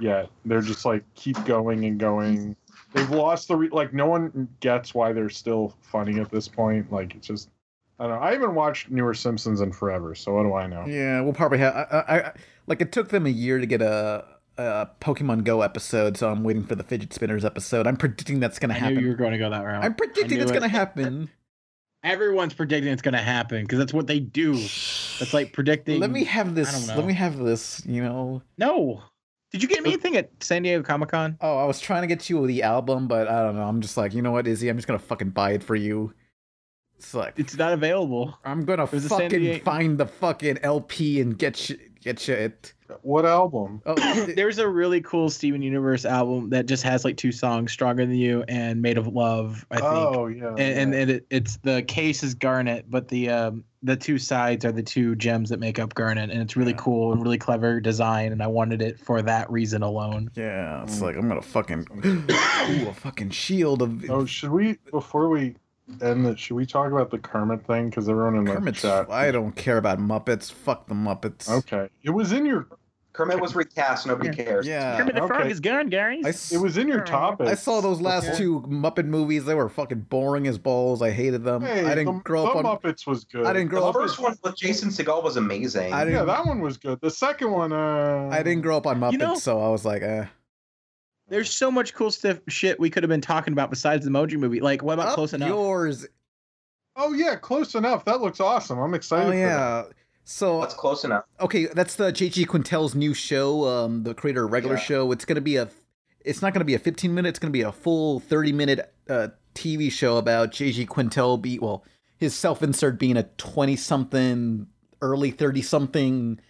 yet. They're just like, keep going and going. They've lost the, re- like, no one gets why they're still funny at this point. Like, it's just, I don't know. I haven't watched newer Simpsons in forever, so what do I know? Yeah, we'll probably have, I, I, I, like, it took them a year to get a, a Pokemon Go episode, so I'm waiting for the Fidget Spinners episode. I'm predicting that's going to happen. I knew you were going to go that route. I'm predicting it's going to happen. Everyone's predicting it's going to happen because that's what they do. That's like predicting. Let me have this. I don't know. Let me have this, you know. No. Did you get me anything at San Diego Comic-Con? Oh, I was trying to get you the album, but I don't know. I'm just like, you know what, Izzy? I'm just going to fucking buy it for you. It's like... It's not available. I'm going to fucking Diego- find the fucking L P and get you, get you it. What album? Oh, it, there's a really cool Steven Universe album that just has like two songs, Stronger Than You and Made of Love, I think. Oh, yeah. And, yeah. and, and it, it's the case is Garnet, but the... Um, the two sides are the two gems that make up Garnet, and it's really yeah. cool and really clever design, and I wanted it for that reason alone. Yeah, it's mm. like, I'm gonna fucking... Ooh, a fucking shield of... Oh, should we, before we end this, should we talk about the Kermit thing? Because everyone in the Kermit's, chat... I don't care about Muppets. Fuck the Muppets. Okay. It was in your... Kermit was recast, nobody cares. Yeah. Kermit the okay. Frog is gone, guys. I, it was in your topic. I saw those last okay. two Muppet movies. They were fucking boring as balls. I hated them. Hey, I didn't the, grow up on... The Muppets was good. I didn't grow the up... The first one with Jason Segel was amazing. I didn't, yeah, that one was good. The second one, uh... I didn't grow up on Muppets, you know, so I was like, eh. There's so much cool stuff, shit we could have been talking about besides the Emoji Movie. Like, what about up Close Enough? Yours. Oh, yeah, Close Enough. That looks awesome. I'm excited oh, yeah. for that. So that's Close Enough. Okay, that's the J G Quintel's new show, um, the creator of Regular yeah. Show. It's gonna be a, it's not gonna be a fifteen minute. It's gonna be a full thirty minute uh, T V show about J G Quintel be well, his self insert being a twenty something, early thirty something,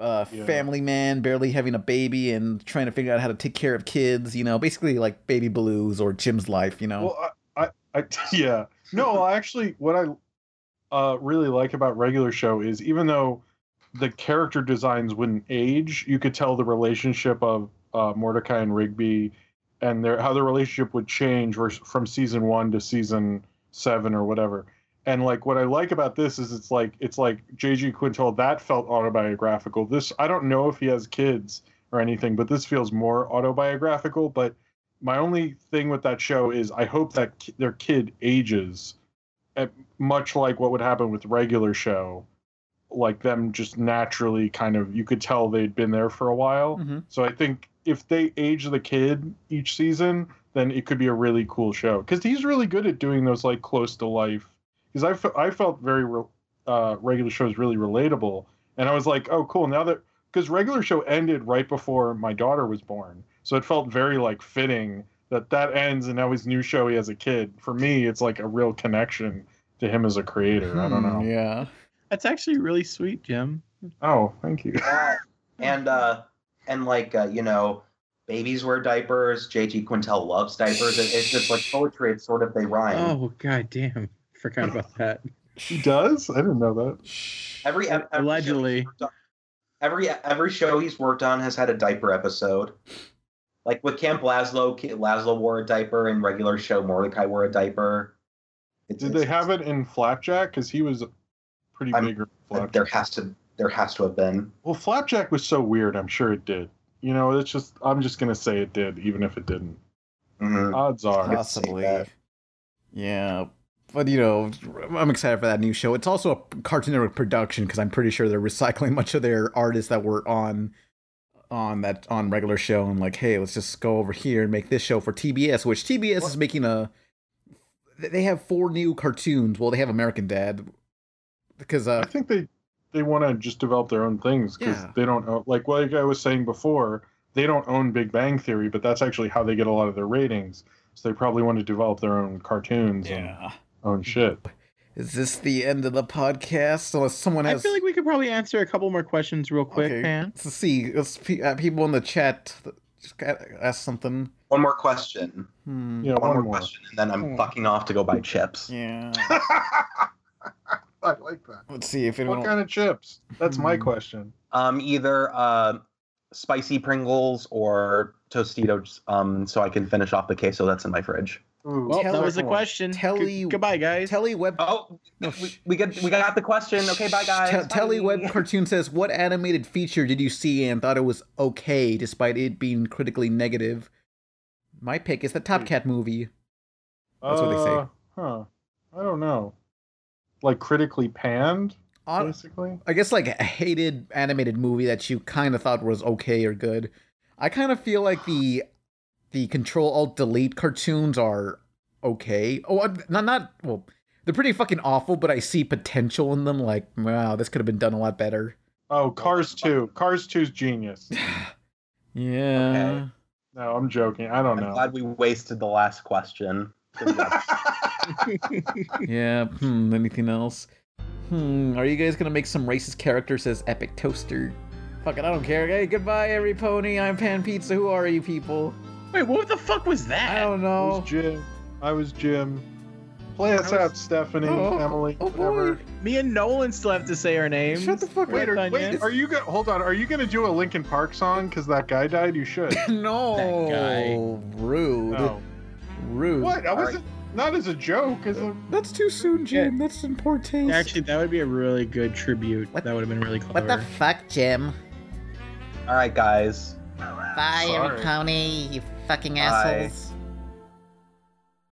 uh, yeah. family man, barely having a baby and trying to figure out how to take care of kids. You know, basically like Baby Blues or Jim's Life. You know. Well, I, I, I yeah, no, actually, what I. Uh, really like about Regular Show is even though the character designs wouldn't age, you could tell the relationship of uh, Mordecai and Rigby and their how their relationship would change versus, from season one to season seven or whatever. And like what I like about this is it's like it's like J G Quintel that felt autobiographical. This I don't know if he has kids or anything, but this feels more autobiographical. But my only thing with that show is I hope that ki- their kid ages. Much like what would happen with Regular Show, like them just naturally kind of, you could tell they'd been there for a while. Mm-hmm. So I think if they age the kid each season, then it could be a really cool show. Because he's really good at doing those like close to life. Because I, f- I felt very re- uh, Regular Show is really relatable. And I was like, oh, cool. Now that, because Regular Show ended right before my daughter was born. So it felt very like fitting that that ends and now his new show he has a kid. For me, it's like a real connection to him as a creator. Hmm, I don't know. Yeah. That's actually really sweet, Jim. Oh, thank you. Uh, and uh, and like, uh, you know, babies wear diapers. J G. Quintel loves diapers. It, it's just like poetry. It's sort of, they rhyme. Oh, goddamn. Forgot about that. He does? I didn't know that. Every, every Allegedly. Show every, every show he's worked on has had a diaper episode. Like with Camp Lazlo, Lazlo wore a diaper. In regular show, Mordecai wore a diaper. It's, Did it's, they have it in Flapjack? Because he was pretty I'm, big. Flapjack. There has to there has to have been. Well, Flapjack was so weird. I'm sure it did. You know, it's just I'm just gonna say it did, even if it didn't. Mm-hmm. Odds are, possibly. Yeah, but you know, I'm excited for that new show. It's also a Cartoon Network production because I'm pretty sure they're recycling much of their artists that were on on that on regular show and like, hey, let's just go over here and make this show for T B S, which T B S what? is making a. They have four new cartoons. Well, they have American Dad because uh, I think they they want to just develop their own things because yeah. they don't own, like like I was saying before, they don't own Big Bang Theory, but that's actually how they get a lot of their ratings. So they probably want to develop their own cartoons. Yeah, and own shit. Is this the end of the podcast? Unless someone has, I feel like we could probably answer a couple more questions real quick. Okay. Man. Let's see. Let's uh, people in the chat. Just ask something. One more question. Hmm. Yeah, one, one more, more question, and then I'm oh. fucking off to go buy chips. Yeah. I like that. Let's see if anyone. What kind of chips? That's hmm. my question. Um, either uh, spicy Pringles or Tostitos. Um, so I can finish off the queso that's in my fridge. Ooh, well, Telly, that was the question. Telly, G goodbye, guys. Telly Web. Oh, no, we, we got we got the question. Okay, bye, guys. T bye. Telly Web Cartoon says, "What animated feature did you see and thought it was okay, despite it being critically negative?" My pick is the Top Cat movie. That's uh, what they say. Huh? I don't know. Like critically panned, uh, basically. I guess like a hated animated movie that you kind of thought was okay or good. I kind of feel like the. The Control-Alt-Delete cartoons are okay. Oh, not, not, well, they're pretty fucking awful, but I see potential in them. Like, wow, this could have been done a lot better. Oh, Cars two. Cars two's genius. Yeah. Okay. No, I'm joking. I don't I'm know. I'm glad we wasted the last question. Yeah, hmm, anything else? Hmm, are you guys gonna make some racist characters as Epic Toaster? Fuck it, I don't care. Hey, goodbye, every pony. I'm Pan Pizza. Who are you people? Wait, what the fuck was that? I don't know. It was Jim. I was Jim. Play us out, Stephanie, oh, Emily, oh, whatever. Me and Nolan still have to say our names. Shut the fuck up. Wait, are, wait are you gonna hold on? Are you gonna do a Linkin Park song? Because that guy died. You should. No. That guy. Rude. No. Rude. What? I wasn't. Right. Not as a joke. As a... That's too soon, Jim. Yeah. That's in poor taste. Actually, that would be a really good tribute. What? That would have been really clever. What the fuck, Jim? All right, guys. Bye, every pony. You fucking assholes. Bye.